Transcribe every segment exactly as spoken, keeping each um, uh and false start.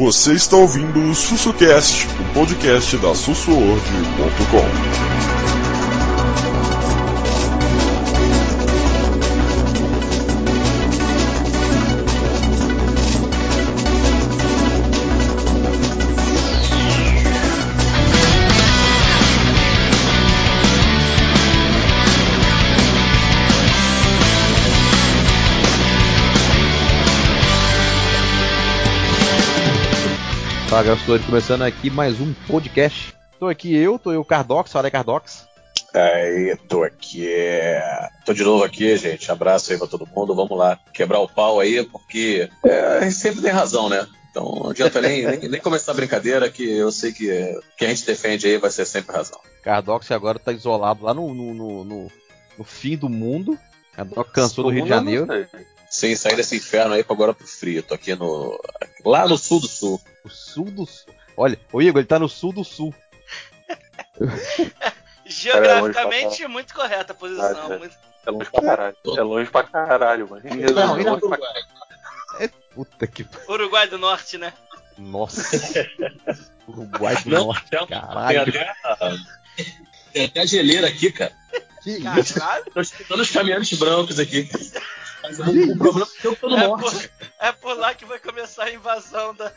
Você está ouvindo o SussuCast, o podcast da sussuworld ponto com. Fala, galera, começando aqui mais um podcast. Tô aqui eu, tô eu, Cardox, fala aí, Cardox. Aí, tô aqui. Tô de novo aqui, gente. Abraço aí pra todo mundo, vamos lá quebrar o pau aí, porque é, a gente sempre tem razão, né? Então não adianta nem, nem, nem começar a brincadeira, que eu sei que que a gente defende aí vai ser sempre razão. Cardox agora tá isolado lá no, no, no, no, no fim do mundo. Cardox cansou do Rio de Janeiro. Sem sair desse inferno aí, pra agora pro frio. Tô aqui no... lá no sul do sul. O sul do sul. Olha, o Igor, ele tá no sul do sul. Geograficamente, muito correta a posição. É, muito... é longe pra caralho. É longe pra caralho, mano. Não, é longe pra caralho. É, puta que... Uruguai do Norte, né? Nossa. Uruguai do Não, Norte, tem caralho. Tem até, tem até a geleira aqui, cara. Que caralho? Tô escutando os caminhantes brancos aqui. Mas o problema é que eu tô no norte. É por lá que vai começar a invasão da...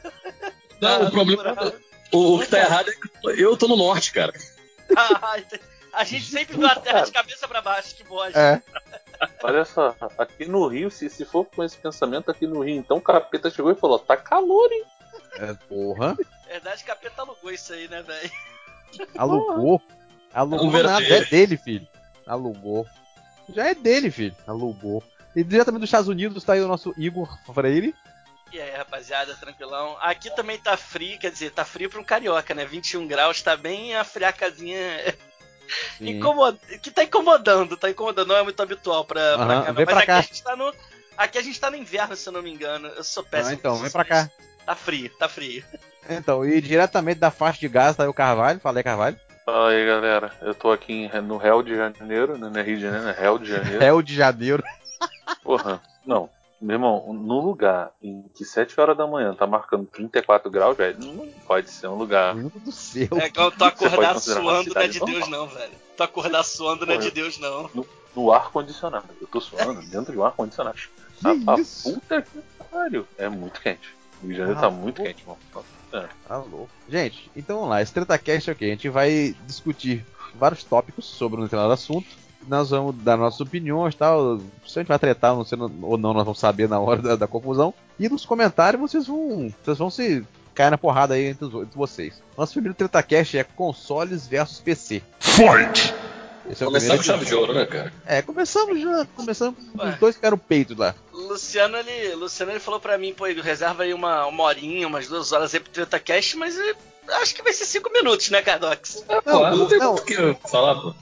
Não, da, o problema... Da, o, o que tá errado é que eu tô no norte, cara. Ah, a gente sempre dá a terra de cabeça pra baixo, que bosta. É. Olha só, aqui no Rio, se, se for com esse pensamento aqui no Rio, então o capeta chegou e falou, tá calor, hein? É, porra. Na verdade, o capeta alugou isso aí, né, velho? Alugou? Alugou nada, é dele, filho. Alugou. Já é dele, filho. Alugou. E diretamente dos Estados Unidos tá aí o nosso Igor Freire. E aí, rapaziada, tranquilão. Aqui também tá frio, quer dizer, tá frio pra um carioca, né? vinte e um graus, tá bem a friacazinha. Incomod... Que tá incomodando, tá incomodando. Não é muito habitual pra, uhum, pra cá, vem mas pra aqui, cá. A gente tá no... aqui a gente tá no inverno, se eu não me engano. Eu sou péssimo. Ah, então, vem pra cá. Tá frio, tá frio. Então, e diretamente da faixa de Gaza tá aí o Carvalho. Fala aí, Carvalho. Fala aí, galera. Eu tô aqui em... no Rio de Janeiro, né? Rio de Janeiro, né? Rio de Janeiro. Rio de Janeiro. Porra, não, meu irmão, num lugar em que sete horas da manhã tá marcando trinta e quatro graus, velho, não pode ser um lugar. Meu Deus do céu. É igual tu acordar suando, não é de Deus não, velho. Tu acordar suando, não é de Deus não. No, no ar-condicionado, eu tô suando dentro de um ar-condicionado. Que a, isso? A puta que pariu, é muito quente. O Rio de Janeiro tá muito louco. Quente, mano. É. Tá louco. Gente, então vamos lá, esse TretaCast é o que? A gente vai discutir vários tópicos sobre um determinado assunto. Nós vamos dar nossas opiniões e tal. Se a gente vai tretar não sei, ou não, nós vamos saber na hora da, da confusão. E nos comentários vocês vão vocês vão se cair na porrada aí entre, os, entre vocês. Nosso primeiro TretaCast é consoles versus P C. Forte! É começamos com chave de ouro, né, cara? É, começamos já. Começamos com os dois que eram peitos lá. Luciano, ele, Luciano, ele falou pra mim, pô, ele reserva aí uma, uma horinha, umas duas horas aí pro TretaCast, mas ele, acho que vai ser cinco minutos, né, Cardox? Não, não, não tem o que falar, pô.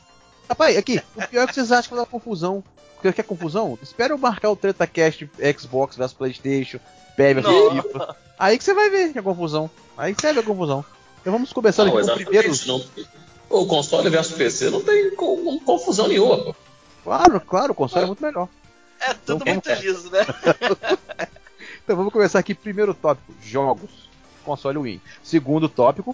Rapaz, aqui, o pior é que vocês acham que vai dar confusão. Porque quer confusão? Espera eu marcar o TretaCast Xbox versus PlayStation, P E S versus FIFA. Aí que você vai ver que é confusão. Aí que você vai ver a confusão. Então vamos começando não, aqui com o primeiro. Não. O console versus P C não tem confusão nenhuma, pô. Claro, claro, o console é, é muito melhor. É tudo então, muito vamos... liso, né? Então vamos começar aqui. Primeiro tópico: jogos. Console Win. Segundo tópico.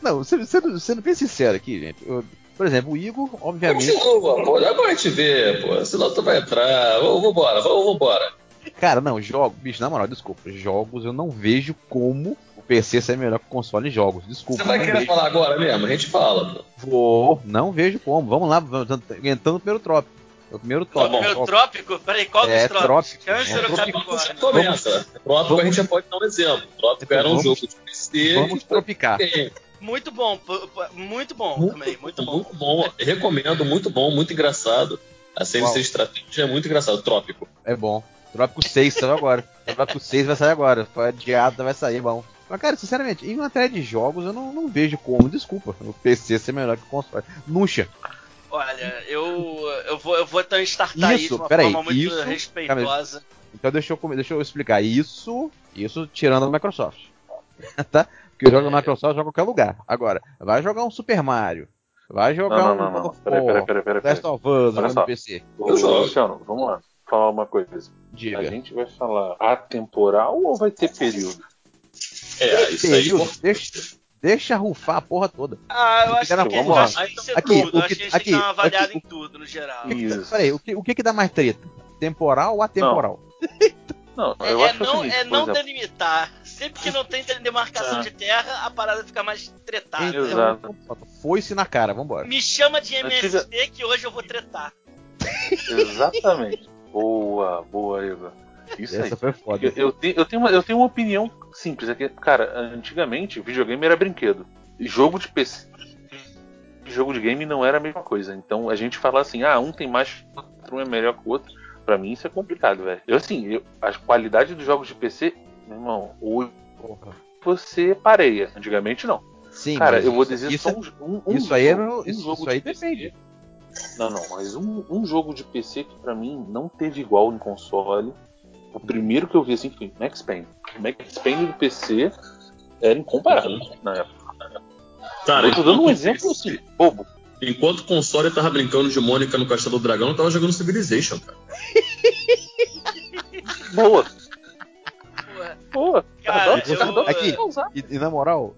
Não, sendo bem sincero aqui, gente. Eu, por exemplo, o Igor, obviamente. Continua, pô. Agora a gente vê, pô. Senão tu vai entrar. Vamos embora, vamos embora. Cara, não, jogo. Bicho, na moral, desculpa. Jogos eu não vejo como o P C ser melhor que o console em jogos. Desculpa. Você vai querer vejo. falar agora mesmo? A gente fala, pô. Vou, não vejo como. Vamos lá, vamos, entrando no primeiro trópico. O primeiro tópico. O primeiro trópico? Peraí, qual é, dos trópicos? Câncer ou Capricórnio? Você começa. Trópico vamos, a gente já pode dar um exemplo. Trópico então, era um vamos, jogo de P C. Vamos tropicar. Tem. Muito bom, muito bom muito, também, muito bom. Muito bom, recomendo, muito bom, muito engraçado. A C N C Estratégia é muito engraçado, Trópico. É bom. Trópico seis saiu agora. Trópico seis vai sair agora. Foi adiado, vai sair, bom. Mas, cara, sinceramente, em matéria de jogos, eu não, não vejo como, desculpa, o P C ser melhor que o console. Nuncha. Olha, eu, eu vou, eu vou então startar isso, isso de uma peraí, forma muito isso, respeitosa. Então deixa eu, deixa eu explicar. Isso, isso tirando a Microsoft. Tá? Porque joga na Microsoft, joga em qualquer lugar. Agora, vai jogar um Super Mario. Vai jogar não, não, um. Não, não, não. Peraí, peraí, peraí. peraí, peraí. Last of Us no P C. Ô, Luciano, vamos lá. falar uma coisa. Diga. A gente vai falar atemporal ou vai ter período? É, isso aí. Deixa, deixa rufar a porra toda. Ah, eu acho que vamos lá. Aqui, o que, aqui, aqui, uma avaliada aqui, em tudo, no geral. Peraí, o que, o que que dá mais treta? Temporal ou atemporal? Não, não eu é, acho não, seguinte, é não exemplo. delimitar. Sempre que não tem demarcação ah. de terra, a parada fica mais tretada. Exato. Foi-se na cara, vambora. Me chama de M S T já... que hoje eu vou tretar. Exatamente. Boa, boa, Igor. Isso Essa aí. Foi foda. Eu, eu, tenho, eu, tenho uma, eu tenho uma opinião simples. É que, cara, antigamente, videogame era brinquedo. Jogo de P C e jogo de game não era a mesma coisa. Então, a gente falar assim, ah, um tem mais, um é melhor que o outro. Pra mim, isso é complicado, velho. Eu, assim, eu, a qualidade dos jogos de P C, meu irmão, hoje você pareia. Antigamente, não. Sim, cara, eu vou dizer isso, só um, um, isso um, aí um, isso, um jogo isso aí de depende. P C. Não, não, mas um, um jogo de P C que pra mim não teve igual no console. O primeiro que eu vi assim foi Max Payne. Max Payne do P C era incomparável na época. Cara, eu tô dando um exemplo assim, bobo. Enquanto o console tava brincando de Mônica no Castelo do Dragão, eu tava jogando Civilization, cara. Boa! Boa! Cara, eu... Cardox, aqui, e, e na moral,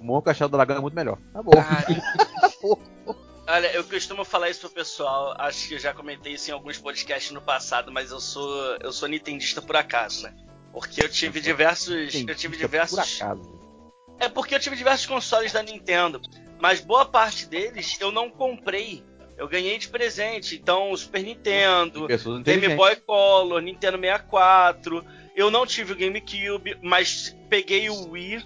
o Mônica Castelo do Dragão é muito melhor. Tá bom. Tá bom. Olha, eu costumo falar isso pro pessoal, acho que eu já comentei isso em alguns podcasts no passado, mas eu sou eu sou nintendista por acaso, né? Porque eu tive diversos... Eu tive diversos... Por acaso. É porque eu tive diversos consoles da Nintendo, mas boa parte deles eu não comprei, eu ganhei de presente, então Super Nintendo, Game Boy Color, Nintendo sessenta e quatro, eu não tive o GameCube, mas peguei o Wii...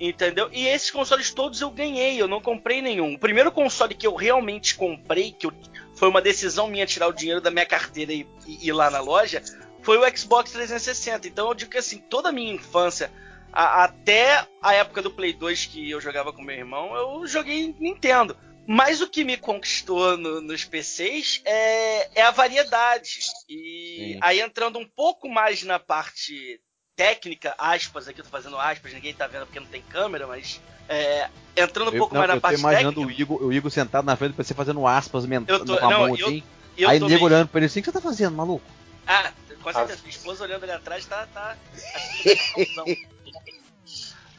Entendeu? E esses consoles todos eu ganhei, eu não comprei nenhum. O primeiro console que eu realmente comprei, que eu, foi uma decisão minha tirar o dinheiro da minha carteira e, e ir lá na loja, foi o Xbox trezentos e sessenta. Então eu digo que assim, toda a minha infância, a, até a época do Play dois que eu jogava com meu irmão, eu joguei Nintendo. Mas o que me conquistou no, nos P Cs é, é a variedade. E Sim. aí entrando um pouco mais na parte... técnica, aspas, aqui eu tô fazendo aspas, ninguém tá vendo porque não tem câmera, mas é, entrando um eu, pouco não, mais na eu parte tô imaginando técnica... imaginando o Igor sentado na frente do P C fazendo aspas mental, com a mão eu, assim, eu, eu aí o Igor olhando pra ele assim, o que você tá fazendo, maluco? Ah, com certeza, minha esposa olhando ali atrás tá... tá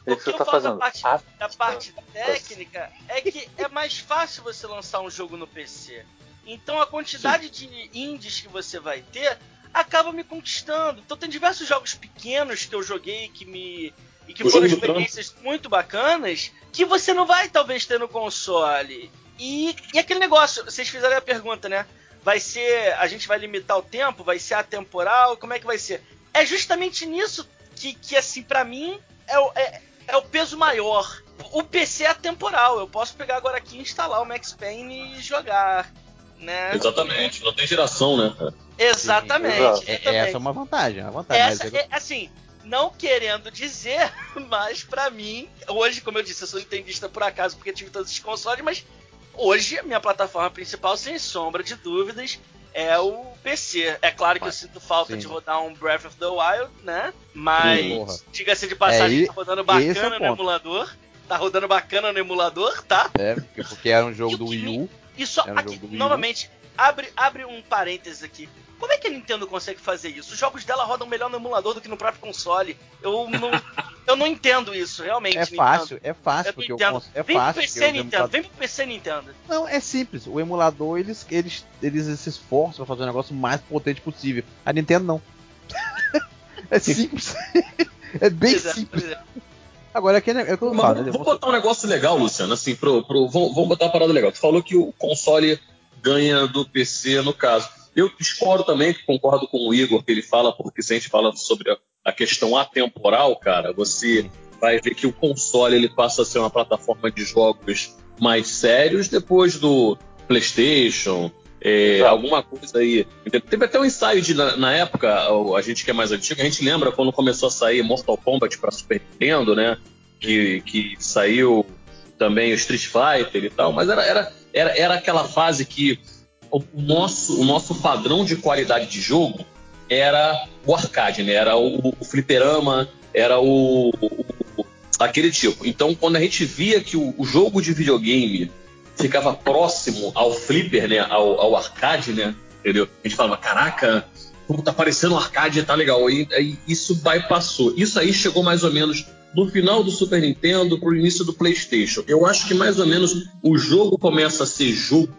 O que eu tá falo da parte, da parte técnica é que é mais fácil você lançar um jogo no P C, então a quantidade Sim. de indies que você vai ter... acaba me conquistando. Então tem diversos jogos pequenos que eu joguei que me e que foram experiências muito bacanas que você não vai talvez ter no console. E, e aquele negócio, vocês fizeram a pergunta, né? Vai ser, a gente vai limitar o tempo? Vai ser atemporal? Como é que vai ser? É justamente nisso que, que assim, pra mim é o, é, é o peso maior. O P C é atemporal. Eu posso pegar agora aqui e instalar o Max Payne e jogar. Né? Exatamente, não tem geração, né, cara? Exatamente. Sim, é, essa é uma vantagem, uma vantagem. Essa, mas... é, assim, não querendo dizer, mas pra mim, hoje, como eu disse, eu sou nintendista por acaso porque tive todos esses consoles, mas hoje a minha plataforma principal, sem sombra de dúvidas, é o P C. É claro que mas, eu sinto falta sim. de rodar um Breath of the Wild, né? Mas, diga-se de passagem, é, tá rodando bacana é no emulador. Tá rodando bacana no emulador, tá? É, porque era um jogo do Wii U. E só aqui, novamente, abre, abre um parênteses aqui. Como é que a Nintendo consegue fazer isso? Os jogos dela rodam melhor no emulador do que no próprio console. Eu não, eu não entendo isso, realmente. É fácil, Nintendo. é fácil. Porque eu cons... é vem fácil pro P C, Nintendo, emulador... vem pro P C, Nintendo. Não, é simples. O emulador, eles, eles, eles se esforçam pra fazer o negócio mais potente possível. A Nintendo, não. É simples. É bem Exato, simples. É. Agora é que é que eu Mas, falo, né? Vamos botar um negócio legal, Luciano. Assim, pro, pro, vamos, vamos botar uma parada legal. Tu falou que o console ganha do P C, no caso. Eu discordo também, concordo com o Igor, que ele fala, porque se a gente fala sobre a, a questão atemporal, cara, você vai ver que o console ele passa a ser uma plataforma de jogos mais sérios depois do PlayStation, é, alguma coisa aí. Teve até um ensaio de, na, na época, a gente que é mais antigo, a gente lembra quando começou a sair Mortal Kombat pra Super Nintendo, né? Que, que saiu também o Street Fighter e tal, mas era, era, era, era aquela fase que o nosso, o nosso padrão de qualidade de jogo era o arcade, né? Era o, o fliperama, era o, o, aquele tipo. Então, quando a gente via que o, o jogo de videogame ficava próximo ao flipper, né, ao, ao arcade, né, entendeu? A gente falava, caraca, pô, tá parecendo um arcade, tá legal. E, e isso bypassou. Isso aí chegou mais ou menos do final do Super Nintendo pro início do PlayStation. Eu acho que mais ou menos o jogo começa a ser jogo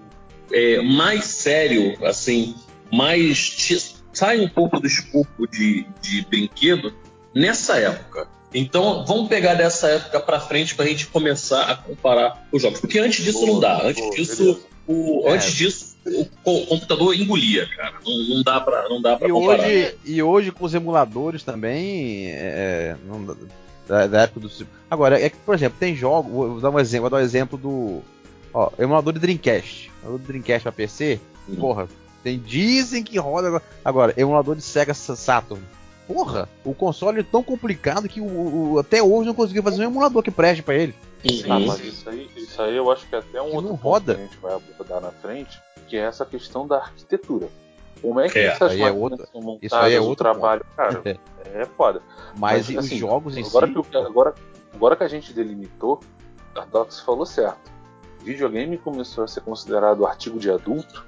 é, mais sério, assim, mais te, sai um pouco do escopo de, de brinquedo nessa época. Então vamos pegar dessa época pra frente pra gente começar a comparar os jogos, porque antes disso boa, não dá, antes boa, disso o, é. antes disso o computador engolia, cara, não, não dá pra, não dá pra e comparar. Hoje, e hoje com os emuladores também é, não, da, da época do... Agora, é que, por exemplo, tem jogos, vou dar um exemplo, vou dar um exemplo do ó, emulador de Dreamcast, emulador de Dreamcast pra P C, hum. porra, tem, dizem que roda. Agora, emulador de Sega Saturn. Porra, o console é tão complicado que o, o, até hoje não conseguiu fazer um emulador que preste pra ele. Sim. Ah, mas isso aí, isso aí eu acho que é até um que outro ponto que a gente vai abordar na frente, que é essa questão da arquitetura. Como é que é, essas máquinas é outra, são montadas, isso aí é outro trabalho, cara, é foda. Mas, mas e assim, os jogos em agora si? Que eu, agora, agora que a gente delimitou, a Dox falou certo. Videogame começou a ser considerado artigo de adulto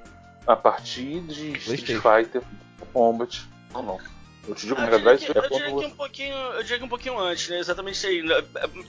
a partir de Street Fighter, Combat, ou não. Eu te digo, ah, eu, diria que, é eu, diria que um pouquinho, eu diria que um pouquinho antes, né? Exatamente isso aí.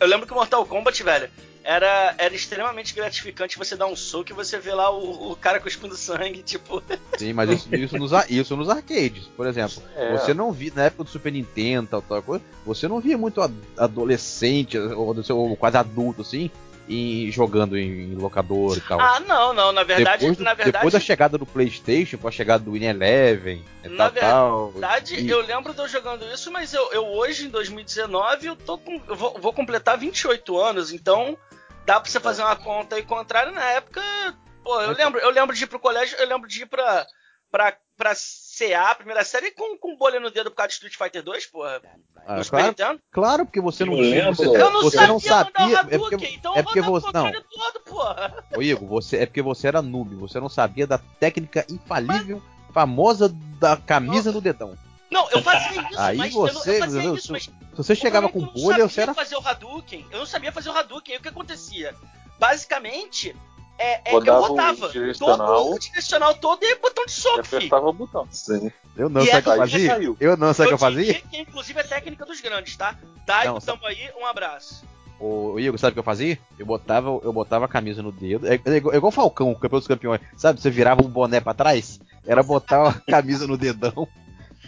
Eu lembro que Mortal Kombat, velho, era, era extremamente gratificante você dar um soco e você ver lá o, o cara cuspindo sangue, tipo... Sim, mas isso, isso, nos, isso nos arcades, por exemplo. É. Você não via, na época do Super Nintendo, tal, tal coisa, você não via muito adolescente, ou, ou quase adulto, assim, e jogando em locador e tal. Ah, não, não, na verdade... Depois, do, na verdade, depois da chegada do PlayStation, com a chegada do Win eleven e na tal... Na verdade, tal, e... eu lembro de eu jogando isso, mas eu, eu hoje, em dois mil e dezenove, eu, tô com, eu vou, vou completar vinte e oito anos, então dá pra você fazer uma conta aí contrária. Na época, pô, eu lembro, eu lembro de ir pro colégio, eu lembro de ir pra... pra, pra C A, primeira série, com, com bolha no dedo por causa de Street Fighter dois, porra. Ah, no claro, claro, porque você não tinha. Você, eu não você sabia, não sabia mandar o Hadouken, é porque, então é porque eu vou dar você, o controle não. todo, porra. Ô Igor, você, é porque você era noob, você não sabia da técnica infalível, mas... famosa da camisa no dedão. Não, eu fazia isso, aí mas... Você, eu fazia eu, isso, mas... Se você chegava com bolha, eu você era... Eu não sabia fazer o Hadouken, eu não sabia fazer o Hadouken, aí o que acontecia? Basicamente... É, é botava eu botava todo o direcional todo e botão de soco. Eu apertava o botão. Sim. Eu não, sabe o que eu fazia? Eu não, sabe o que eu fazia? Que, inclusive, é técnica dos grandes, tá? Dai, tamo aí, um abraço. Ô Igor, sabe o que eu fazia? Eu botava, eu botava a camisa no dedo. É, é igual o Falcão, o campeão dos campeões. Sabe? Você virava um boné pra trás. Era botar a camisa no dedão.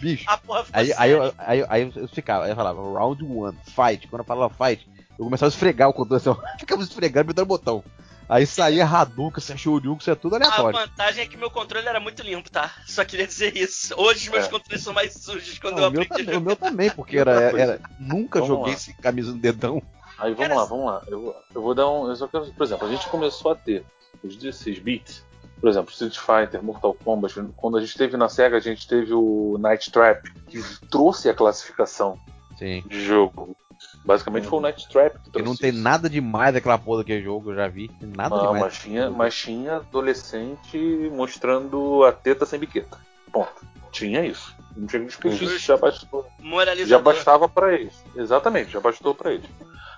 Bicho. A porra aí, aí, eu, aí, aí eu ficava, aí eu falava, round one, fight. Quando eu falava fight, eu começava a esfregar o controle assim, ó. Ficava esfregando e me dando botão. Aí saía Hadouken, saía Shoryuken, isso é tudo aleatório. A vantagem é que meu controle era muito limpo, tá? Só queria dizer isso. Hoje os meus é. controles são mais sujos quando não, eu aprendi. O meu também, o meu também porque era, era, nunca vamos joguei lá. Sem camisa no dedão. Aí vamos era... lá, vamos lá. Eu, eu vou dar um... Eu só quero, por exemplo, a gente começou a ter os dezesseis bits. Por exemplo, Street Fighter, Mortal Kombat. Quando a gente teve na SEGA, a gente teve o Night Trap, que trouxe a classificação Sim. de jogo. Basicamente Sim. foi o Night Trap que trouxe. E não tem nada demais daquela porra daquele jogo, eu já vi. Nada não, demais. Mas tinha, mas tinha adolescente mostrando a teta sem biqueta. Ponto. Tinha isso. Não tinha que discutir isso. Já bastou. Já bastava pra eles. Exatamente, já bastou pra eles.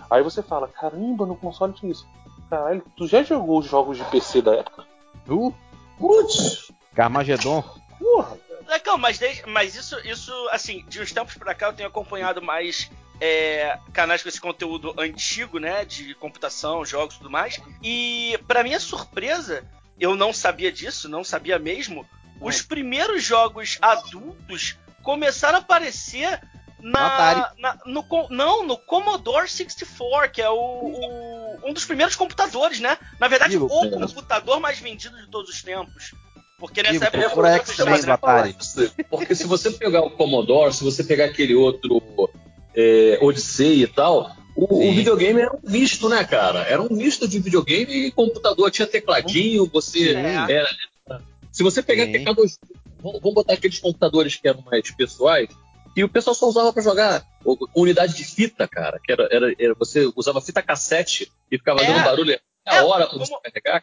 Aí você fala: caramba, no console tinha isso. Caralho, tu já jogou os jogos de P C da época? Tu? Putz! Carmageddon. Porra! Não, mas, mas isso, isso, assim, de uns tempos pra cá eu tenho acompanhado mais. É, canais com esse conteúdo antigo, né, de computação, jogos e tudo mais. E, pra minha surpresa, eu não sabia disso, não sabia mesmo. Os primeiros jogos adultos começaram a aparecer na, na, no, não, no Commodore sessenta e quatro, que é o, o, um dos primeiros computadores, né? Na verdade, o computador mais vendido de todos os tempos. Porque nessa época eu não sabia falar isso. Porque se você pegar o Commodore, se você pegar aquele outro... É, Odyssey e tal, o, o videogame era um misto, né, cara? Era um misto de videogame e computador. Tinha tecladinho, você... É. Era... Se você pegar teclados... Vamos botar aqueles computadores que eram mais pessoais, e o pessoal só usava pra jogar unidade de fita, cara. Que era, era, era, você usava fita cassete e ficava é. dando barulho a é, hora pra você carregar.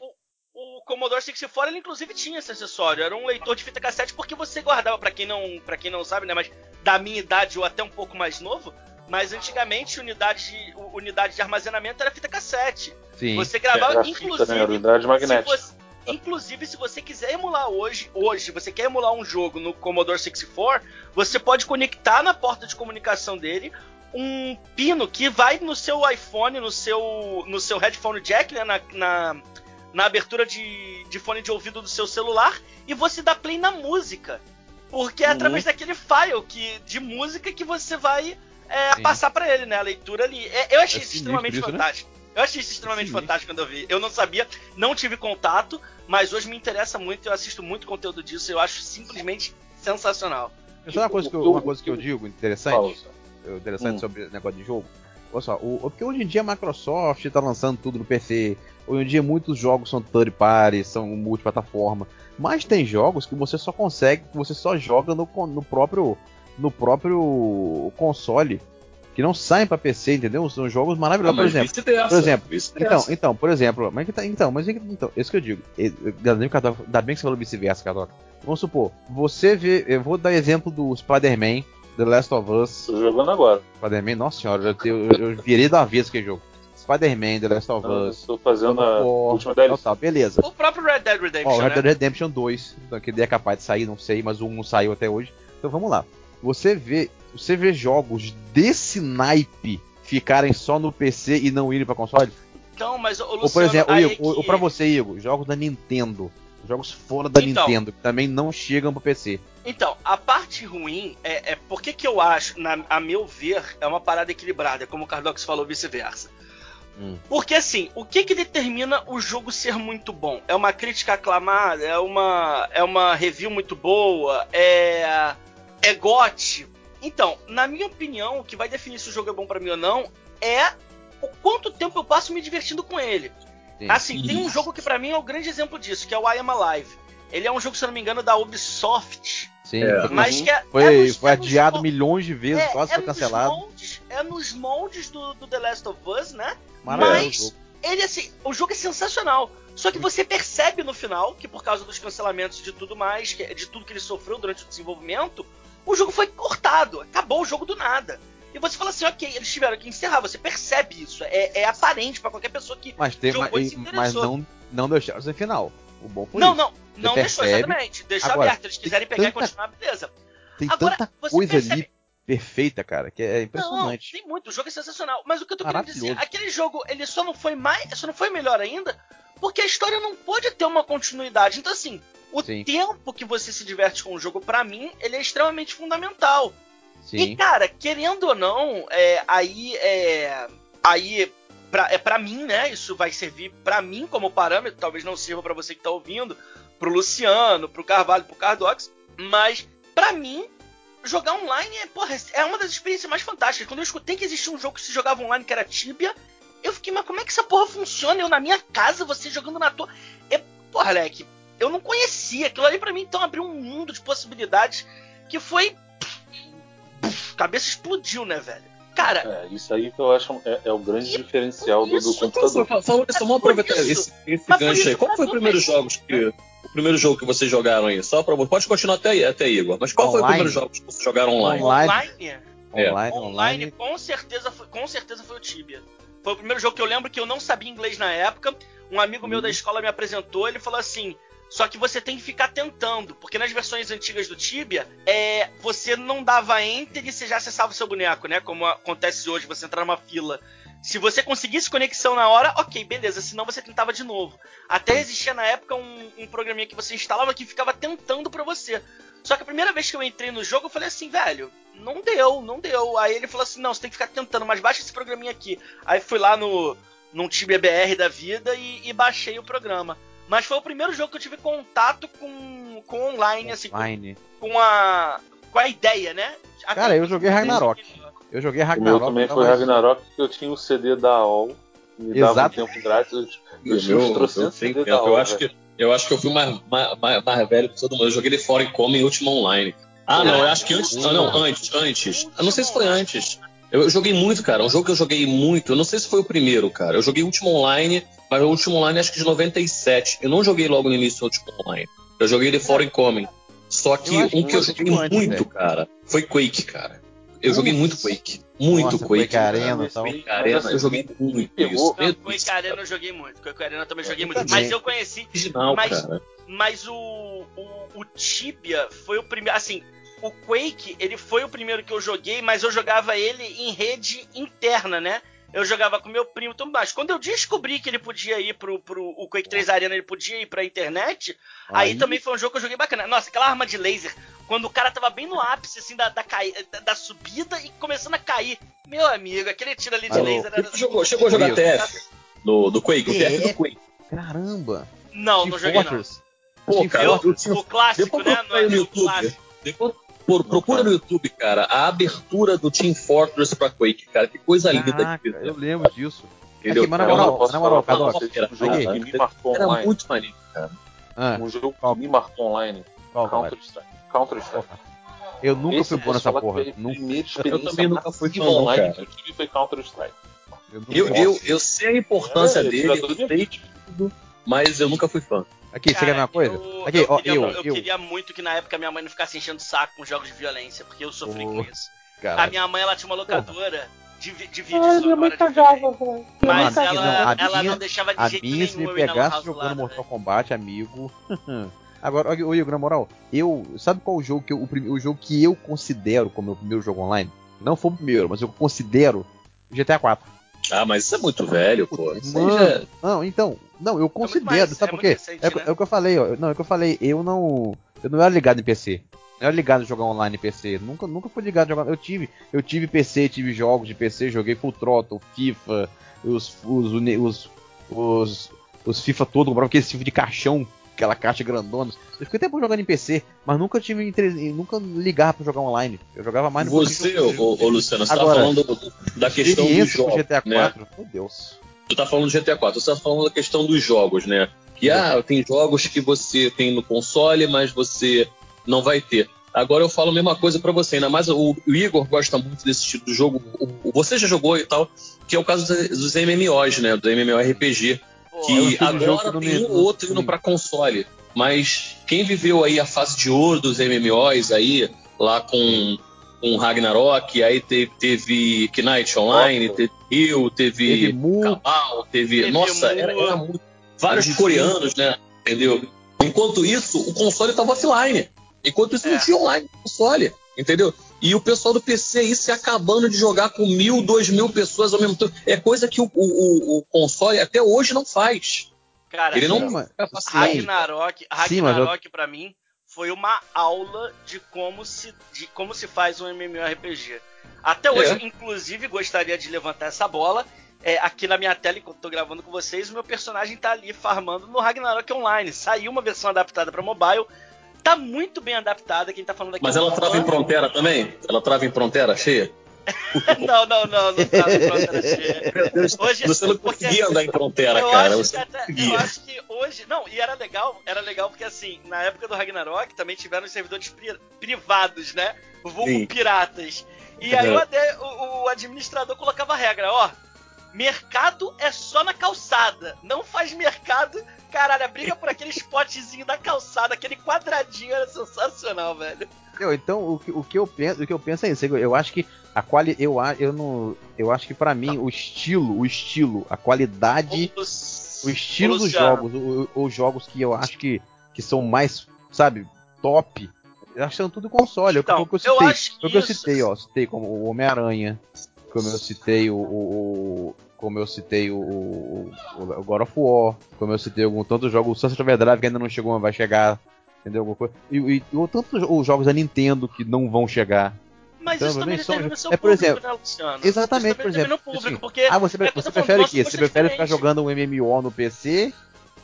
O, o Commodore sessenta e quatro, ele inclusive tinha esse acessório. Era um leitor de fita cassete porque você guardava, pra quem não, pra quem não sabe, né, mas... da minha idade ou até um pouco mais novo, mas antigamente unidade de, unidade de armazenamento era fita cassete. Sim, você gravava, é, inclusive... Fita, né? Unidade magnética. Se você, Inclusive, se você quiser emular hoje, hoje, você quer emular um jogo no Commodore sessenta e quatro, você pode conectar na porta de comunicação dele um pino que vai no seu iPhone, no seu, no seu headphone jack, né, na, na, na abertura de, de fone de ouvido do seu celular, e você dá play na música. Porque é uhum. através daquele file que, de música que você vai é, passar pra ele, né? A leitura ali. Eu achei é isso extremamente isso, fantástico. Né? Eu achei isso extremamente é fantástico quando eu vi. Eu não sabia, não tive contato, mas hoje me interessa muito, eu assisto muito conteúdo disso, eu acho simplesmente sensacional. Só uma coisa que eu, uma coisa que eu digo interessante, interessante hum. sobre o negócio de jogo. Olha só, o, porque hoje em dia a Microsoft está lançando tudo no P C, hoje em dia muitos jogos são third party, são multiplataforma, mas tem jogos que você só consegue, que você só joga no, no, próprio, no próprio console, que não saem para P C, entendeu? São jogos maravilhosos, ah, por exemplo. Dessa, por exemplo, então, então, por exemplo, mas que então, mas então, isso que eu digo, ainda bem que você falou vice-versa, Cardox. Vamos supor, você vê, eu vou dar exemplo do Spider-Man, The Last of Us. Tô jogando agora. Spider-Man, nossa senhora, eu, eu, eu virei da vez que jogo. Spider-Man, The Last of Us. Estou fazendo a War, última D L C. Tá, beleza. O próprio Red Dead Redemption, oh, Red Dead né? Redemption dois, que ele é capaz de sair, não sei, mas o um não saiu até hoje. Então vamos lá. Você vê, você vê jogos desse naipe ficarem só no P C e não irem pra console? Então, mas o Luciano... Ou, por exemplo, o, Igor, é que... pra você, Igor, jogos da Nintendo. Jogos fora da então, Nintendo, que também não chegam pro P C. Então, a parte ruim é, é porque que eu acho, na, a meu ver, é uma parada equilibrada, como o Cardox falou, vice-versa. Hum. Porque assim, o que que determina o jogo ser muito bom? É uma crítica aclamada? É uma, é uma review muito boa? É, é G O T? Então, na minha opinião, o que vai definir se o jogo é bom pra mim ou não é o quanto tempo eu passo me divertindo com ele. Assim, tem um jogo que pra mim é o grande exemplo disso, que é o I Am Alive. Ele é um jogo, se eu não me engano, da Ubisoft. Sim, mas que é, foi, é nos, foi adiado é nos, milhões de vezes, é, quase é foi cancelado. Nos moldes, é nos moldes do, do The Last of Us, né? Mas ele, assim, o jogo é sensacional. Só que você percebe no final que por causa dos cancelamentos de tudo mais, de tudo que ele sofreu durante o desenvolvimento, o jogo foi cortado, acabou o jogo do nada. E você fala assim, ok, eles tiveram que encerrar, você percebe isso, é, é aparente pra qualquer pessoa que mas tem, jogou mas, e se interessou. Mas não, não deixaram sem final, o bom foi não, isso. Não, você não percebe. Deixou, exatamente, deixou agora, aberto, eles quiserem pegar tanta, e continuar, beleza. Tem agora, tanta coisa percebe. Ali perfeita, cara, que é impressionante. Não, tem muito, o jogo é sensacional, mas o que eu tô querendo dizer, aquele jogo, ele só não foi mais, só não foi melhor ainda, porque a história não pode ter uma continuidade, então assim, o Sim. tempo que você se diverte com o jogo, pra mim, ele é extremamente fundamental. Sim. E, cara, querendo ou não, é, aí, é, aí pra, é pra mim, né? Isso vai servir pra mim como parâmetro, talvez não sirva pra você que tá ouvindo, pro Luciano, pro Carvalho, pro Cardox, mas pra mim, jogar online é, porra, é uma das experiências mais fantásticas. Quando eu escutei que existia um jogo que se jogava online, que era Tibia, eu fiquei, mas como é que essa porra funciona? Eu na minha casa, você jogando na tua... É, porra, Leque, eu não conhecia. Aquilo ali pra mim, então, abriu um mundo de possibilidades que foi... Cabeça explodiu, né, velho? Cara... É, isso aí que eu acho é, é o grande e, diferencial isso, do, do computador. Só, só, só vamos aproveitar esse, esse gancho isso, aí. Qual foi o primeiro, jogos que, o primeiro jogo que vocês jogaram aí? Só pra, pode continuar até aí, até Igor. Mas qual online? Foi o primeiro jogo que vocês jogaram online? Online? Online, é. online, online com, certeza foi, com certeza foi o Tibia. Foi o primeiro jogo que eu lembro que eu não sabia inglês na época. Um amigo hum. meu da escola me apresentou, ele falou assim... Só que você tem que ficar tentando, porque nas versões antigas do Tibia, é, você não dava enter e você já acessava o seu boneco, né? Como acontece hoje, você entrar numa fila. Se você conseguisse conexão na hora, ok, beleza, senão você tentava de novo. Até existia na época um, um programinha que você instalava que ficava tentando pra você. Só que a primeira vez que eu entrei no jogo, eu falei assim, velho, não deu, não deu. Aí ele falou assim, não, você tem que ficar tentando, mas baixa esse programinha aqui. Aí fui lá no, no Tibia B R da vida e, e baixei o programa. Mas foi o primeiro jogo que eu tive contato com, com online, assim, online. Com, com, a, com a ideia, né? A Cara, eu joguei Ragnarok. Eu joguei Ragnarok. O meu também foi Ragnarok, porque eu tinha o um C D da A O L, me Exato. Dava um tempo grátis, eu, eu, eu tinha uns trocentos C D tempo. Da A O L. Eu acho, que, eu acho que eu fui mais, mais, mais, mais velho que todo mundo. Eu joguei ele fora em como em Ultima Online. Ah, não, eu acho que antes... Ah, não, antes, antes. Eu não sei se foi antes. Eu joguei muito, cara. Um jogo que eu joguei muito. Eu não sei se foi o primeiro, cara. Eu joguei Ultima Online, mas o Ultima Online acho que de noventa e sete. Eu não joguei logo no início o Ultima Online. Eu joguei The Foreign Coming. Só que um que eu joguei muito, cara, foi Quake, cara. Eu joguei muito Quake. Muito Nossa, Quake. Quake Arena e tal. Quake Arena, eu joguei muito isso. Não, Quake Arena eu joguei muito. Quake Arena eu também joguei muito. Mas eu conheci. Mas, mas o, o, o Tibia foi o primeiro. Assim, o Quake, ele foi o primeiro que eu joguei, mas eu jogava ele em rede interna, né? Eu jogava com meu primo tão baixo. Quando eu descobri que ele podia ir pro, pro o Quake três Arena, ele podia ir pra internet, aí, aí também foi um jogo que eu joguei bacana. Nossa, aquela arma de laser, quando o cara tava bem no ápice, assim, da, da, da, da subida e começando a cair. Meu amigo, aquele tiro ali de Alô. laser... Era... Jogou, chegou a jogar T F no, do Quake, o T F do Quake. Caramba! Não, Team não joguei Fortress. não. Pô, cara, eu, eu tinha... o clássico, né? No, no YouTube. Clássico. Depois... Por, procura no YouTube, cara, a abertura do Team Fortress pra Quake, cara. Que coisa linda daquilo. Eu lembro disso. Entendeu? É que, mas na moral, na moral, Cardox, era muito maneiro, cara. Ah. Um jogo que me marcou online. Counter-Strike. Counter-Strike. Eu nunca Esse fui bom nessa porra. Eu também nunca fui bom online. Cara. Que eu foi Counter-Strike. Eu, eu, eu, eu sei a importância é, dele, eu sei tudo, mas eu nunca fui fã. Aqui, cara, você quer ver uma coisa? Eu, Aqui, eu, ó, queria, eu, eu, eu queria muito que na época minha mãe não ficasse enchendo o saco com jogos de violência, porque eu sofri oh, com isso. Cara. A minha mãe, ela tinha uma locadora de, de vídeos. Ai, minha mãe cagava, velho. Mas não, ela, não, ela minha, não deixava de jeito nenhum. Se me pegasse jogando Mortal Kombat, amigo... Agora, ô Igor, na moral, eu... Sabe qual o jogo que eu, o, o jogo que eu considero como meu primeiro jogo online? Não foi o primeiro, mas eu considero G T A quatro. Ah, mas isso é muito velho, pô. Mano, já... Não, então, não, eu considero, é mais, sabe é por quê? Recente, é, né? é o que eu falei, ó. Não, é o que eu falei, eu não. Eu não era ligado em P C. Eu era ligado a jogar online em P C. Nunca, nunca fui ligado a jogar. Eu tive. Eu tive P C, tive jogos de P C, joguei Full Throttle, FIFA, os. os. os. os, os FIFA todo, comprava aquele FIFA de caixão, aquela caixa grandona. Eu fiquei até por jogando em P C, mas nunca tive interesse, nunca ligava pra jogar online. Eu jogava mais no Você, P C. Você, ô, ô Luciano, você Agora, tá falando do, da questão dos jogos, G T A quatro, né? Meu Deus. Tu tá falando do G T A quatro, você tá falando da questão dos jogos, né? Que, ah, tem jogos que você tem no console, mas você não vai ter. Agora eu falo a mesma coisa pra você, ainda mais o, o Igor gosta muito desse tipo de jogo, o, você já jogou e tal, que é o caso dos M M Os, né? Do MMORPG. Que agora tem um outro indo pra console. Mas quem viveu aí a fase de ouro dos M M Os aí, lá com, com Ragnarok, aí teve, teve Night Online, teve Rio, teve Cabal, teve... teve nossa, era, era muito... Vários coreanos, né? Entendeu? Enquanto isso, o console tava offline. Enquanto isso, é. não tinha online no console. Entendeu? E o pessoal do P C aí se acabando de jogar com mil, dois mil pessoas ao mesmo tempo. É coisa que o, o, o console até hoje não faz. Cara, ele não é Ragnarok, Ragnarok sim, eu... pra mim, foi uma aula de como se, de como se faz um MMORPG. Até hoje, é. inclusive, gostaria de levantar essa bola. É, aqui na minha tela, enquanto tô gravando com vocês, o meu personagem tá ali farmando no Ragnarok Online. Saiu uma versão adaptada pra mobile. Tá muito bem adaptada, quem tá falando aqui. Mas ela trava em fronteira também? Ela trava em fronteira cheia? não, não, não, não trava em fronteira cheia. Hoje, você não conseguia porque... andar em fronteira, eu cara. Acho até, eu acho que hoje. Não, e era legal, era legal porque assim, na época do Ragnarok também tiveram os servidores pri- privados, né? Vulgo piratas. E aí uhum. até, o, o administrador colocava a regra, ó. Mercado é só na calçada. Não faz mercado. Caralho, a briga por aquele spotzinho da calçada, aquele quadradinho era sensacional, velho. Eu, então, o, o, que eu penso, o que eu penso é isso. Eu acho que a quali, eu, eu, não, eu acho que pra mim, o estilo, o estilo, a qualidade, o, o estilo o dos jogos, os jogos que eu acho que, que são mais, sabe, top, eu acho que são tudo console. Então, é o que eu citei. Eu acho que é o que eu citei, ó. Citei como o Homem-Aranha, como eu citei o... o como eu citei o, o, o God of War, como eu citei algum tanto jogo, o Sunset Overdrive que ainda não chegou, mas vai chegar, entendeu? Alguma coisa. E, e, e tantos os jogos da Nintendo que não vão chegar. Mas então, isso também determina o seu é, público, exemplo, né, Luciano? Exatamente, isso por exemplo. Público, assim, porque ah, você, é você prefere o quê? Você prefere ficar jogando um M M O no P C?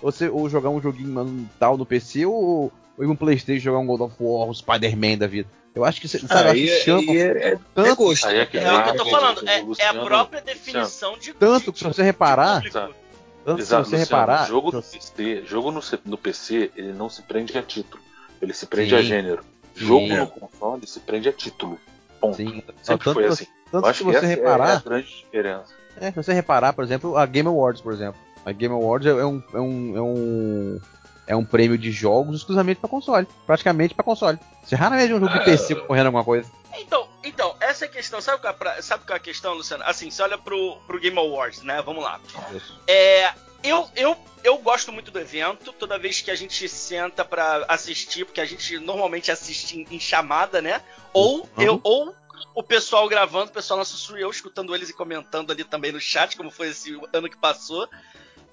Ou, você, ou jogar um joguinho tal no P C? Ou, ou um PlayStation jogar um God of War, um Spider-Man da vida? Eu acho que você chama é, é, tanto gosto. É, é, é, é, é o que eu tô falando, é, é a própria definição de tanto que se você reparar, exato, tanto se você reparar, jogo no P C, jogo no, no P C, ele não se prende a título, ele se prende sim, a gênero. Sim. Jogo no console se prende a título. Ponto. Sim. Sempre tanto foi assim. Tanto eu acho que você reparar, é a grande diferença. É, se você reparar, por exemplo, a Game Awards, por exemplo, a Game Awards é um é um, é um... é um prêmio de jogos exclusivamente pra console. Praticamente pra console. Você raramente é um jogo de P C correndo alguma coisa. Então, então é, essa é a questão. Sabe qual é a questão, Luciano? Assim, você olha pro, pro Game Awards, né? Vamos lá. É, eu, eu, eu gosto muito do evento. Toda vez que a gente senta pra assistir, porque a gente normalmente assiste em, em chamada, né? Ou, uhum. eu, ou o pessoal gravando, o pessoal nosso sou eu, escutando eles e comentando ali também no chat, como foi esse ano que passou.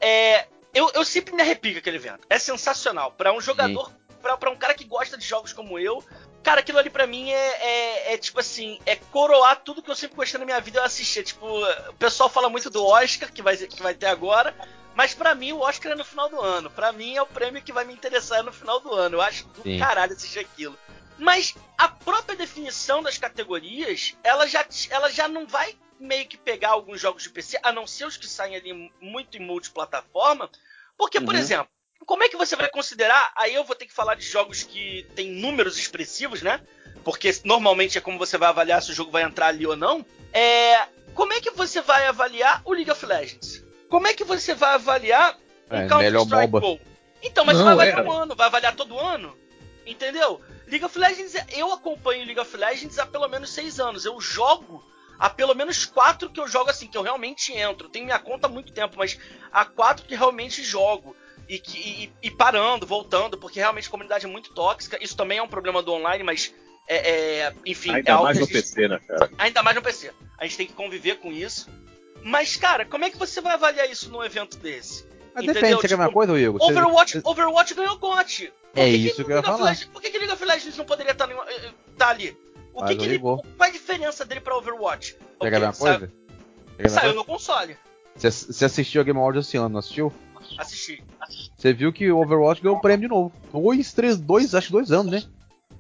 É, eu, eu sempre me arrepio com aquele evento. É sensacional. Pra um jogador... Sim. Pra, pra um cara que gosta de jogos como eu, cara, aquilo ali pra mim é, é, é tipo assim, é coroar tudo que eu sempre gostei na minha vida eu assistir. Tipo, o pessoal fala muito do Oscar, que vai, que vai ter agora, mas pra mim o Oscar é no final do ano. Pra mim é o prêmio que vai me interessar no final do ano. Eu acho do Sim. caralho assistir aquilo. Mas a própria definição das categorias, ela já, ela já não vai meio que pegar alguns jogos de P C, a não ser os que saem ali muito em multiplataforma, porque, uhum. por exemplo, como é que você vai considerar? Aí eu vou ter que falar de jogos que tem números expressivos, né? Porque normalmente é como você vai avaliar se o jogo vai entrar ali ou não. É... Como é que você vai avaliar o League of Legends? Como é que você vai avaliar o é, Counter-Strike Go? Então, mas não, você vai avaliar é... um ano, vai avaliar todo ano? Entendeu? League of Legends, eu acompanho League of Legends há pelo menos seis anos. Eu jogo há pelo menos quatro que eu jogo assim, que eu realmente entro. Tenho minha conta há muito tempo, mas há quatro que realmente jogo. E, que, e, e parando, voltando, porque realmente a comunidade é muito tóxica. Isso também é um problema do online, mas é, é, enfim... Ainda é algo mais no existe... P C, né, cara? Ainda mais no P C. A gente tem que conviver com isso. Mas, cara, como é que você vai avaliar isso num evento desse? Mas entendeu? Depende, tipo, você quer uma coisa, Igor? Overwatch, você... Overwatch ganhou G O T. É que isso que, que eu ia falar. Legends, por que que League of Legends não poderia estar tá ali? O que que ele, qual é a diferença dele pra Overwatch? Quer ver uma coisa? Saiu no console. Você, você assistiu a Game Awards esse ano, não assistiu? Assisti, assisti. Você viu que o Overwatch ganhou o prêmio de novo. Dois, três, dois, acho que dois anos, né?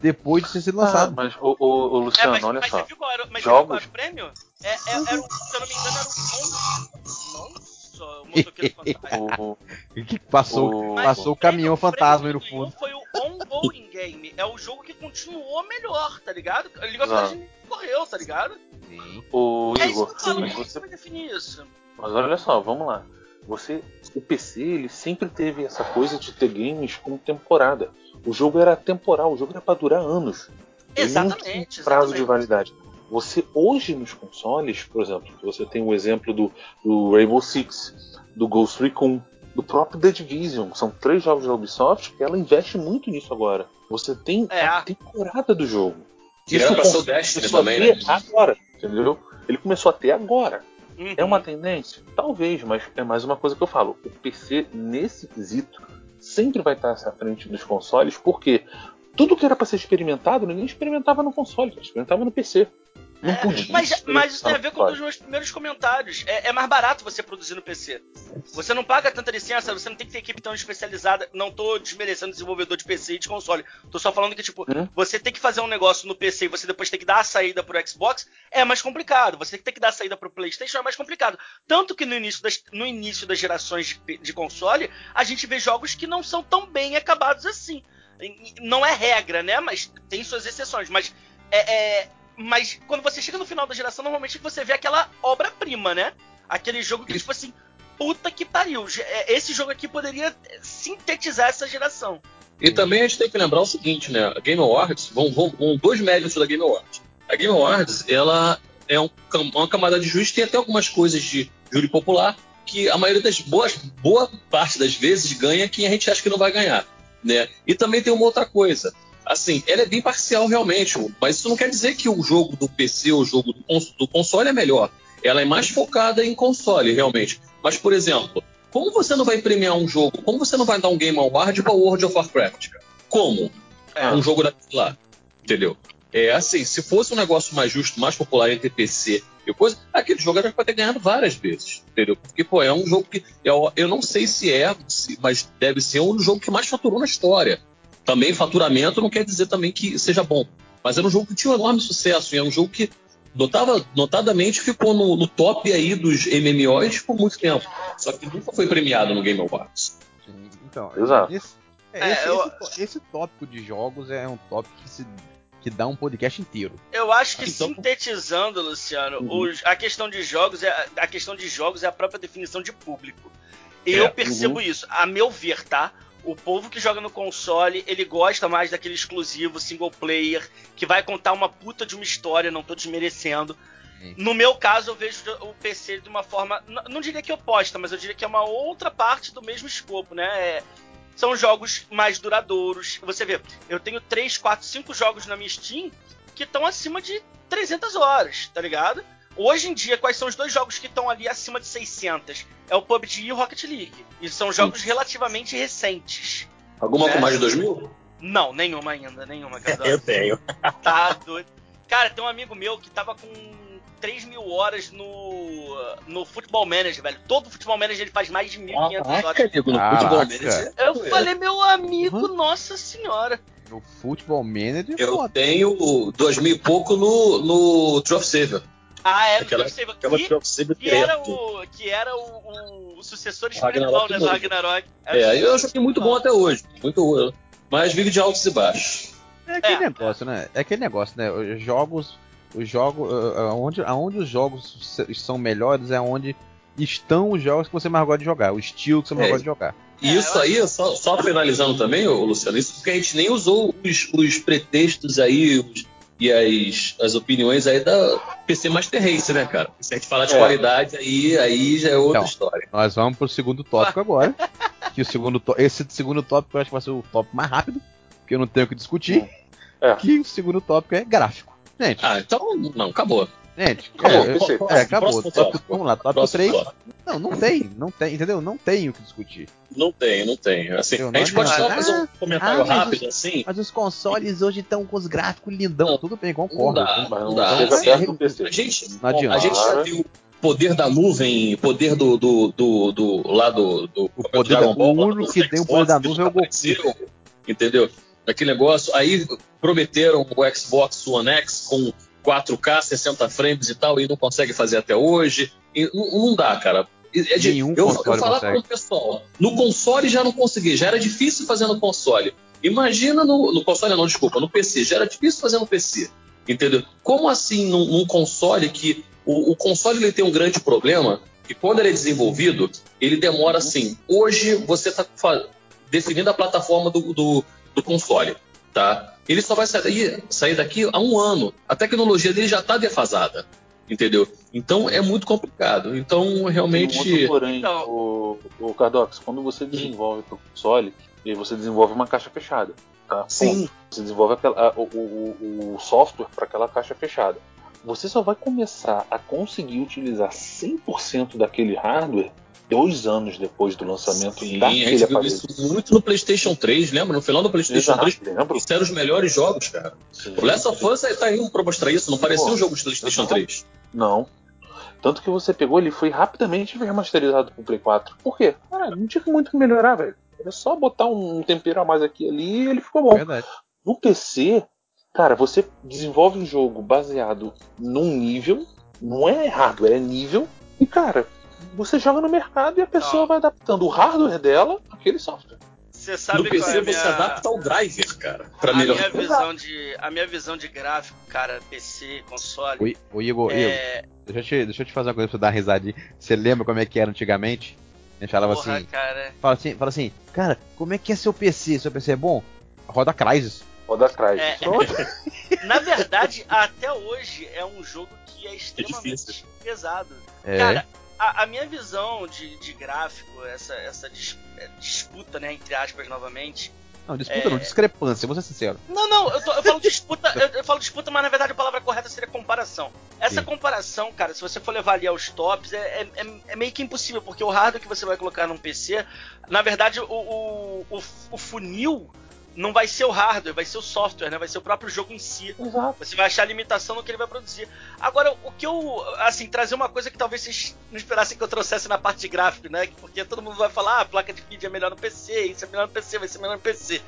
Depois de ter sido lançado. Ah, mas o, o, o Luciano, é, mas, olha mas só. Você viu qual era, mas jogos? Viu qual era o prêmio? É, é, era o, se eu não me engano, era o onze. Nossa, o motoqueiro fantasma. O que passou? O... Passou o caminhão fantasma aí no fundo. Foi o ongoing game. É o jogo que continuou melhor, tá ligado? A Liga da gente correu, tá ligado? Sim. O é Igor, isso que eu falo, como você vai definir isso? Mas olha só, vamos lá. Você, o P C, ele sempre teve essa coisa de ter games com temporada. O jogo era temporal, o jogo era pra durar anos. Exatamente. Prazo de validade. Você hoje nos consoles, por exemplo, você tem o exemplo do, do Rainbow Six, do Ghost Recon, do próprio The Division. São três jogos da Ubisoft que ela investe muito nisso agora. Você tem é. a temporada do jogo. Isso começou a ter agora, entendeu? Ele começou a ter agora. Uhum. É uma tendência? Talvez, mas é mais uma coisa que eu falo. O P C, nesse quesito, sempre vai estar à frente dos consoles, porque tudo que era para ser experimentado, ninguém experimentava no console, experimentava no P C. Não é, podia. Mas, mas isso tem a ver com um dos meus primeiros comentários. É, é mais barato você produzir no P C. Você não paga tanta licença, você não tem que ter equipe tão especializada. Não tô desmerecendo desenvolvedor de P C e de console. Tô só falando que, tipo, hum? você tem que fazer um negócio no P C e você depois tem que dar a saída pro Xbox, é mais complicado. Você tem que dar a saída pro PlayStation, é mais complicado. Tanto que no início das, no início das gerações de, de console, a gente vê jogos que não são tão bem acabados assim. Não é regra, né? Mas tem suas exceções. Mas é... é... Mas quando você chega no final da geração, normalmente você vê aquela obra-prima, né? Aquele jogo que, tipo assim, puta que pariu. Esse jogo aqui poderia sintetizar essa geração. E também a gente tem que lembrar o seguinte, né? A Game Awards, vão, vão, vão dois méritos da Game Awards. A Game Awards, ela é um, uma camada de juiz, tem até algumas coisas de júri popular, que a maioria das boas, boa parte das vezes ganha quem a gente acha que não vai ganhar, né? E também tem uma outra coisa. Assim, ela é bem parcial realmente, mas isso não quer dizer que o jogo do P C ou o jogo do console é melhor. Ela é mais focada em console, realmente. Mas, por exemplo, como você não vai premiar um jogo? Como você não vai dar um Game Award para World of Warcraft? Como? É. Um jogo daquele lá, entendeu? É assim, se fosse um negócio mais justo, mais popular entre P C e coisa, aquele jogo era para ter ganhado várias vezes, entendeu? Porque, pô, é um jogo que... Eu, eu não sei se é, mas deve ser um jogo que mais faturou na história. Também faturamento não quer dizer também que seja bom. Mas era um jogo que tinha um enorme sucesso. E é um jogo que notava, notadamente ficou no, no top aí dos M M Os por muito tempo. Só que nunca foi premiado no Game Awards. Então, exato. Esse, é, esse, é, eu... esse, esse tópico de jogos é um tópico que, se, que dá um podcast inteiro. Eu acho que então, sintetizando, Luciano, uhum. os, a, questão de jogos é, a questão de jogos é a própria definição de público. Eu é, percebo uhum. isso. A meu ver, tá? O povo que joga no console, ele gosta mais daquele exclusivo single player, que vai contar uma puta de uma história, não tô desmerecendo. Sim. No meu caso, eu vejo o P C de uma forma, não diria que oposta, mas eu diria que é uma outra parte do mesmo escopo, né? É, são jogos mais duradouros. Você vê, eu tenho três, quatro, cinco jogos na minha Steam que estão acima de trezentas horas, tá ligado? Hoje em dia, quais são os dois jogos que estão ali acima de seiscentas? É o P U B G e o Rocket League. E são jogos hum. relativamente recentes. Alguma né? com mais de dois mil? Não, nenhuma ainda, nenhuma. Eu tenho. Tá doido. Cara, tem um amigo meu que tava com três mil horas no, no Football Manager, velho. Todo Football Manager ele faz mais de mil e quinhentas horas. Amigo, no Caraca. Football Manager. Eu falei, meu amigo, uhum. nossa senhora. No Football Manager? Eu foda. tenho dois mil e pouco no, no Trophy Saver. Ah, é, aquela, que, que era o que era o, o sucessor espiritual do Ragnarok. É, é eu joguei muito bom até hoje, muito bom. Mas vive de altos e baixos. É aquele é. negócio, né? É aquele negócio, né? Os jogos, os jogos, aonde, aonde os jogos são melhores é onde estão os jogos que você mais gosta de jogar, o estilo que você mais é. gosta de jogar. E isso é, aí, só, só finalizando também, ô, Luciano, isso porque a gente nem usou os, os pretextos aí, os E as, as opiniões aí da P C Master Race, né, cara? Se a gente falar de é. qualidade, aí, aí já é outra então, história. Nós vamos pro segundo tópico agora. Que o segundo to- Esse segundo tópico eu acho que vai ser o tópico mais rápido, porque eu não tenho o que discutir. É. Que o segundo tópico é gráfico. Gente. Ah, então não, acabou. Gente, acabou. É, é, é, acabou. Tópico, vamos lá, tópico três. Tópico. Não, não tem, não tem, entendeu? Não tem o que discutir. Não tem, não tem. Assim, a gente pode só fazer um comentário ah, rápido os, assim. Mas os consoles hoje estão com os gráficos lindão. Não, tudo bem, concordo. Não dá, tudo, não dá. A gente, não adianta. A gente já viu o poder da nuvem, poder do, do, do, do lá do, do o poder Dragon Ball. O único que tem o poder da nuvem é o Goku. Entendeu? Aquele negócio. Aí prometeram o Xbox One X com quatro K, sessenta frames e tal, e não consegue fazer até hoje. E, não, não dá, cara. É de, Nenhum eu eu falar para o pessoal, no console já não consegui, já era difícil fazer no console. Imagina no, no console, não, desculpa, no P C, já era difícil fazer no P C. Entendeu? Como assim num, num console que... O, o console ele tem um grande problema, que quando ele é desenvolvido, ele demora assim. Hoje você está fa- definindo a plataforma do, do, do console, tá? Ele só vai sair, sair daqui há um ano. A tecnologia dele já está defasada. Entendeu? Então é muito complicado. Então realmente. Um porém, então... o, o Cardox, quando você desenvolve para o console, e você desenvolve uma caixa fechada. Tá? Sim. Bom, você desenvolve aquela, o, o, o software para aquela caixa fechada. Você só vai começar a conseguir utilizar cem por cento daquele hardware dois anos depois do lançamento. Sim, a gente viu isso muito no PlayStation três, lembra? No final do PlayStation Exato, três, lembro. Esses eram os melhores jogos, cara. Sim, o Last of Us tá indo pra mostrar isso, não Sim, parecia pô, um jogo de PlayStation não, três. Não. Tanto que você pegou, ele foi rapidamente remasterizado pro Play quatro. Por quê? Cara, não tinha muito o que melhorar, velho. Era só botar um tempero a mais aqui e ali e ele ficou bom. Verdade. No P C, cara, você desenvolve um jogo baseado num nível, não é hardware, é nível, e cara... Você joga no mercado e a pessoa não. vai adaptando o hardware dela àquele software. Você sabe no P C é minha... você adapta o driver, cara, pra a melhorar. Minha visão de, a minha visão de gráfico, cara, P C, console. O Igor, é... Igor deixa, eu te, deixa eu te fazer uma coisa pra você dar uma risadinha. Você lembra como é que era antigamente? A gente falava Porra, assim, cara. Fala assim. Fala assim, cara, como é que é seu P C? Seu P C é bom? Roda Crysis. Roda Crysis. É, é... Na verdade, até hoje é um jogo que é extremamente é pesado. É. Cara. A, a minha visão de, de gráfico, essa, essa dis, disputa, né, entre aspas, novamente... Não, disputa é... não, discrepância, vou ser sincero. Não, não, eu, tô, eu falo disputa, eu, eu falo disputa, mas na verdade a palavra correta seria comparação. Essa Sim. comparação, cara, se você for levar ali aos tops, é, é, é meio que impossível, porque o hardware que você vai colocar num P C, na verdade o, o, o, o funil... Não vai ser o hardware, vai ser o software, né? Vai ser o próprio jogo em si. Exato. Você vai achar a limitação no que ele vai produzir. Agora, o que eu... Assim, trazer uma coisa que talvez vocês não esperassem que eu trouxesse na parte de gráfico, né? Porque todo mundo vai falar, ah, a placa de vídeo é melhor no P C, isso é melhor no P C, vai ser melhor no P C.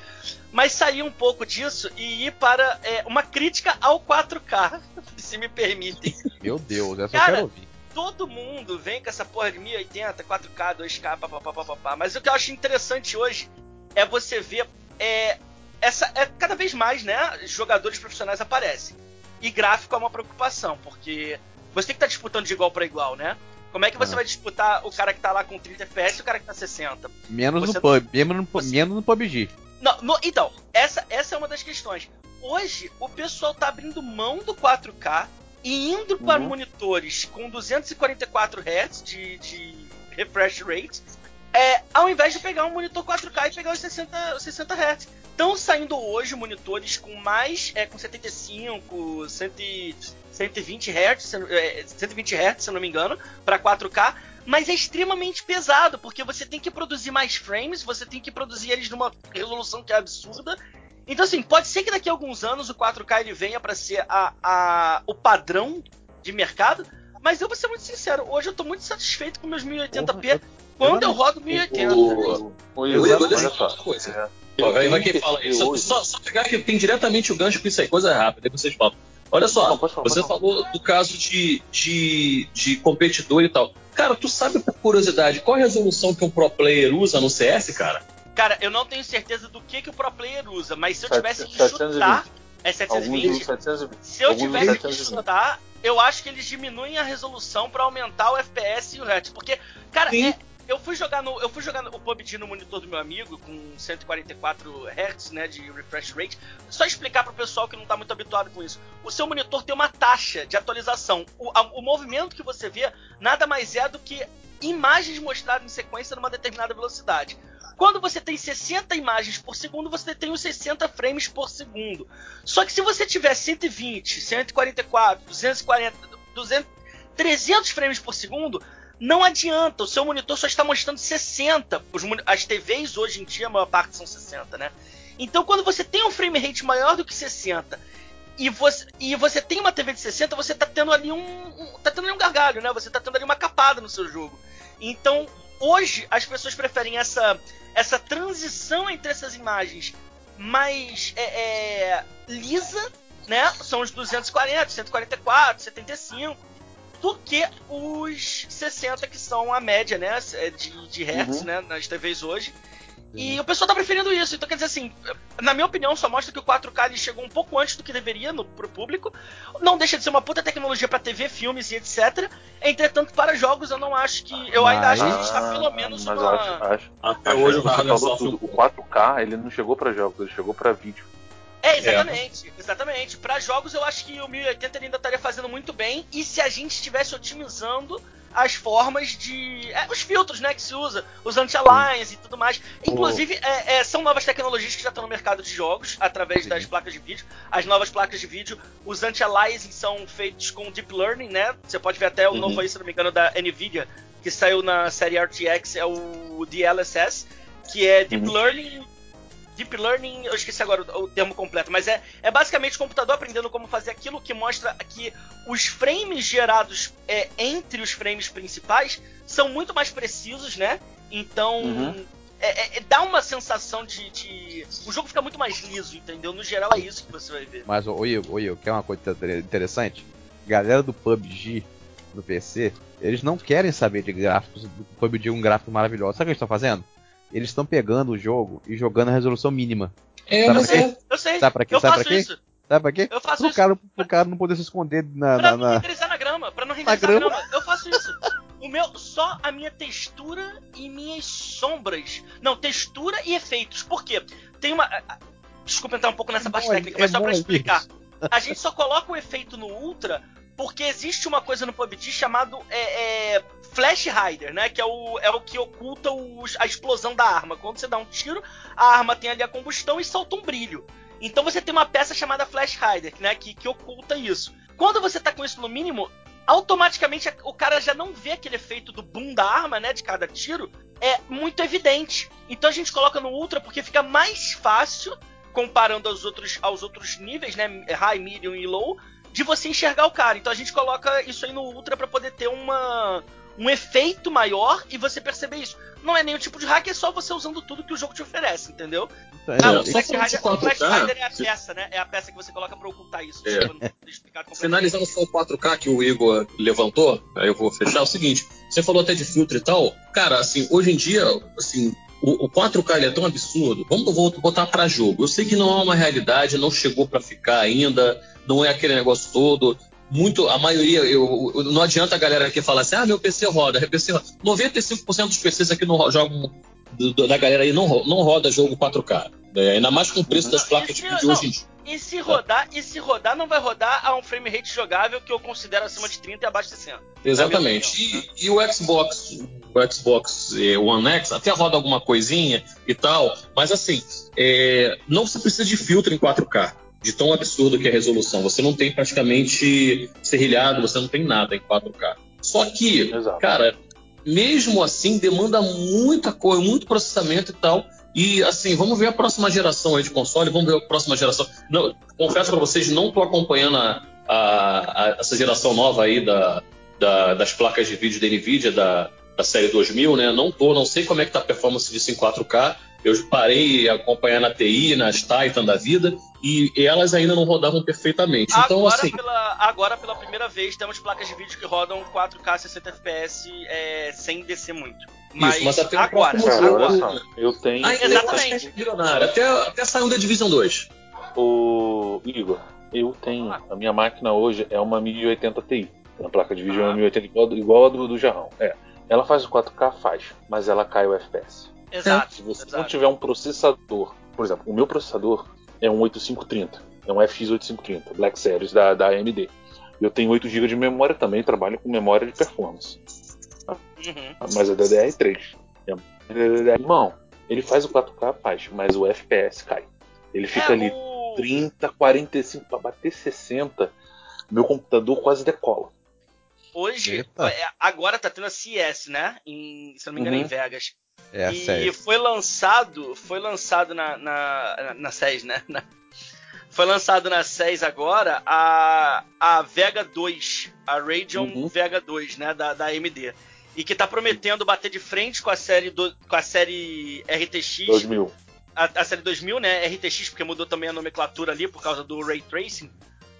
Mas sair um pouco disso e ir para é, uma crítica ao quatro K, se me permitem. Meu Deus, essa Cara, eu quero ouvir. Todo mundo vem com essa porra de mil e oitenta, quatro K, dois K, papapá, papapá. Mas o que eu acho interessante hoje é você ver... É, essa, é, cada vez mais, né, jogadores profissionais aparecem. E gráfico é uma preocupação, porque você tem que estar disputando de igual para igual, né? Como é que você ah. vai disputar o cara que tá lá com trinta F P S e o cara que tá sessenta? Menos, no, não... pub, menos, no, você... menos no P U B G. Não, no... Então, essa, essa é uma das questões. Hoje, o pessoal tá abrindo mão do quatro K e indo para uhum. monitores com duzentos e quarenta e quatro hertz de, de refresh rate, é, ao invés de pegar um monitor quatro K e pegar os sessenta hertz. Estão saindo hoje monitores com mais, é, com setenta e cinco, cem, cento e vinte hertz, se eu não me engano, para quatro K, mas é extremamente pesado, porque você tem que produzir mais frames, você tem que produzir eles numa resolução que é absurda. Então, assim, pode ser que daqui a alguns anos o quatro K ele venha para ser a, a, o padrão de mercado, mas eu vou ser muito sincero, hoje eu tô muito satisfeito com meus mil e oitenta p quando eu rodo mil e oitenta. O, o, eu ia dizer uma coisa. Vai, vai quem fala isso. Só, só, só pegar que tem diretamente o gancho com isso aí, coisa rápida, aí vocês falam. Olha só, não, falar, você falou do caso de, de, de competidor e tal. Cara, tu sabe por curiosidade qual é a resolução que um pro player usa no C S, cara? Cara, eu não tenho certeza do que, que o pro player usa, mas se eu tivesse que chutar... É setecentos e vinte? setecentos e vinte. Se eu tivesse que chutar, eu acho que eles diminuem a resolução pra aumentar o F P S e o hertz. Porque, cara, é, eu fui jogar no, eu fui jogar no, o P U B G no monitor do meu amigo, com cento e quarenta e quatro hertz, né, de refresh rate. Só explicar pro pessoal que não tá muito habituado com isso. O seu monitor tem uma taxa de atualização. O, a, o movimento que você vê nada mais é do que imagens mostradas em sequência numa determinada velocidade. Quando você tem sessenta imagens por segundo, você tem os sessenta frames por segundo. Só que se você tiver cento e vinte, cento e quarenta e quatro, duzentos e quarenta, duzentos, trezentos frames por segundo, não adianta. O seu monitor só está mostrando sessenta. Os, as T Vs hoje em dia, a maior parte são sessenta, né? Então, quando você tem um frame rate maior do que sessenta e você, e você tem uma T V de sessenta, você está tendo ali um, um, tá tendo ali um gargalho, né? Você está tendo ali uma capada no seu jogo. Então... hoje, as pessoas preferem essa, essa transição entre essas imagens mais é, é, lisa, né? São os duzentos e quarenta, cento e quarenta e quatro, setenta e cinco, do que os sessenta, que são a média, né? De, de hertz, uhum. né? Nas T Vs hoje. Uhum. E o pessoal tá preferindo isso. Então, quer dizer assim, na minha opinião, só mostra que o quatro K ele chegou um pouco antes do que deveria no, pro público. Não deixa de ser uma puta tecnologia pra T V, filmes e etcétera. Entretanto, para jogos, eu não acho que... Eu ainda mas, acho que a gente tá pelo menos mas uma... Acho, acho, até acho hoje você falou tudo. O quatro K, ele não chegou pra jogos, ele chegou pra vídeo. É, exatamente. É. Exatamente. Pra jogos, eu acho que o mil e oitenta ele ainda estaria fazendo muito bem. E se a gente estivesse otimizando... as formas de... É, os filtros, né, que se usa, os anti-aliens e tudo mais. Inclusive, é, é, são novas tecnologias que já estão no mercado de jogos, através das placas de vídeo. As novas placas de vídeo, os anti-aliasing são feitos com Deep Learning, né? Você pode ver até o uhum. novo aí, se não me engano, da NVIDIA, que saiu na série R T X, é o D L S S, que é Deep uhum. Learning... Deep Learning, eu esqueci agora o, o termo completo, mas é, é basicamente o computador aprendendo como fazer aquilo, que mostra que os frames gerados é, entre os frames principais são muito mais precisos, né? Então, uhum. é, é, dá uma sensação de, de... O jogo fica muito mais liso, entendeu? No geral é isso que você vai ver. Mas, ô Igor, ô Igor, quer uma coisa interessante? Galera do P U B G, do P C, eles não querem saber de gráficos, do P U B G é um gráfico maravilhoso. Sabe o que eles estão fazendo? Eles estão pegando o jogo e jogando a resolução mínima. É, eu sei, eu sei. Sabe pra quê? Eu Sabe faço pra quê? isso. Sabe pra quê? Eu faço pro isso. Cara, pro pra... cara não poder se esconder na... Pra na, não na... renderizar na grama. Pra não renderizar na grama. grama. Eu faço isso. O meu, só a minha textura e minhas sombras. Não, textura e efeitos. Por quê? Tem uma... Desculpa entrar um pouco nessa é parte bom, técnica, é mas só pra explicar. Isso. A gente só coloca o efeito no Ultra... porque existe uma coisa no P U B G chamado é, é, Flash Hider, né? Que é o, é o que oculta os, a explosão da arma. Quando você dá um tiro, a arma tem ali a combustão e solta um brilho. Então você tem uma peça chamada Flash Hider, né? Que, que oculta isso. Quando você tá com isso no mínimo, automaticamente o cara já não vê aquele efeito do boom da arma, né? De cada tiro. É muito evidente. Então a gente coloca no Ultra porque fica mais fácil, comparando aos outros, aos outros níveis, né? High, Medium e Low... de você enxergar o cara. Então a gente coloca isso aí no Ultra pra poder ter uma, um efeito maior e você perceber isso. Não é nenhum tipo de hack, é só você usando tudo que o jogo te oferece, entendeu? É, ah, o Flash Rider é a peça, né? É a peça que você coloca pra ocultar isso. É. Tipo, finalizando só o quatro K que o Igor levantou, aí eu vou fechar, é o seguinte, você falou até de filtro e tal, cara, assim, hoje em dia, assim... O, o quatro K ele é tão absurdo, vamos botar para jogo. Eu sei que não é uma realidade, não chegou para ficar ainda, não é aquele negócio todo. muito, a maioria, eu, eu, não adianta a galera aqui falar assim, ah, meu P C roda, meu P C roda. noventa e cinco por cento dos P Cs aqui não jogam, do, da galera aí não, não roda jogo quatro K, né? Ainda mais com o preço das placas de vídeo hoje em dia. E se rodar, e se rodar não vai rodar a um frame rate jogável que eu considero acima de trinta e abaixo de cem. Exatamente. Opinião, e, né? e o Xbox, o Xbox One X até roda alguma coisinha e tal, mas assim, é, não se precisa de filtro em quatro K, de tão absurdo que é a resolução. Você não tem praticamente serrilhado, você não tem nada em quatro K. Só que, exato, cara, mesmo assim demanda muita coisa, muito processamento e tal. E assim, vamos ver a próxima geração aí de console, vamos ver a próxima geração. Não, confesso para vocês, não estou acompanhando a, a, a, essa geração nova aí da, da, das placas de vídeo da NVIDIA, da, da série dois mil, né? Não tô, não sei como é que tá a performance disso em quatro K. Eu parei a acompanhar na T I, nas Titan da vida, e elas ainda não rodavam perfeitamente. Agora, então, assim... pela, agora pela primeira vez, temos placas de vídeo que rodam quatro K sessenta F P S é, sem descer muito. Mas, Isso, mas até agora, o próximo agora, jogo, agora. Eu tenho. Ah, exatamente. Eu tenho... Até, até saiu da Division dois. O Igor, eu tenho. Ah. A minha máquina hoje é uma mil e oitenta Ti. A placa de vídeo ah. é uma mil e oitenta igual a do, do Jarrão. É. Ela faz o quatro K, faz, mas ela cai o F P S. Exato. Se você exato. não tiver um processador, por exemplo, o meu processador é um oito mil quinhentos e trinta, é um F X oito mil quinhentos e trinta, Black Series da, da A M D. Eu tenho oito gigas de memória também, trabalho com memória de performance. Uhum. Mas é D D R três. Irmão, ele faz o quatro K, faz, mas o F P S cai. Ele fica é ali o... trinta, quarenta e cinco, pra bater sessenta, meu computador quase decola. Hoje, Epa. agora tá tendo a C E S, né? Em, se não me engano, uhum. em Vegas. É a C E S. E foi lançado, foi lançado na, na, na, na C E S, né? Na, foi lançado na C E S agora a, a Vega dois, a Radeon uhum. Vega dois, né? Da, da A M D. E que tá prometendo bater de frente com a série, do, com a série R T X dois mil. A, a série dois mil, né? R T X, porque mudou também a nomenclatura ali por causa do Ray Tracing.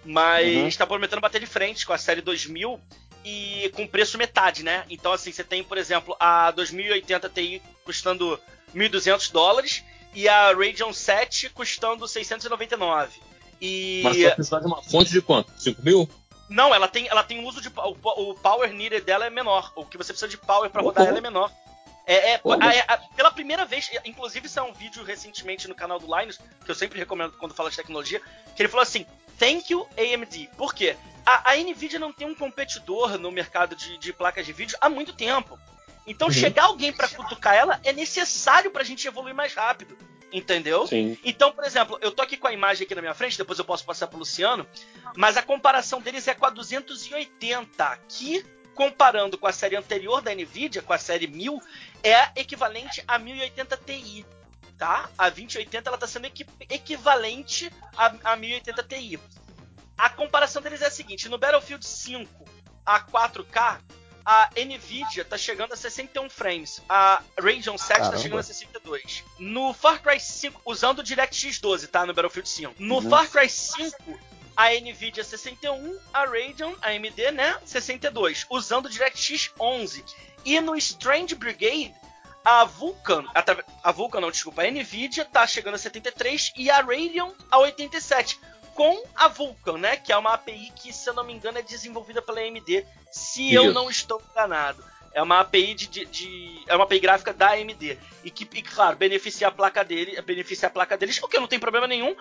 Mas uhum. tá prometendo bater de frente com a série dois mil e com preço metade, né? Então, assim, você tem, por exemplo, a dois mil e oitenta Ti custando mil e duzentos dólares e a Radeon sete custando seiscentos e noventa e nove. E... Mas você vai precisar de uma fonte de quanto? cinco mil? Não, ela tem, ela tem uso de... O, o power needed dela é menor. O que você precisa de power pra oh, rodar oh. ela é menor. É, é, oh, a, a, a, pela primeira vez... Inclusive, isso é um vídeo recentemente no canal do Linus, que eu sempre recomendo quando falo de tecnologia, que ele falou assim, thank you, A M D. Por quê? A, a NVIDIA não tem um competidor no mercado de, de placas de vídeo há muito tempo. Então, uhum. chegar alguém pra cutucar ela é necessário pra gente evoluir mais rápido. Entendeu? Sim. Então, por exemplo, eu tô aqui com a imagem aqui na minha frente, depois eu posso passar pro Luciano, mas a comparação deles é com a duzentos e oitenta, que, comparando com a série anterior da NVIDIA, com a série mil, é equivalente a mil e oitenta Ti, tá? A vinte e oitenta, ela tá sendo equi- equivalente a, a mil e oitenta Ti. A comparação deles é a seguinte, no Battlefield cinco a quatro K, a NVIDIA tá chegando a sessenta e um frames. A Radeon sete Caramba. tá chegando a sessenta e dois. No Far Cry cinco, usando o DirectX doze, tá? No Battlefield cinco. No Nossa. Far Cry cinco, a NVIDIA sessenta e um, a Radeon, a AMD, né? sessenta e dois. Usando o DirectX onze. E no Strange Brigade, a Vulkan... A, a Vulkan não, desculpa. A NVIDIA tá chegando a setenta e três e a Radeon a oitenta e sete. Com a Vulkan, né? Que é uma A P I que, se eu não me engano, é desenvolvida pela A M D. Se Isso. eu não estou enganado. É uma A P I de, de, de é uma A P I gráfica da A M D. E que, e, claro, beneficia a placa dele, beneficia a placa deles, o que não tem problema nenhum.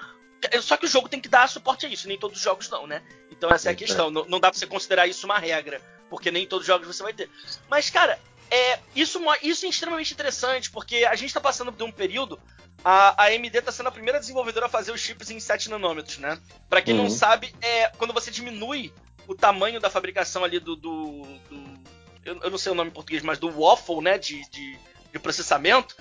Só que o jogo tem que dar suporte a isso. Nem todos os jogos não, né? Então essa é a questão. Não, não dá pra você considerar isso uma regra, porque nem todos os jogos você vai ter. Mas, cara, é, isso, isso é extremamente interessante, porque a gente tá passando de um período... A AMD está sendo a primeira desenvolvedora a fazer os chips em sete nanômetros, né? Pra quem uhum. não sabe, é, quando você diminui o tamanho da fabricação ali do... do, do eu, eu não sei o nome em português, mas do waffle, né? De, de, de processamento.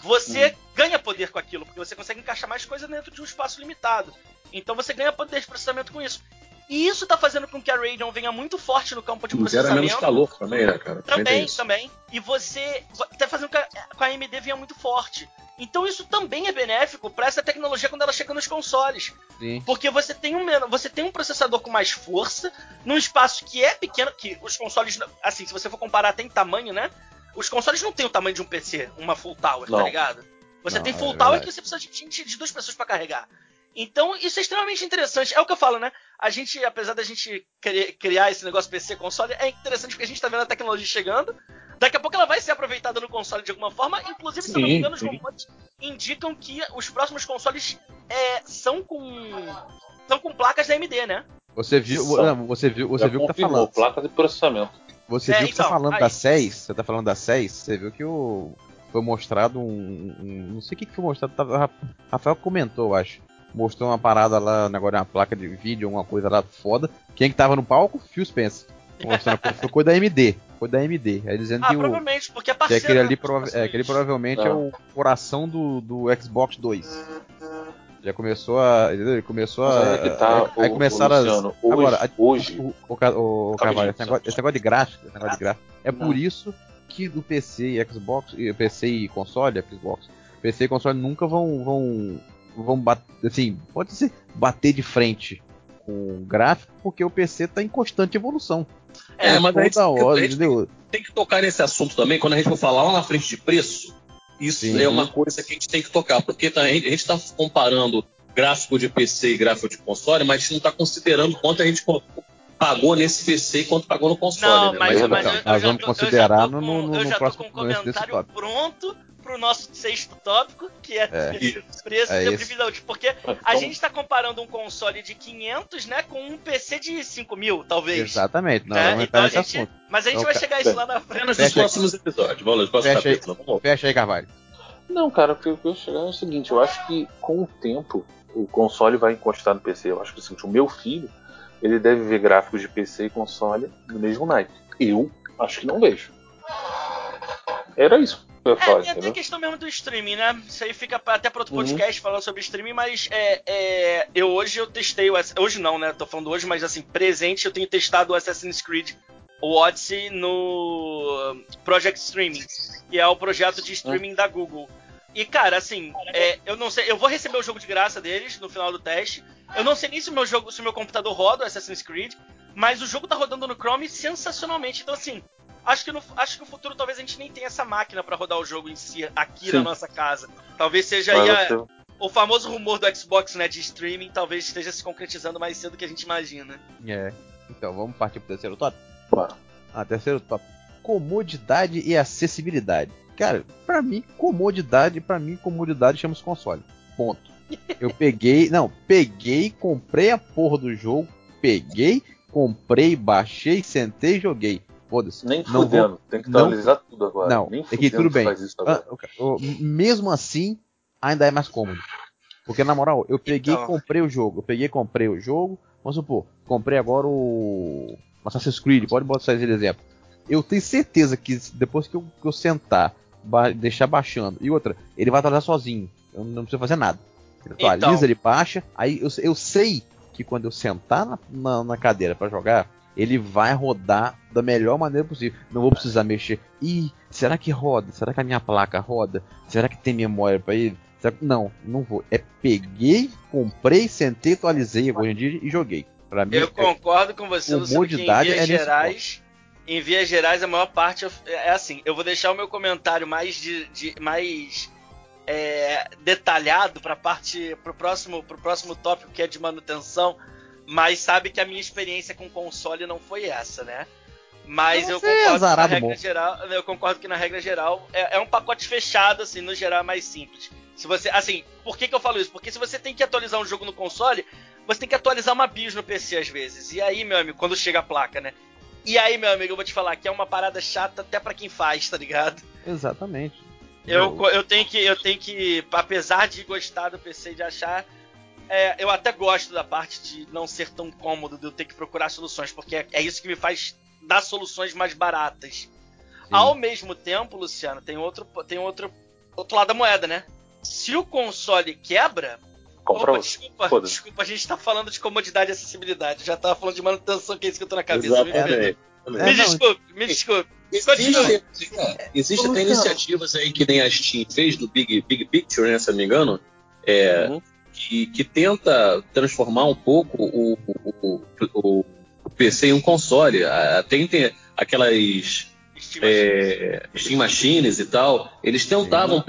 Você uhum. ganha poder com aquilo, porque você consegue encaixar mais coisa dentro de um espaço limitado. Então você ganha poder de processamento com isso. E isso tá fazendo com que a Radeon venha muito forte no campo de processamento. Gera menos calor também, né, cara? Também, também. E você tá fazendo com que a AMD venha muito forte. Então isso também é benéfico para essa tecnologia quando ela chega nos consoles. Sim. Porque você tem, um, você tem um processador com mais força, num espaço que é pequeno, que os consoles, assim, se você for comparar até em tamanho, né? Os consoles não tem o tamanho de um P C, uma full tower, não. tá ligado? Você não, tem full é tower que você precisa de, de duas pessoas para carregar. Então, isso é extremamente interessante. É o que eu falo, né? A gente, apesar da gente criar esse negócio P C, console, é interessante porque a gente tá vendo a tecnologia chegando. Daqui a pouco ela vai ser aproveitada no console de alguma forma. Inclusive, sim, se eu não me engano, os rumores indicam que os próximos consoles é, são com são com placas da A M D, né? Você viu, não, você viu, você viu o que tá falando. Placa de processamento. Você é, viu que então, tá falando aí. Da seis? Você tá falando da seis? Você viu que o... foi mostrado um, um... Não sei o que foi mostrado. Tava... Rafael comentou, eu acho. Mostrou uma parada lá, agora uma placa de vídeo, uma coisa lá foda. Quem que tava no palco? Phil Spencer. Mostrando foi coisa da A M D. Foi da A M D. Aí dizendo ah, que provavelmente, o, porque é parceiro. Que aquele, ali, prova... é, aquele provavelmente não. É o coração do, do Xbox dois. Já começou a... Ele começou a... Mas aí que tá aí, o, aí começaram o Luciano, as... Hoje, agora, hoje... O, o, o Carvalho, esse negócio, esse negócio de gráfico, esse negócio de gráfico. É não. Por isso que do P C e Xbox... P C e console, Xbox... P C e console nunca vão... vão... Vão bater, assim, pode ser bater de frente com o gráfico, porque o P C tá em constante evolução. É, é mas aí hora, tem, entendeu? Tem que tocar nesse assunto também, quando a gente for falar lá na frente de preço, isso sim. É uma coisa que a gente tem que tocar, porque a gente está comparando gráfico de P C e gráfico de console, mas a gente não está considerando quanto a gente pagou nesse P C e quanto pagou no console. Não, né? mas, mas, mas eu, nós eu vamos já, considerar no próximo. Eu já tô com, no, no, eu já próximo, tô com um comentário pronto pro nosso sexto tópico, que é, é preço é e privilégio, porque a gente tá comparando um console de quinhentos, né, com um P C de cinco mil, talvez. Exatamente, não, é? Então a gente, assunto. Mas a gente então, vai chegar a isso lá na frente nos próximos episódios. Vamos lá, fecha, aí, fecha aí, Carvalho. Não, cara, o que eu quero chegar é o seguinte, eu acho que com o tempo o console vai encostar no P C, eu acho que assim, o meu filho, ele deve ver gráficos de P C e console no mesmo night. Eu acho que não vejo. Era isso. É, tem a questão mesmo do streaming, né? Isso aí fica até para outro podcast, uhum, falando sobre streaming, mas é, é, eu hoje eu testei, o, hoje não, né? Tô falando hoje, mas assim, presente eu tenho testado o Assassin's Creed Odyssey no Project Streaming, que é o projeto de streaming uhum. da Google. E cara, assim, é, eu não sei, eu vou receber o jogo de graça deles no final do teste, eu não sei nem se o meu, jogo, se o meu computador roda o Assassin's Creed, mas o jogo tá rodando no Chrome sensacionalmente, então assim... Acho que, no, acho que no futuro talvez a gente nem tenha essa máquina pra rodar o jogo em si aqui Sim. na nossa casa. Talvez seja aí a, o famoso rumor do Xbox, né, de streaming, talvez esteja se concretizando mais cedo do que a gente imagina. É, então vamos partir pro terceiro tópico? Bora. Ah, terceiro tópico. Comodidade e acessibilidade. Cara, pra mim, comodidade, pra mim, comodidade chama-se console. Ponto. Eu peguei, não, peguei, comprei a porra do jogo, peguei, comprei, baixei, sentei e joguei. Foda-se. Nem não fudendo, vou... tem que atualizar não... tudo agora. Não, nem fudendo, tudo bem. Faz isso agora. Mesmo assim, ainda é mais cômodo. Porque na moral, eu peguei e então... comprei o jogo. Eu peguei e comprei o jogo. Vamos supor, comprei agora o Assassin's Creed, pode botar esse exemplo. Eu tenho certeza que depois que eu, que eu sentar, ba... deixar baixando, e outra, ele vai atualizar sozinho. Eu não preciso fazer nada. Ele atualiza, então... ele baixa. Aí eu, eu sei que quando eu sentar na, na, na cadeira pra jogar, ele vai rodar da melhor maneira possível. Não vou precisar mexer. Ih, será que roda? Será que a minha placa roda? Será que tem memória pra ele? Será que... Não, não vou. É peguei, comprei, sentei, atualizei hoje em dia e joguei. Pra mim, eu é... concordo com você, Luciano, que em vias é gerais, em vias gerais, a maior parte é assim. Eu vou deixar o meu comentário mais, de, de, mais é, detalhado pra parte, pro, próximo, pro próximo tópico, que é de manutenção. Mas sabe que a minha experiência com console não foi essa, né? Mas eu concordo, é na regra geral, eu concordo que na regra geral é, é um pacote fechado, assim, no geral é mais simples. Se você, assim, por que, que eu falo isso? Porque se você tem que atualizar um jogo no console, você tem que atualizar uma BIOS no P C às vezes. E aí, meu amigo, quando chega a placa, né? E aí, meu amigo, eu vou te falar que é uma parada chata até pra quem faz, tá ligado? Exatamente. Eu, eu, tenho, que, eu tenho que, apesar de gostar do P C e de achar... É, eu até gosto da parte de não ser tão cômodo, de eu ter que procurar soluções, porque é, é isso que me faz dar soluções mais baratas. Sim. Ao mesmo tempo, Luciano, tem outro, tem outro, outro lado da moeda, né? Se o console quebra... Compra opa, desculpa, Foda. desculpa, a gente tá falando de comodidade e acessibilidade. Eu já tava falando de manutenção, que é isso que eu tô na cabeça. Exatamente. Me, é, me desculpe, me desculpe. Existem existe até iniciativas aí que nem a Steam fez, do Big, Big Picture, né, se eu não me engano. É... Uhum. Que, que tenta transformar um pouco o, o, o, o P C em um console. Tem, tem aquelas Steam, é, Machines. Steam Machines e tal, eles tentavam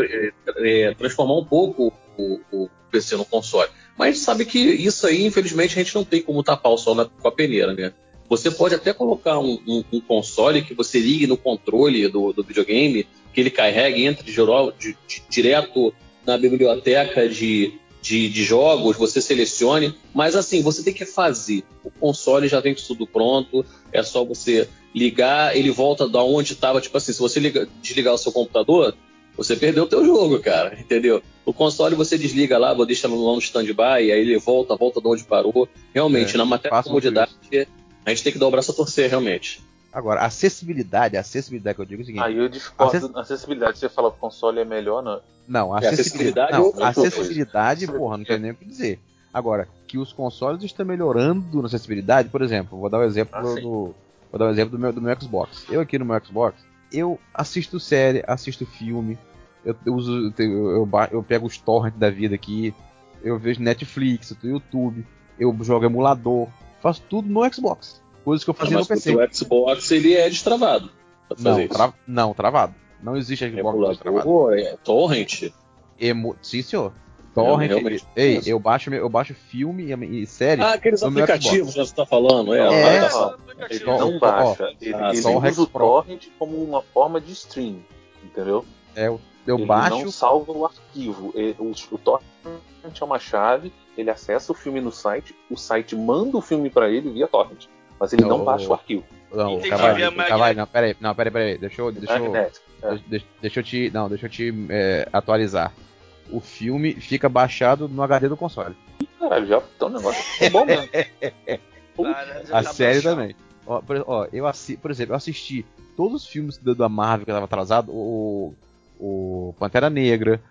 é, transformar um pouco o, o P C no console. Mas a gente sabe que isso aí, infelizmente, a gente não tem como tapar o sol na, com a peneira, né? Você pode até colocar um, um, um console que você ligue no controle do, do videogame, que ele carregue, entre de, de, de, direto na biblioteca de, de, de jogos, você selecione, mas assim, você tem que fazer. O console já tem tudo pronto, é só você ligar, ele volta da onde estava. Tipo assim, se você liga, desligar o seu computador, você perdeu o teu jogo, cara, entendeu? O console você desliga lá, deixa lá no stand-by, aí ele volta, volta de onde parou. Realmente, é, na matéria de comodidade... A gente tem que dar o braço a torcer, realmente. Agora, acessibilidade, acessibilidade que eu digo é o seguinte... Aí eu discordo, acess... acessibilidade, você fala que o console é melhor, não? Não, acessibilidade... Não, ou... acessibilidade, porra, não tem nem o que dizer. Agora, que os consoles estão melhorando na acessibilidade, por exemplo, vou dar um exemplo ah, do, do... Vou dar um exemplo do meu, do meu Xbox. Eu aqui no meu Xbox, eu assisto série, assisto filme, eu, eu, uso, eu, eu, eu pego os torrents da vida aqui, eu vejo Netflix, eu tenho YouTube, eu jogo emulador... Faço tudo no Xbox, coisas que eu fazia ah, no P C. Mas o Xbox ele é destravado. Pra fazer não, tra... não, travado. Não existe Xbox destravado. É torrent? Emo... Sim, senhor. Torrent. Eu, eu Ei, eu baixo, eu baixo filme e série. Ah, aqueles aplicativos que você tá falando. É, é. é. Tá... Ele não baixa. Ele, ah, ele usa o torrent como uma forma de stream, entendeu? É, eu, eu ele baixo. Ele não salva o arquivo. Ele, o, o torrent é uma chave. Ele acessa o filme no site, o site manda o filme pra ele via torrent, mas ele oh, não baixa o arquivo. Não, Carvalho, Carvalho, não, peraí, não, peraí, peraí, deixa eu, deixa eu, é. deixa, deixa eu te, não, deixa eu te é, atualizar. O filme fica baixado no H D do console. Caralho, já tá um negócio é bom mesmo. A série também. Ó, por, ó, eu assi, por exemplo, eu assisti todos os filmes da Marvel que eu tava atrasado, o, o Pantera Negra,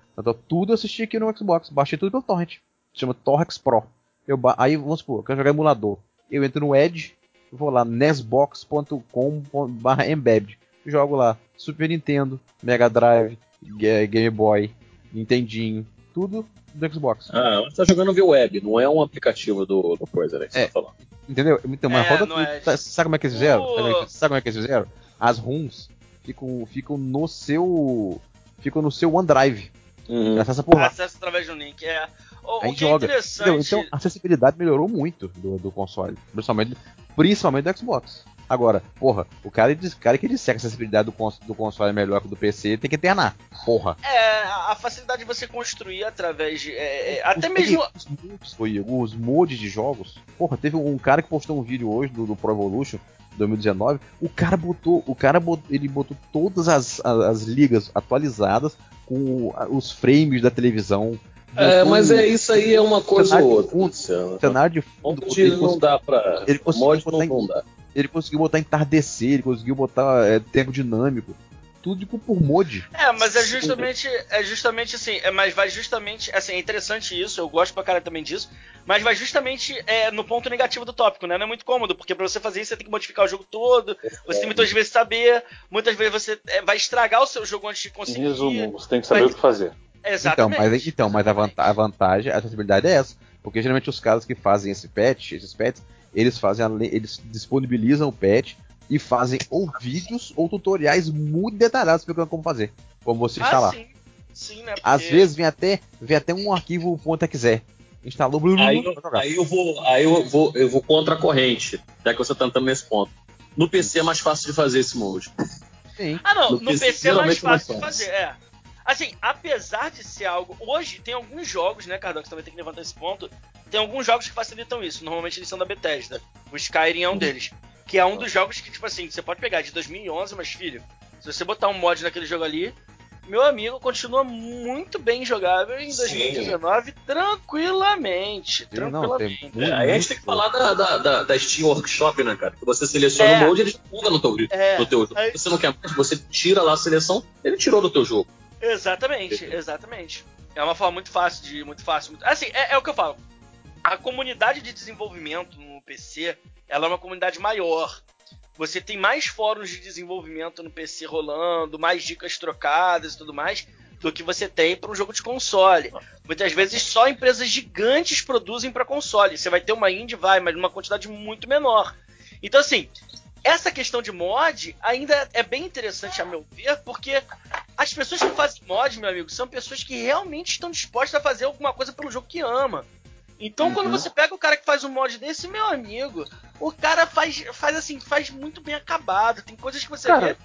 tudo eu assisti aqui no Xbox, baixei tudo pelo torrent. Chama Torrent Pro. Eu ba... Aí, vamos supor, eu quero jogar emulador. Eu entro no Edge, vou lá, nesbox ponto com barra embed. Jogo lá Super Nintendo, Mega Drive, Game Boy, Nintendinho, tudo do Xbox. Ah, você tá jogando via web, não é um aplicativo do, do coisa, né? Que é, você tá falando. Entendeu? Então, mas é, roda tudo. Sabe como é que eles fizeram? Oh. Sabe como é que eles fizeram? As ROMs ficam, ficam no seu. Ficam no seu OneDrive. Uhum. Acessa por lá. Acessa através de um link, é. O, o que é interessante... Então, a acessibilidade melhorou muito do, do console, principalmente, principalmente do Xbox. Agora, porra, o cara, o cara que disser que a acessibilidade do, cons, do console é melhor que do P C, tem que internar, porra. É, a facilidade de você construir através de... É, os, até os, mesmo... Os mods, foi, os mods de jogos, porra, teve um cara que postou um vídeo hoje do, do Pro Evolution dois mil e dezenove, o cara botou, o cara botou, ele botou todas as, as, as ligas atualizadas com os frames da televisão. É, mas é isso aí, é uma coisa ou outra. O cenário de fundo não dá pra. Ele conseguiu, botar não em, dá. ele conseguiu botar entardecer, ele conseguiu botar é, tempo dinâmico. Tudo por mod. É, mas é justamente. É justamente assim. É, mas vai justamente. Assim, é interessante isso, eu gosto pra caralho também disso. Mas vai justamente é, no ponto negativo do tópico, né? Não é muito cômodo, porque pra você fazer isso você tem que modificar o jogo todo. Você tem muitas vezes saber. Muitas vezes você é, vai estragar o seu jogo antes de conseguir. Em resumo, você tem que saber mas, o que fazer. Exatamente. Então, mas, então, mas a, vanta- a vantagem, a acessibilidade é essa. Porque geralmente os caras que fazem esse patch, esses patches, eles fazem le- eles disponibilizam o patch e fazem ou vídeos ou tutoriais muito detalhados explicando como fazer. Como você instalar. Ah, sim. Sim, né, porque... Às vezes vem até, vem até um arquivo .exe. Instalou blum, aí, blum, eu, aí eu vou, aí eu vou, eu vou contra a corrente, já que você tá entrando nesse ponto. No P C é mais fácil de fazer esse mod. Sim. Ah, não, no, no P C, P C é mais fácil de fazer, é. Assim, apesar de ser algo... Hoje tem alguns jogos, né, Cardox, também tem que levantar esse ponto. Tem alguns jogos que facilitam isso. Normalmente eles são da Bethesda. O Skyrim é um deles. Que é um dos jogos que, tipo assim, você pode pegar de dois mil e onze, mas, filho, se você botar um mod naquele jogo ali, meu amigo, continua muito bem jogável em dois mil e dezenove, sim, tranquilamente. Sim, tranquilamente. Não, é, aí a gente tem que falar da, da, da, da Steam Workshop, né, cara? Que você seleciona é. o mod e ele já muda no teu, é. no teu jogo. Aí... Você não quer mais, você tira lá a seleção, ele tirou do teu jogo. Exatamente, exatamente. É uma forma muito fácil de... Muito fácil, muito... Assim, é, é o que eu falo. A comunidade de desenvolvimento no P C, ela é uma comunidade maior. Você tem mais fóruns de desenvolvimento no P C rolando, mais dicas trocadas e tudo mais, do que você tem para um jogo de console. Muitas vezes só empresas gigantes produzem para console. Você vai ter uma indie, vai, mas numa quantidade muito menor. Então, assim... Essa questão de mod ainda é bem interessante, a meu ver, porque as pessoas que fazem mod, meu amigo, são pessoas que realmente estão dispostas a fazer alguma coisa pelo jogo que ama. Então, uhum. quando você pega o cara que faz um mod desse, meu amigo, o cara faz, faz assim, faz muito bem acabado. Tem coisas que você cara, vê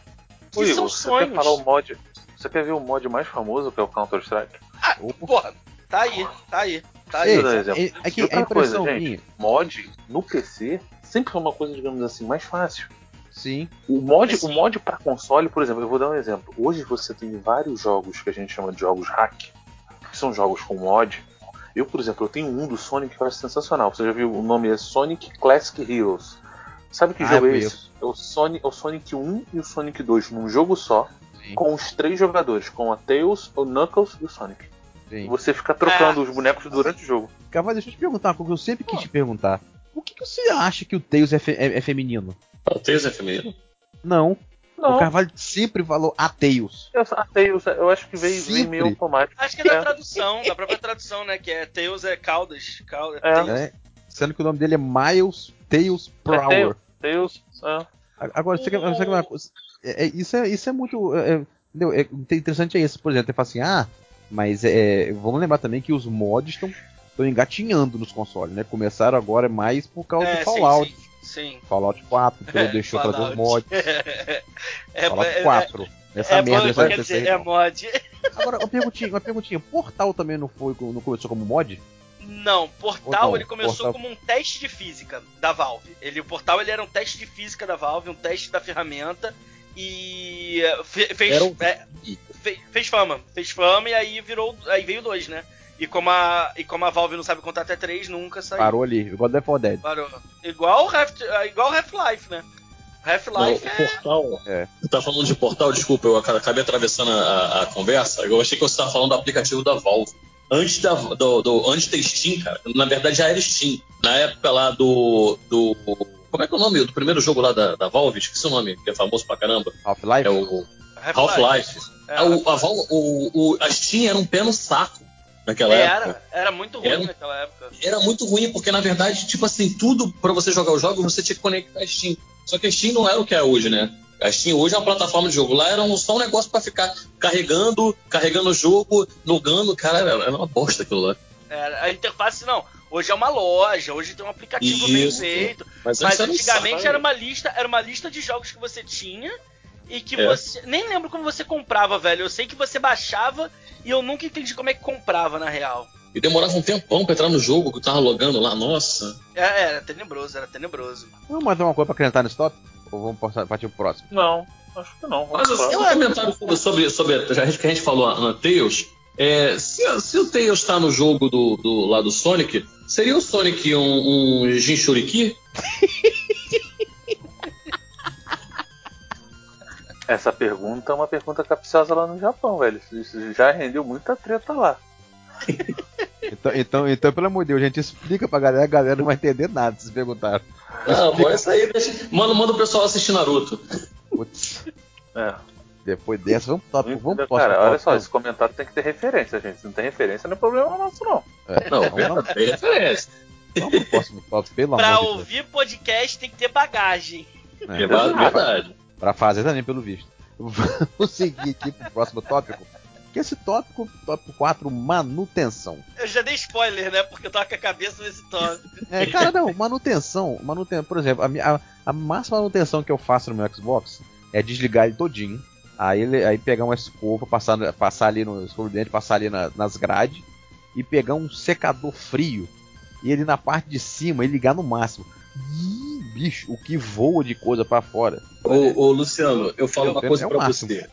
que Igor, são sonhos. Você quer, falar o mod, você quer ver o mod mais famoso que é o Counter-Strike? Ah, uh. porra, tá aí, tá aí. Tá aí. Ei, é que a impressão coisa, gente, mod no P C sempre foi uma coisa, digamos assim, mais fácil. Sim. O mod, o mod para console, por exemplo, eu vou dar um exemplo. Hoje você tem vários jogos que a gente chama de jogos hack, que são jogos com mod. Eu, por exemplo, eu tenho um do Sonic que eu acho sensacional. Você já viu, o nome é Sonic Classic Heroes. Sabe que ah, jogo é esse? É o Sonic, o Sonic um e o Sonic dois num jogo só, sim, com os três jogadores, com a Tails, o Knuckles e o Sonic. Sim. Você fica trocando é. os bonecos durante o jogo. Carvalho, deixa eu te perguntar, porque eu sempre quis te perguntar. Por que, que você acha que o Tails é, fe- é, é feminino? O Tails é feminino? Não. Não. O Carvalho sempre falou Tails. A Tails, eu acho que veio, veio meio automático. Acho que é da tradução, da própria tradução, né? Que é Tails é Caldas. Caldas é. Tails. É. Sendo que o nome dele é Miles Tails Prower. É Tails, é. Agora, você quer, você quer uma coisa? É, é, isso, é, isso é muito. É, é, interessante é isso, por exemplo, você fala assim, ah, mas é, vamos lembrar também que os mods estão engatinhando nos consoles, né? Começaram agora mais por causa é, do Fallout. Sim, sim, sim. Fallout quatro, que é, não deixou Fallout. fazer os mods. É, Fallout quatro. É, Essa é merda mod, quer dizer, é mod. Agora, uma perguntinha, uma perguntinha. Portal também não, foi, não começou como mod? Não, Portal não, ele começou Portal... como um teste de física da Valve. Ele, o Portal ele era um teste de física da Valve, um teste da ferramenta. E fe, fez, um... é, fe, fez fama, fez fama e aí virou, aí veio dois, né? E como a, e como a Valve não sabe contar até três, nunca saiu. Parou ali, igual The Fall Dead. Parou. Igual igual Half-Life, né? Half-Life não, é... Portal, é. Você tá falando de Portal, desculpa, eu acabei atravessando a, a conversa. Eu achei que você tava falando do aplicativo da Valve. Antes da, do, do, antes da Steam, cara, na verdade já era Steam. Na época lá do... do como é que é o nome do primeiro jogo lá da, da Valve? Esqueci o nome, que é famoso pra caramba. Half-Life? É o Half-Life. É, a, o, a, Valve, o, o, a Steam era um pé no saco naquela é, época. Era, era muito ruim era, naquela época. Era muito ruim, porque na verdade, tipo assim, tudo pra você jogar o jogo, você tinha que conectar a Steam. Só que a Steam não era o que é hoje, né? A Steam hoje é uma plataforma de jogo. Lá era só um negócio pra ficar carregando, carregando o jogo, logando. Cara, era uma bosta aquilo lá. Era, a interface não. Hoje é uma loja, hoje tem um aplicativo isso, bem feito. Mas, mas antigamente era uma, lista, era uma lista de jogos que você tinha e que é. você... Nem lembro como você comprava, velho. Eu sei que você baixava e eu nunca entendi como é que comprava, na real. E demorava um tempão pra entrar no jogo, que eu tava logando lá, nossa. É, era tenebroso, era tenebroso. Vamos mais uma coisa pra acrescentar nesse top? Ou vamos passar, partir pro próximo? Não, acho que não. Mas assim, eu comentário sobre, sobre já que a gente falou na Tails, é, se, se o Tails tá no jogo do, do, lá do Sonic, seria o Sonic um, um Jinchuriki? Essa pergunta é uma pergunta capciosa lá no Japão, velho. Isso já rendeu muita treta lá. Então, então, então, pelo amor de Deus, gente, explica pra galera, a galera não vai entender nada, vocês perguntaram. Não, bom, isso aí, deixa... manda, manda o pessoal assistir Naruto. Putz. É. Depois dessa, vamos top, vamos top. Cara, top, olha top, só, top. Esse comentário tem que ter referência, gente. Se não tem referência, não é problema nosso, não. É, não, não, não tem referência. Vamos pro próximo top, pelo pra amor de Deus. Pra ouvir podcast tem que ter bagagem. É, é verdade. Pra fazer também, pelo visto. Vamos seguir aqui pro próximo tópico. Que esse tópico, tópico quatro, manutenção. Eu já dei spoiler, né? Porque eu tava com a cabeça nesse tópico. É, cara, não, manutenção, manutenção. Por exemplo, a, a, a máxima manutenção que eu faço no meu Xbox é desligar ele todinho. Aí, ele, aí pegar uma escova, passar, passar ali no escova de dente, passar ali na, nas grades e pegar um secador frio. E ele na parte de cima e ligar no máximo. Ih, bicho, o que voa de coisa pra fora. Ô, ô Luciano, eu falo eu, uma coisa é pra máximo. Você.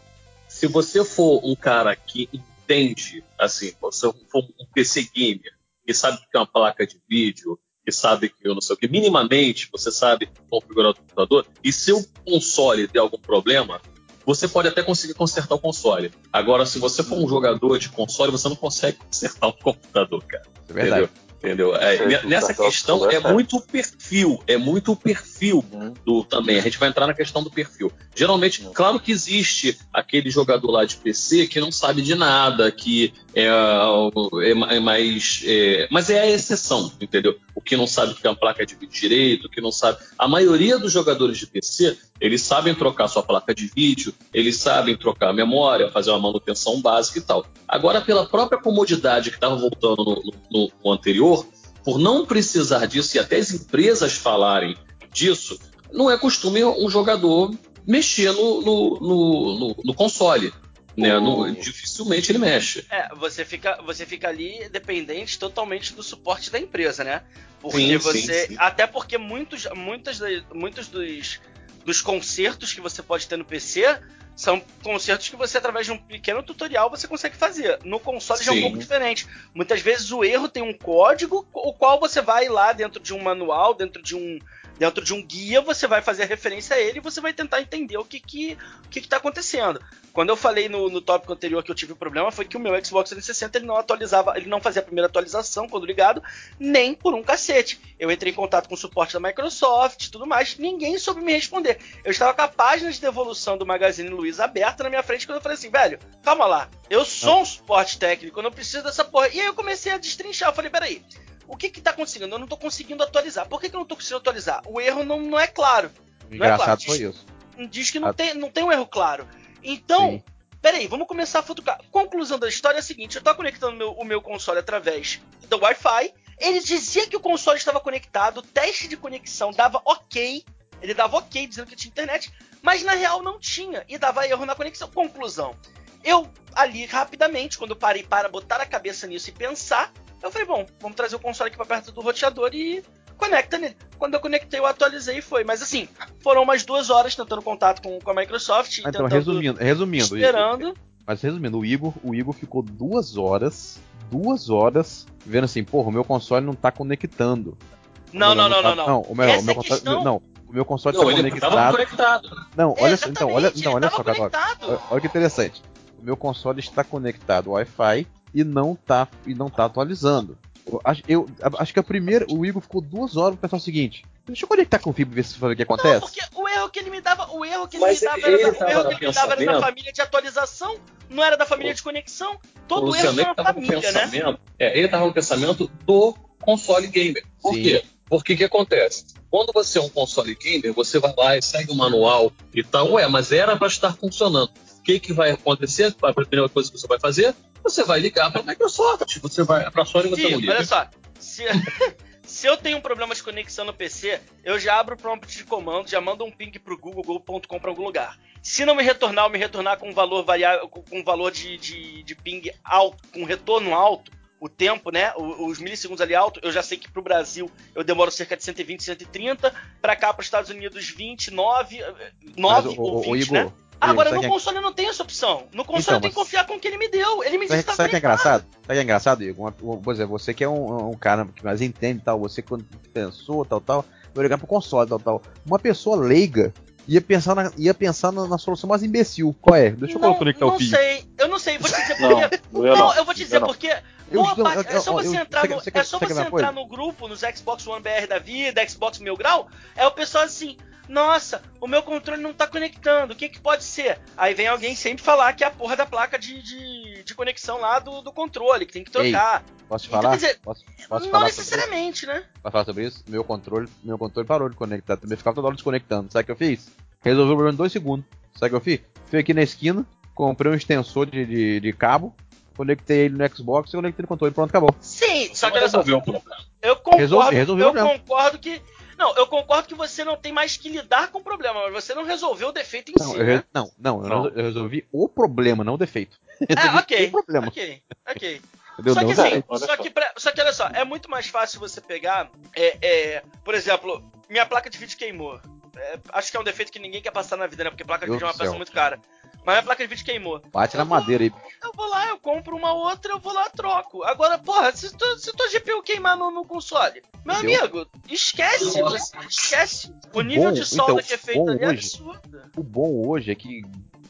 Se você for um cara que entende, assim, se você for um P C gamer, que sabe que é uma placa de vídeo, que sabe que eu não sei o que, minimamente você sabe configurar o computador, e se o console der algum problema, você pode até conseguir consertar o console. Agora, se você for um jogador de console, você não consegue consertar o computador, cara. É verdade. Entendeu? Entendeu? É, nessa questão é muito o perfil, é muito o perfil do também. A gente vai entrar na questão do perfil. Geralmente, claro que existe aquele jogador lá de P C que não sabe de nada, que é, é, é mais. É, mas é a exceção, entendeu? O que não sabe que é uma placa de vídeo direito, o que não sabe. A maioria dos jogadores de P C, eles sabem trocar sua placa de vídeo, eles sabem trocar a memória, fazer uma manutenção básica e tal. Agora, pela própria comodidade que estava voltando no, no, no anterior, por não precisar disso e até as empresas falarem disso, não é costume um jogador mexer no, no, no, no, no console. Né? No, dificilmente ele mexe. É, você fica, você fica ali dependente totalmente do suporte da empresa, né? Porque sim, você. Sim, sim. Até porque muitos, muitas, muitos dos, dos concertos que você pode ter no P C são concertos que você, através de um pequeno tutorial, você consegue fazer. No console sim. já é um pouco diferente. Muitas vezes o erro tem um código, o qual você vai lá dentro de um manual, dentro de um. Dentro de um guia, você vai fazer referência a ele e você vai tentar entender o que que, o que, que tá acontecendo. Quando eu falei no, no tópico anterior que eu tive um problema, foi que o meu Xbox trezentos e sessenta ele não atualizava, ele não fazia a primeira atualização quando ligado, nem por um cacete. Eu entrei em contato com o suporte da Microsoft e tudo mais, ninguém soube me responder. Eu estava com a página de devolução do Magazine Luiza aberta na minha frente quando eu falei assim, velho, calma lá, eu sou um suporte técnico, eu não preciso dessa porra. E aí eu comecei a destrinchar, eu falei, peraí, o que que tá acontecendo? Eu não tô conseguindo atualizar. Por que que eu não tô conseguindo atualizar? O erro não, não é claro. Não Engraçado é claro. Diz, foi isso. Diz que não, a... tem, não tem um erro claro. Então, Sim. peraí, vamos começar a futucar. Conclusão da história é a seguinte, eu tava conectando meu, o meu console através do Wi-Fi, ele dizia que o console estava conectado, o teste de conexão dava ok, ele dava ok dizendo que tinha internet, mas na real não tinha, e dava erro na conexão. Conclusão, eu ali rapidamente, quando eu parei para botar a cabeça nisso e pensar, eu falei, bom, vamos trazer o console aqui pra perto do roteador e conecta nele. Quando eu conectei, eu atualizei e foi. Mas assim, foram umas duas horas tentando contato com, com a Microsoft. Ah, então, resumindo, resumindo. Esperando. Mas resumindo, o Igor, o Igor ficou duas horas, duas horas, vendo assim, porra, o meu console não tá conectando. Não, não, não, não, não. Não, o meu console... Não, o meu console tá conectado. Não, olha só, então, olha só, Cardox. Olha que interessante. O meu console está conectado ao Wi-Fi. E não tá, e não tá atualizando. Eu, eu, acho que a primeira, o Igor ficou duas horas pra pensar o seguinte: deixa eu conectar com o Fibre e ver se o que acontece. Não, porque o erro que ele me dava, o erro que ele Mas me dava, ele era, o erro que ele me dava era da família de atualização, não era da família de conexão. Todo o erro era da família, né? É, ele tava no pensamento do console gamer. Por Sim. quê? Porque o que acontece? Quando você é um console gamer, você vai lá e segue o manual e tal. Ué, mas era para estar funcionando. O que, que vai acontecer? A primeira coisa que você vai fazer, você vai ligar para a Microsoft. Você vai para a Sony e você não liga. Olha só, se, se eu tenho um problema de conexão no P C, eu já abro o prompt de comando, já mando um ping para o google ponto com para algum lugar. Se não me retornar, eu me retornar com um valor, variável, com um valor de, de, de ping alto, com retorno alto, o tempo, né, os milissegundos ali alto, eu já sei que pro Brasil eu demoro cerca de cento e vinte, cento e trinta, pra cá pros Estados Unidos vinte, nove, nove ou vinte, Igor, né? Agora no console eu não tenho essa opção, no console eu tenho que confiar com o que ele me deu, ele me disse que tá conectado. Sabe que é engraçado? Sabe que é engraçado, Igor? Por exemplo, você que é um, um cara que mais entende tal, você que pensou tal, tal, vai ligar pro console tal, tal, uma pessoa leiga, ia pensar, na, ia pensar na, na solução mais imbecil. Qual é? Deixa eu não, conectar não o fio. Não sei, eu não sei, vou te dizer por quê. Não, não, não, eu vou te dizer por quê. É só você eu, entrar, no, você quer, é só você você entrar no grupo, nos Xbox One B R da vida, Xbox Mil Grau, é o pessoal assim, nossa, o meu controle não tá conectando, o que que pode ser? Aí vem alguém sempre falar que é a porra da placa de, de, de conexão lá do, do controle, que tem que trocar. Ei, posso te falar? Então, dizer, posso, posso não falar necessariamente, né? Posso falar sobre isso? Meu controle, meu controle parou de conectar, também ficava toda hora desconectando. Sabe o que eu fiz? Resolveu o problema em dois segundos. Sabe o que eu fiz? Fui aqui na esquina, comprei um extensor de, de, de cabo, conectei ele no Xbox e conectei no controle. Pronto, acabou. Sim, só que resolveu o problema. Eu concordo, resolvi, resolvi eu concordo que... Não, eu concordo que você não tem mais que lidar com o problema, mas você não resolveu o defeito em não, si, eu, né? Não, não, eu, não. eu resolvi o problema, não o defeito. Ah, ok, problema. ok, ok. Entendeu? Só que assim, só que, pra, só que olha só, é muito mais fácil você pegar, é, é, por exemplo, minha placa de vídeo queimou. É, acho que é um defeito que ninguém quer passar na vida, né? Porque placa de vídeo é uma peça muito cara. Mas minha placa de vídeo queimou. Bate na madeira aí. Eu vou lá, eu compro uma outra, eu vou lá, troco. Agora, porra, se tu, se tua G P U queimar no, no console, meu Entendeu? amigo, esquece, você, esquece. O nível bom, de solda então, que é feito ali é absurdo. O bom hoje é que,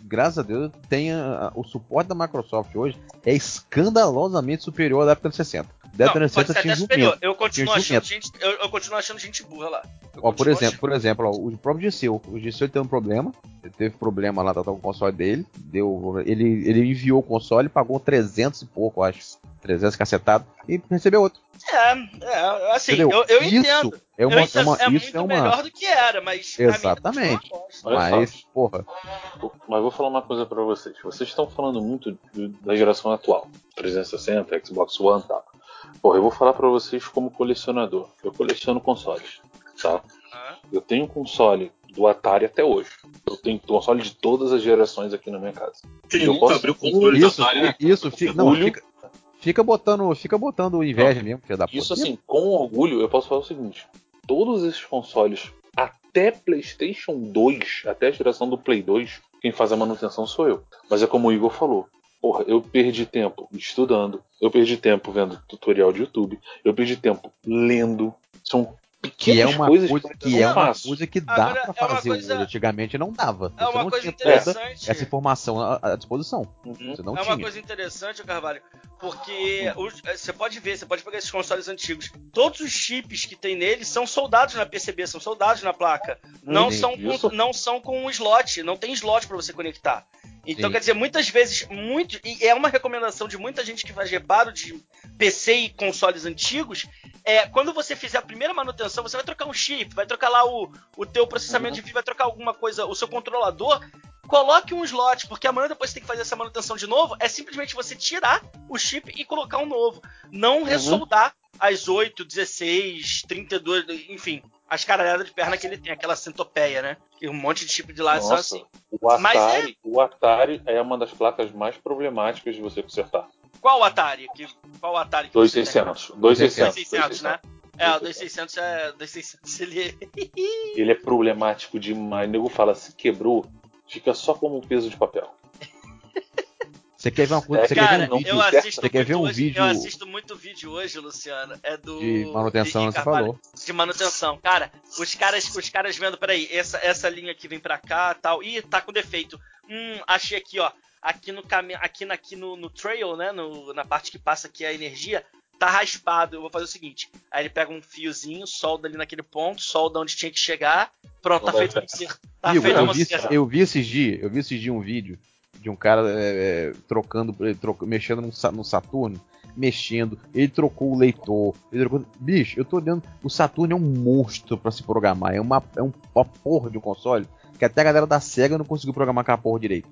graças a Deus, tem a, o suporte da Microsoft hoje é escandalosamente superior ao da trezentos e sessenta. Da trezentos e sessenta tinha superior. Eu continuo, achando gente, eu, eu continuo achando gente burra lá. Ó, por exemplo, achando... por exemplo ó, o próprio G C U. O G C U teve um problema. Ele teve problema lá tá, tá, com o console dele. Deu, ele, ele enviou o console e pagou trezentos e pouco, acho. trezentos cacetado. E recebeu outro. É, é assim, Entendeu? eu, eu isso entendo. É, uma, eu entendo. É, uma, é muito isso é uma... melhor do que era, mas... Exatamente. Mas, porra... Mas vou falar uma coisa pra vocês. Vocês estão falando muito da geração atual. trezentos e sessenta, Xbox One e tal. Porra, eu vou falar pra vocês como colecionador. Eu coleciono consoles, tá? Eu tenho console do Atari até hoje. Eu tenho console de todas as gerações aqui na minha casa. Quem eu nunca posso... abriu o console do Atari, né? Isso, fica, não, fica, fica botando, fica botando inveja mesmo, filho da puta. Isso assim, com orgulho, eu posso falar o seguinte. Todos esses consoles, até PlayStation dois, até a geração do Play dois, quem faz a manutenção sou eu. Mas é como o Igor falou. Porra, eu perdi tempo estudando, eu perdi tempo vendo tutorial de YouTube, eu perdi tempo lendo. São pequenas que é uma coisas coisa, que, que é uma coisa que dá Agora, pra fazer. É coisa... Antigamente não dava. É uma não coisa interessante. Essa informação à, à disposição. Uhum. Você não é tinha. Uma coisa interessante, Carvalho, porque uhum. os, você pode ver, você pode pegar esses consoles antigos. Todos os chips que tem neles são soldados na P C B, são soldados na placa. Uhum. Não, são com, não são com um slot, não tem slot pra você conectar. Então, Sim. quer dizer, muitas vezes, muito, e é uma recomendação de muita gente que faz reparo de P C e consoles antigos, é, quando você fizer a primeira manutenção, você vai trocar um chip, vai trocar lá o, o teu processamento uhum. de vídeo, vai trocar alguma coisa, o seu controlador, coloque um slot, porque amanhã depois você tem que fazer essa manutenção de novo, é simplesmente você tirar o chip e colocar um novo, não uhum. ressoldar as oito, dezesseis, trinta e dois, enfim... As caralhadas de perna que ele tem, aquela centopeia, né? E um monte de tipo de lá são assim. O Atari, Mas é... o Atari é uma das placas mais problemáticas de você consertar. Qual Atari? Que, qual Atari que dois mil e seiscentos. dois mil e seiscentos, né? É, o dois mil e seiscentos é. dois mil e seiscentos ele Ele é problemático demais. O nego fala, se quebrou, fica só como um peso de papel. Você quer ver uma coisa? É, você cara, quer ver um vídeo? Você quer ver um hoje, vídeo? Eu assisto muito vídeo hoje, Luciano. É do. De manutenção, de você falou. De manutenção. Cara, os caras, os caras vendo, peraí, essa, essa linha aqui vem pra cá e tal. Ih, tá com defeito. Hum, achei aqui, ó. Aqui no caminho. Aqui, aqui no, no trail, né? No, na parte que passa aqui a energia, tá raspado. Eu vou fazer o seguinte. Aí ele pega um fiozinho, solda ali naquele ponto, solda onde tinha que chegar. Pronto, tá feito um conserto. Tá feito uma conserto. Eu vi esses dias, eu vi esses dias um vídeo. De um cara é, trocando, troca, mexendo no, no Saturno, mexendo, ele trocou o leitor, ele trocou... Bicho, eu tô olhando, o Saturno é um monstro pra se programar, é uma, é um, uma porra de um console, que até a galera da SEGA não conseguiu programar aquela porra direito.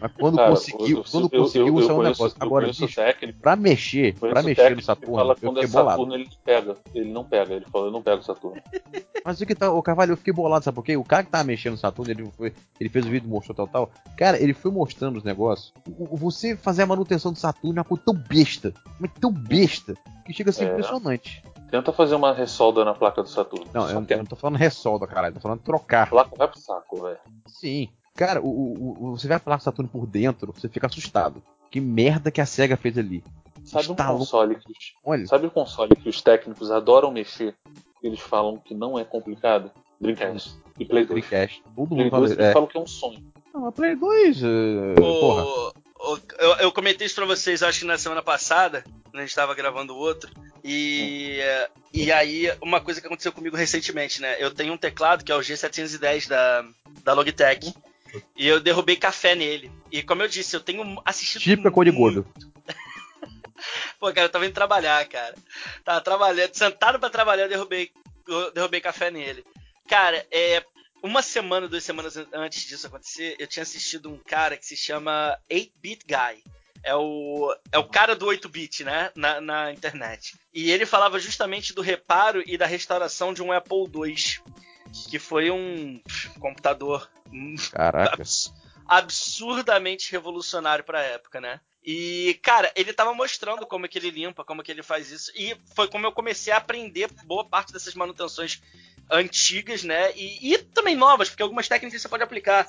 Mas quando cara, conseguiu, eu, quando eu, conseguiu, saiu um negócio. Agora, bicho, técnico, pra mexer, pra mexer no Saturno, eu fiquei é bolado. Saturno, ele pega, ele não pega, ele fala, eu não pego o Saturno. Mas o que tá, o Carvalho, eu fiquei bolado, sabe por quê? O cara que tava mexendo no Saturno, ele, foi, ele fez o vídeo, mostrou tal, tal. Cara, ele foi mostrando os negócios. Você fazer a manutenção do Saturno é uma coisa tão besta, mas tão besta, que chega a ser é. impressionante. Tenta fazer uma ressolda na placa do Saturno. Não, eu, eu não tô falando ressolda, caralho, tô falando trocar. A placa vai pro saco, velho. Sim. Cara, o, o, o, você vai a placa do Saturno por dentro, você fica assustado. Que merda que a SEGA fez ali. Sabe um console que os, Olha. Sabe o console que os técnicos adoram mexer? Eles falam que não é complicado? Dreamcast e Play dois. Dreamcast. Todo mundo fala, eles é. falam que é um sonho. Não, mas Play dois... Uh, o, porra. O, eu, eu comentei isso pra vocês, acho que na semana passada, quando a gente tava gravando outro, e, hum. e aí uma coisa que aconteceu comigo recentemente, né? Eu tenho um teclado que é o G setecentos e dez da, da Logitech. E eu derrubei café nele. E como eu disse, eu tenho assistido... Típica cor de gordo. Pô, cara, eu tava indo trabalhar, cara. Tava trabalhando, sentado pra trabalhar, eu derrubei, eu derrubei café nele. Cara, é, uma semana, duas semanas antes disso acontecer, eu tinha assistido um cara que se chama eight bit Guy. É o, é o cara do oito bit, né? Na, na internet. E ele falava justamente do reparo e da restauração de um Apple dois. Que foi um computador... Caraca. Absurdamente revolucionário pra época, né? E, cara, ele tava mostrando como é que ele limpa, como é que ele faz isso. E foi como eu comecei a aprender boa parte dessas manutenções antigas, né? E, e também novas, porque algumas técnicas você pode aplicar.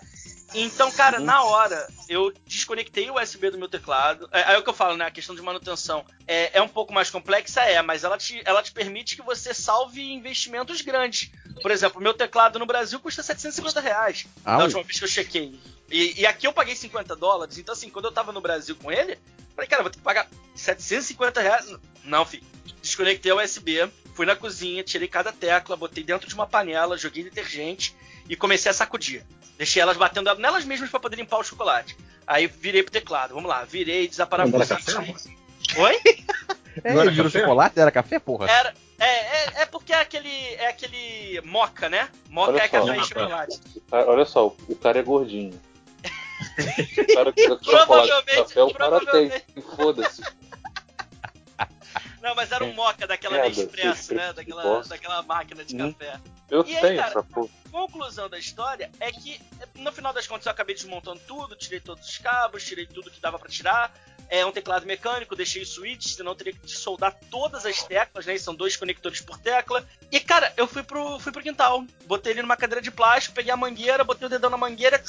Então, cara, na hora, eu desconectei o U S B do meu teclado. É, é o que eu falo, né? A questão de manutenção é, é um pouco mais complexa, é, mas ela te, ela te permite que você salve investimentos grandes. Por exemplo, meu teclado no Brasil custa setecentos e cinquenta reais. Ai. Da última vez que eu chequei. E, e aqui eu paguei cinquenta dólares. Então, assim, quando eu tava no Brasil com ele, falei, cara, vou ter que pagar setecentos e cinquenta reais. Não, filho. Desconectei o U S B, fui na cozinha, tirei cada tecla, botei dentro de uma panela, joguei detergente e comecei a sacudir. Deixei elas batendo nelas mesmas pra poder limpar o chocolate. Aí virei pro teclado, vamos lá, virei, desaparafusei. Oi? É, não era virou café? Chocolate? Era café, porra? Era, é, é, é porque é aquele, é aquele moca, né? Moca olha é só, café e chocolate. Cara, olha só, o cara é gordinho. O cara que provavelmente, café, o provavelmente. Cara tem, foda-se. Não, mas era um moca daquela é, Nespresso, né? Daquela, daquela máquina de hum. café. Eu e aí, tenho cara, essa porra. Conclusão da história é que, no final das contas, eu acabei desmontando tudo, tirei todos os cabos, tirei tudo que dava pra tirar. É um teclado mecânico, deixei o switch, senão eu teria que soldar todas as teclas, né? E são dois conectores por tecla. E, cara, eu fui pro, fui pro quintal, botei ele numa cadeira de plástico, peguei a mangueira, botei o dedão na mangueira,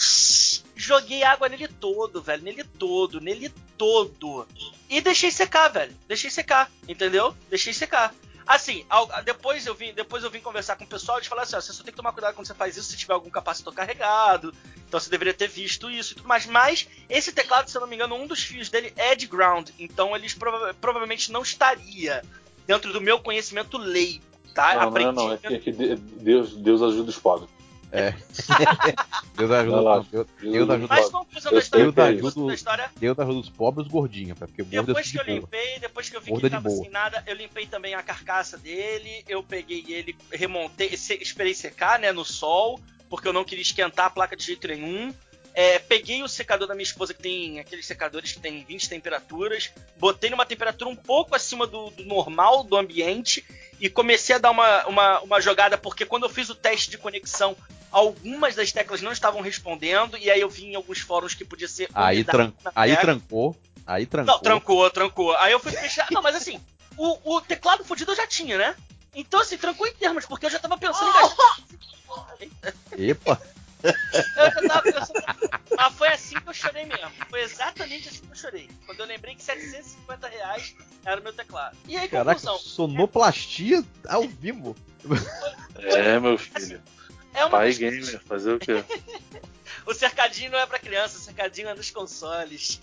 joguei água nele todo, velho, nele todo, nele todo. E deixei secar, velho, deixei secar, entendeu? Deixei secar. Assim, depois eu vim, depois eu vim conversar com o pessoal e eles falaram assim, ó, você só tem que tomar cuidado quando você faz isso se tiver algum capacitor carregado, então você deveria ter visto isso e tudo mais, mas esse teclado, se eu não me engano, um dos fios dele é de ground, então eles prova- provavelmente não estaria dentro do meu conhecimento leigo, tá? Não, aprendi... não, não, é que, é que Deus, Deus ajuda os pobres. É. Deus ajuda lá, Deus, Deus, Deus ajuda. Mas conclusão da história, Deus ajuda, história. Deus ajuda os pobres e os gordinhos, porque depois que eu limpei, depois que eu vi gorda que ele tava sem nada, eu limpei também a carcaça dele, eu peguei ele, remontei, esperei secar, né, no sol, porque eu não queria esquentar a placa de jeito nenhum. É, peguei o secador da minha esposa, que tem aqueles secadores que tem vinte temperaturas, botei numa temperatura um pouco acima do, do normal do ambiente e comecei a dar uma, uma, uma jogada, porque quando eu fiz o teste de conexão, algumas das teclas não estavam respondendo, e aí eu vi em alguns fóruns que podia ser... Aí, tran- aí trancou, aí trancou. Não, trancou, trancou. Aí eu fui fechar... Não, mas assim, o, o teclado fodido eu já tinha, né? Então, assim, trancou em termos, porque eu já tava pensando em gastar... Epa! Eu já tava pensando... Mas foi assim que eu chorei mesmo. Foi exatamente assim que eu chorei. Quando eu lembrei que setecentos e cinquenta reais era o meu teclado. E aí, caraca, conclusão... sonoplastia ao vivo. É, meu filho. Assim, É uma Pai gamer, que... fazer o quê? O cercadinho não é pra criança, o cercadinho é nos consoles.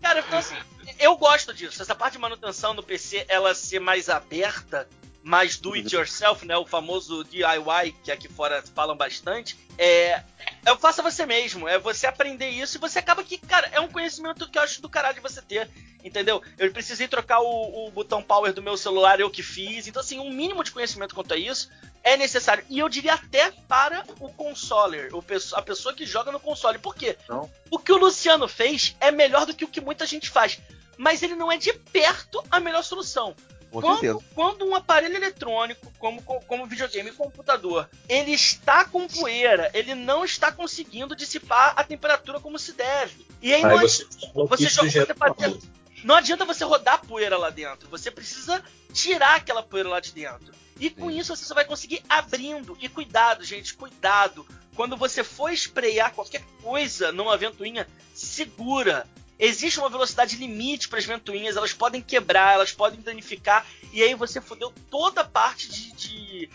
Cara, então assim, eu gosto disso. Essa parte de manutenção no P C, ela ser mais aberta, mais do it yourself, né? O famoso D I Y, que aqui fora falam bastante. É, é faça você mesmo, é você aprender isso e você acaba que, cara, é um conhecimento que eu acho do caralho de você ter. Entendeu? Eu precisei trocar o, o botão power do meu celular, eu que fiz. Então, assim, um mínimo de conhecimento quanto a isso é necessário. E eu diria até para o consoler, o peço, a pessoa que joga no console. Por quê? Não. O que o Luciano fez é melhor do que o que muita gente faz. Mas ele não é de perto a melhor solução. Quando, quando um aparelho eletrônico, como, como videogame e computador, ele está com poeira, ele não está conseguindo dissipar a temperatura como se deve. E aí, aí nós, você, você joga o... Não adianta você rodar a poeira lá dentro, você precisa tirar aquela poeira lá de dentro. E com Sim. isso você só vai conseguir abrindo. E cuidado, gente, cuidado. Quando você for sprayar qualquer coisa numa ventoinha, segura. Existe uma velocidade limite para as ventoinhas, elas podem quebrar, elas podem danificar. E aí você fodeu toda a parte de, de,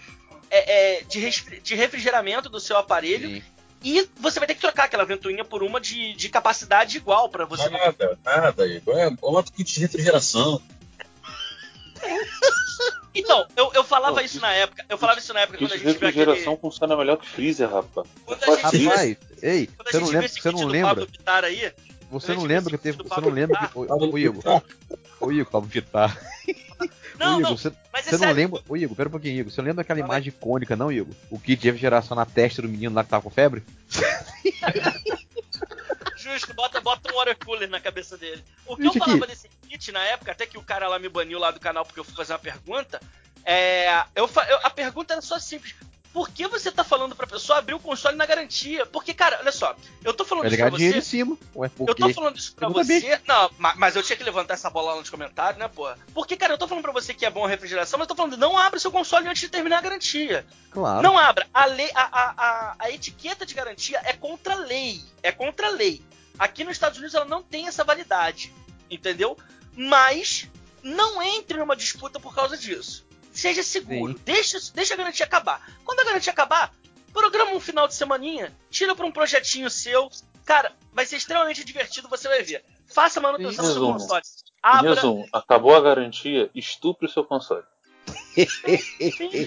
é, é, de, resfri- de refrigeramento do seu aparelho. Sim. E você vai ter que trocar aquela ventoinha por uma de, de capacidade igual pra você. Nada, não... nada, Igor. É outro kit de refrigeração. Então, eu, eu falava Pô, isso na época. Eu falava isso na época quando a gente viu aquele... refrigeração funciona melhor que freezer, rapaz. Quando a gente viu esse, ei, quando você a gente não lembra, esse você kit não do lembra? Pablo Vittar aí... Você não lembra que teve... Você não lembra que... Ô, Igor. Ô, Igor, Pablo Vittar. Não, Igor, não, você, mas você é não lembra. Ô, Igor, pera um pouquinho, Igor. Você lembra aquela não, imagem icônica, não, Igor? O kit de refrigeração na testa do menino lá que tava com febre? Justo, bota, bota um water cooler na cabeça dele. O que Gente, eu falava aqui. Desse kit na época, até que o cara lá me baniu lá do canal porque eu fui fazer uma pergunta, é, eu, eu, a pergunta era só simples. Por que você tá falando pra pessoa abrir o console na garantia? Porque, cara, olha só, eu tô falando isso pra você... de cima. Ué, eu tô falando isso pra eu você... Também. Não, mas eu tinha que levantar essa bola lá nos comentários, né, porra? Porque, cara, eu tô falando pra você que é bom a refrigeração, mas eu tô falando, não abra o seu console antes de terminar a garantia. Claro. Não abra. A, lei, a, a, a, a etiqueta de garantia é contra a lei. É contra a lei. Aqui nos Estados Unidos ela não tem essa validade, entendeu? Mas não entre numa disputa por causa disso. Seja seguro, deixa, deixa a garantia acabar. Quando a garantia acabar, programa um final de semaninha, tira pra um projetinho seu. Cara, vai ser extremamente divertido, você vai ver. Faça manutenção do seu console. Abra... Resumo, acabou a garantia, estupre o seu console.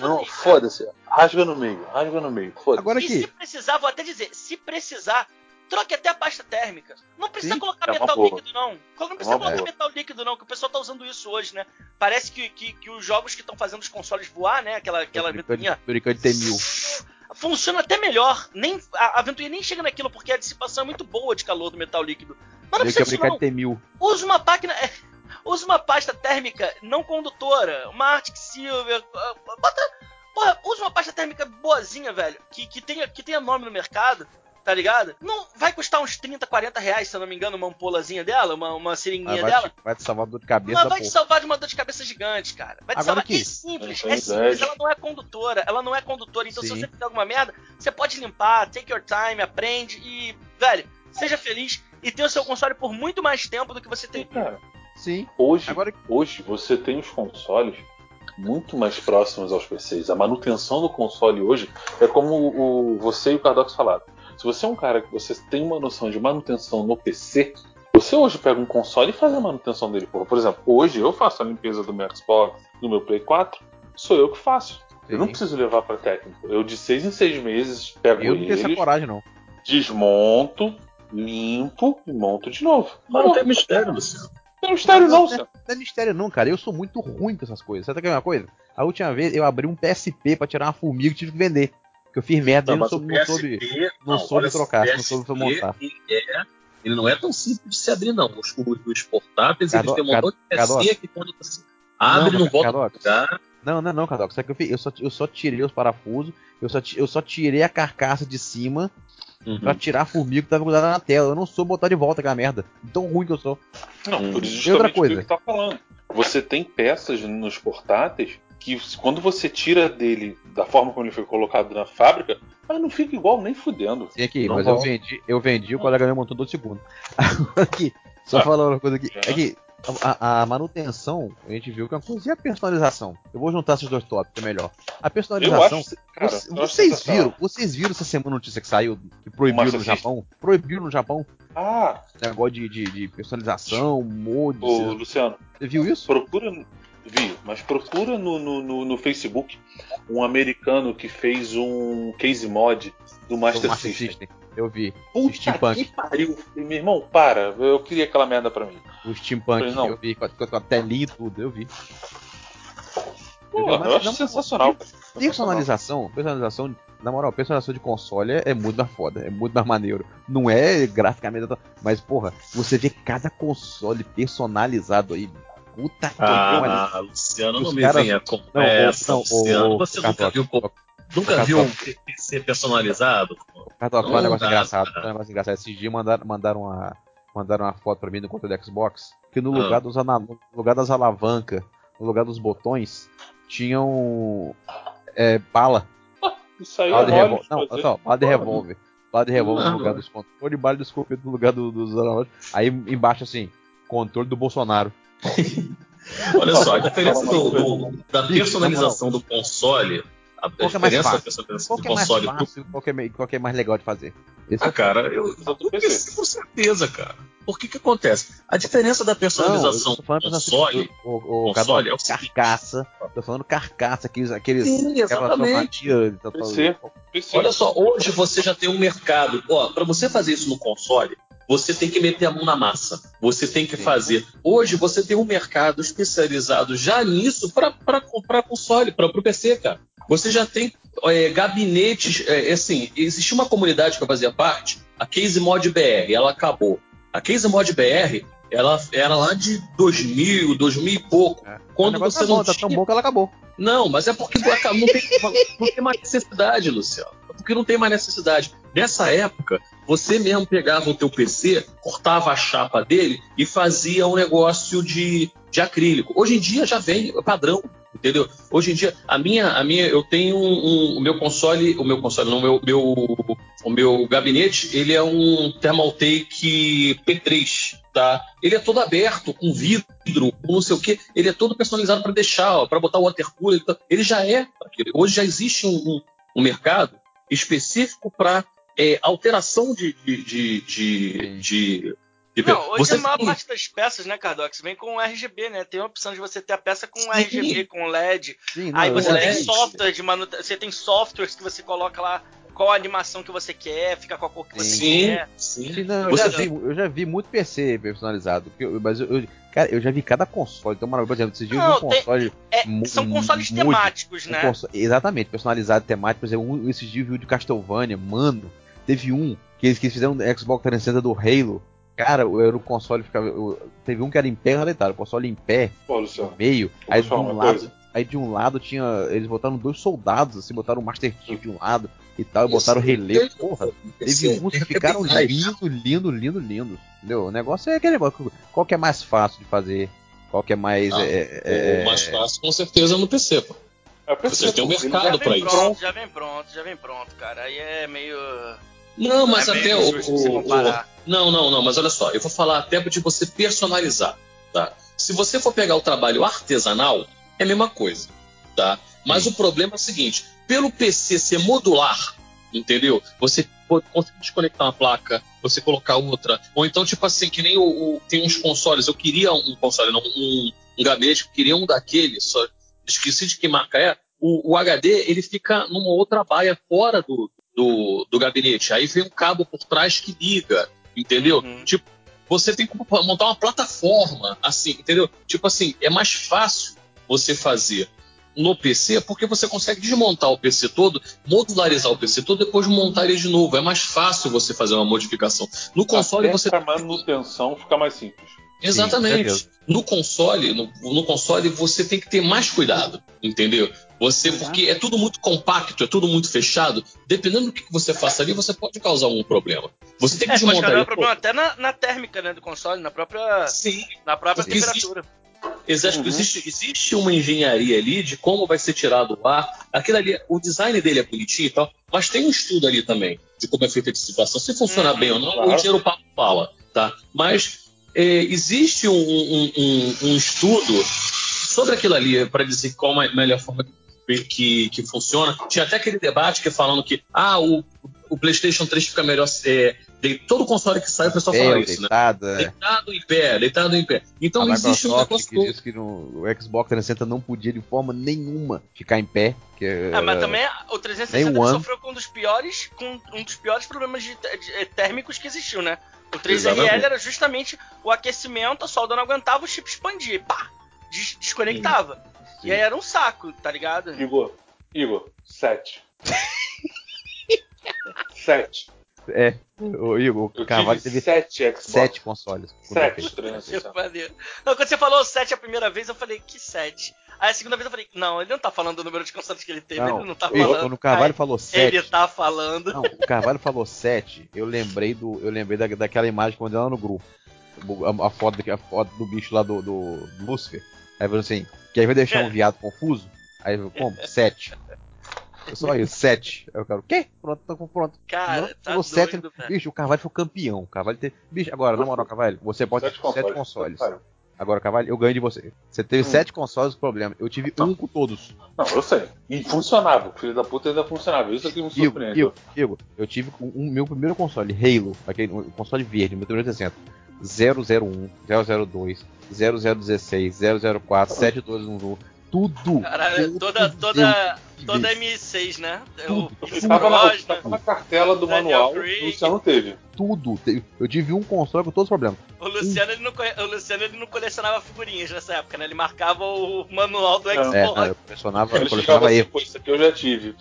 Não, foda-se, rasga no meio, rasga no meio, foda-se. Agora aqui. E se precisar, vou até dizer, se precisar... Troque até a pasta térmica. Não precisa Sim, colocar é metal boa. líquido, não. Não precisa é colocar boa. metal líquido, não, que o pessoal tá usando isso hoje, né? Parece que, que, que os jogos que estão fazendo os consoles voar, né? Aquela, aquela ventoinha... Funciona até melhor. Nem, a, a ventoinha nem chega naquilo, porque a dissipação é muito boa de calor do metal líquido. Mas não precisa disso, não. Usa uma máquina... Usa uma pasta térmica não condutora, uma Arctic Silver, bota, porra, usa uma pasta térmica boazinha, velho, que, que, tenha, que tenha nome no mercado, tá ligado? Não vai custar uns trinta, quarenta reais, se eu não me engano, uma ampolazinha dela, uma, uma seringuinha vai dela. Te, vai te salvar de dor de cabeça. Mas vai porra. te salvar de uma dor de cabeça gigante, cara. Vai te Agora salvar. Que... É simples, é simples, ela não é condutora, ela não é condutora, então Sim. se você fizer alguma merda, você pode limpar, take your time, aprende e, velho, seja feliz e tenha o seu console por muito mais tempo do que você tem. Sim, cara. Sim. Hoje, Agora... hoje você tem os consoles muito mais próximos aos P Cs. A manutenção do console hoje é como o, o, você e o Cardox falaram. Se você é um cara que você tem uma noção de manutenção no P C, você hoje pega um console e faz a manutenção dele. Porra. Por exemplo, hoje eu faço a limpeza do meu Xbox, do meu Play quatro, sou eu que faço. Sim. Eu não preciso levar pra técnico. Eu de seis em seis meses pego eu eles, não tenho essa coragem, não. desmonto, limpo e monto de novo. Mas não tem mistério, Luciano. Não tem mistério não, Luciano. Não tem mistério não, cara. Eu sou muito ruim com essas coisas. Sabe o que é uma coisa? A última vez eu abri um P S P pra tirar uma formiga e tive que vender. Eu fiz merda, não, não soube, não soube, não soube trocar, não soube montar. É, ele não é tão simples de se abrir, não. Os, os portáteis, Cardo, eles têm um montão de P C que quando você abre, não, não volta Cardox. a lugar. Não, não, não, Cardox. Sabe o que eu fiz? Eu só, eu só tirei os parafusos, eu só, eu só tirei a carcaça de cima uhum. pra tirar a formiga que tava grudada na tela. Eu não soube botar de volta aquela merda. Tão ruim que eu sou. Não, hum. por isso justamente outra coisa. O que tá falando. Você tem peças nos portáteis que quando você tira dele da forma como ele foi colocado na fábrica, mas não fica igual nem fudendo. Sim, aqui, não mas eu vendi, eu vendi, o colega meu montou todo segundo. Aqui, só ah, falando uma coisa aqui. É. Aqui, a, a manutenção, a gente viu que é uma coisa. E a personalização? Eu vou juntar esses dois tópicos, é melhor. A personalização. Eu acho, cara, vocês, eu vocês viram, vocês viram essa semana notícia que saiu, que proibiu no Japão? Proibiu no Japão. Ah! Negócio de, de, de personalização, mods. Ô, Luciano. Você viu isso? Procura. Vi, mas procura no, no, no Facebook um americano que fez um case mod do Master, Master System. System. Eu vi. Puta Steampunk. Que pariu. Meu irmão, para. Eu queria aquela merda pra mim. O Steampunk, eu, falei, eu vi. Com a telinha e tudo, eu vi. Pô, eu, vi, eu acho não, sensacional. Personalização, personalização, na moral, personalização de console é, é muito mais foda, é muito mais maneiro. Não é graficamente, mas porra, você vê cada console personalizado aí. Puta ah, que Luciano, não me caras... venha com não, essa, não, Luciano. O, você o, nunca o, viu, o, nunca o, viu o, um P C personalizado? Cardox, olha um negócio engraçado. Um negócio engraçado. Esses dias mandaram, mandaram, uma, mandaram uma foto pra mim do controle do Xbox, que no, ah. lugar dos, no lugar das alavancas, no lugar dos botões, tinham é, bala. Ah, isso aí é revol... Não, olha só, bala de revólver. Bala de revólver no lugar dos controles, bala de escopeta no lugar dos, dos alavancas. Aí embaixo assim, controle do Bolsonaro. Olha só, a diferença do, do, da personalização do console, a diferença da personalização do console. Qual que é mais fácil, qual que é, qual que é mais legal de fazer? Esse ah, cara, eu, eu pensei com certeza, cara. Por que que acontece? A diferença da personalização não, do console, o, o, o, console o, o, é o carcaça. Tô falando carcaça, aqueles, aqueles Sim, exatamente. Olha só, hoje você já tem um mercado. Ó, para você fazer isso no console, você tem que meter a mão na massa. Você tem que Sim. fazer. Hoje você tem um mercado especializado já nisso para comprar console, para o P C, cara. Você já tem é, gabinetes. É, assim, existia uma comunidade que eu fazia parte, a Case Mod B R, ela acabou. A Case Mod B R, ela era lá de dois mil, dois mil e pouco. É. Quando você tá não bom, tinha... tá tão bom que ela acabou. Não, mas é porque não tem, não tem mais necessidade, Luciano. É porque não tem mais necessidade. Nessa época, você mesmo pegava o teu P C, cortava a chapa dele e fazia um negócio de, de acrílico. Hoje em dia já vem padrão, entendeu? Hoje em dia, a minha, a minha eu tenho um, um, o meu console, o meu console, não, meu, meu, o meu gabinete, ele é um Thermaltake P três, tá? Ele é todo aberto, com vidro, com não sei o quê. Ele é todo personalizado para deixar, para botar o watercooler. Ele já é, hoje já existe um, um mercado específico para é, alteração de... de, de, de, de, de... Não, hoje você... a maior parte das peças, né, Cardox, vem com R G B, né? Tem a opção de você ter a peça com Sim. R G B, com L E D. Sim, não, Aí você L E D. tem software de manutenção, você tem softwares que você coloca lá qual a animação que você quer, fica com a cor que você sim, quer. Sim, sim. Eu, já vi, eu já vi muito P C personalizado. Eu, mas eu, eu, cara, eu já vi cada console. Então, por exemplo, esses dias eu vi um console... Tem, é, m- são consoles m- temáticos, um né? Console, exatamente, personalizado, temático. Por exemplo, um, esses dias eu vi o de Castlevania, mano. Teve um que eles, que eles fizeram um Xbox trezentos e sessenta do Halo, Cara, eu no console ficava. Eu, teve um que era em pé, eu já deitava, o console em pé, pô, no meio, pô, aí, de um lado, aí de um lado tinha. Eles botaram dois soldados, assim, botaram o Master Chief de um lado e tal, e botaram o relevo. Porra, teve uns que ficaram lindo, lindo, lindo, lindo. Entendeu? O negócio é aquele negócio. Qual que é mais fácil de fazer? Qual que é mais. Ah, é, é... O mais fácil com certeza é no P C, pô. É o P C, você tem um mercado pra isso. Já vem pronto, já vem pronto, cara. Aí é meio. Não, mas é até o, o, o... Não, não, não, mas olha só, eu vou falar até de você personalizar, tá? Se você for pegar o trabalho artesanal, é a mesma coisa, tá? Mas Sim. o problema é o seguinte, pelo P C ser modular, entendeu? Você consegue desconectar uma placa, você colocar outra, ou então tipo assim, que nem o, o, tem uns consoles, eu queria um console, não, um, um gabinete, eu queria um daquele, só esqueci de que marca é, o, o H D, ele fica numa outra baia fora do Do, do gabinete, aí vem um cabo por trás que liga, entendeu? Uhum. Tipo, você tem que montar uma plataforma, assim, entendeu? Tipo assim, é mais fácil você fazer no P C, porque você consegue desmontar o P C todo, modularizar o P C todo, depois montar ele de novo. É mais fácil você fazer uma modificação. No console, até você... a manutenção fica mais simples. Exatamente. Sim, no console, no, no console você tem que ter mais cuidado, entendeu? Você, porque é tudo muito compacto, é tudo muito fechado. Dependendo do que você faça ali, você pode causar algum problema. Você tem que é, desmontar pode causar um problema até na, na térmica, né, do console, na própria, Sim. Na própria temperatura. Exato, uhum. existe, existe uma engenharia ali de como vai ser tirado o ar. Aquilo ali, o design dele é bonitinho e tal, mas tem um estudo ali também de como é feita a dissipação. Se funciona uhum. bem ou não, claro. O engenheiro papo fala, tá? Mas... É, existe um, um, um, um estudo sobre aquilo ali para dizer qual é a melhor forma que, que funciona. Tinha até aquele debate que falando que ah, o, o PlayStation três fica melhor. É, de, todo console que sai, o pessoal fala isso, deitado, né? É. Deitado em pé, deitado em pé. Então a existe um negócio. Que diz que no, o Xbox trezentos e sessenta não podia de forma nenhuma ficar em pé. Que, ah, mas também o trezentos e sessenta sofreu com um dos piores, com um dos piores problemas de, de, de, térmicos que existiu, né? O três R L era justamente o aquecimento, a solda não aguentava, o chip expandia e pá, des- desconectava. Sim. E aí era um saco, tá ligado? Igor, Igor, sete. sete. É, o Igor, o Carvalho teve sete Xbox. Sete consoles. Sete. Não, quando você falou sete a primeira vez, eu falei, que sete? Aí a segunda vez eu falei, não, ele não tá falando do número de consoles que ele teve, não, ele não tá falando. Quando o Carvalho falou sete. Ele tá falando. Não, o Carvalho falou sete, eu lembrei do. Eu lembrei da, daquela imagem quando eu lá no grupo. A, a, foto, a foto do bicho lá do, do, do Lúcifer. Aí falou assim, que aí vai deixar um viado confuso. Aí eu falei, como? Sete. Só isso, sete. Aí o cara, o quê? Pronto, tô pronto. Cara, não, tá doido, sete. Bicho, o Carvalho foi campeão. O Carvalho teve... Bicho, agora, na moral, Carvalho, você pode ter sete consoles. Agora, Carvalho, eu ganho de você. Você teve hum. sete consoles, o problema. Eu tive não. um com todos. Não, eu sei. E funcionava. Filho da puta ainda funcionava. Isso aqui me surpreende. Igor, Igor, eu tive o um, meu primeiro console, Halo, aquele um console verde, meu trezentos e sessenta. zero zero um, zero zero dois, zero zero dezesseis, zero zero quatro, sete dois um um. Tudo! Caralho, toda, toda, toda M seis, né? Tudo. Eu, tava, na, nós, tava né? na cartela do Daniel manual, Craig. O Luciano teve. Tudo. Eu tive um console com todos os problemas. O Luciano, ele não, o Luciano ele não colecionava figurinhas nessa época, né? Ele marcava o manual do Xbox. É, não, eu colecionava, eu colecionava erro. Assim, isso aqui eu já tive.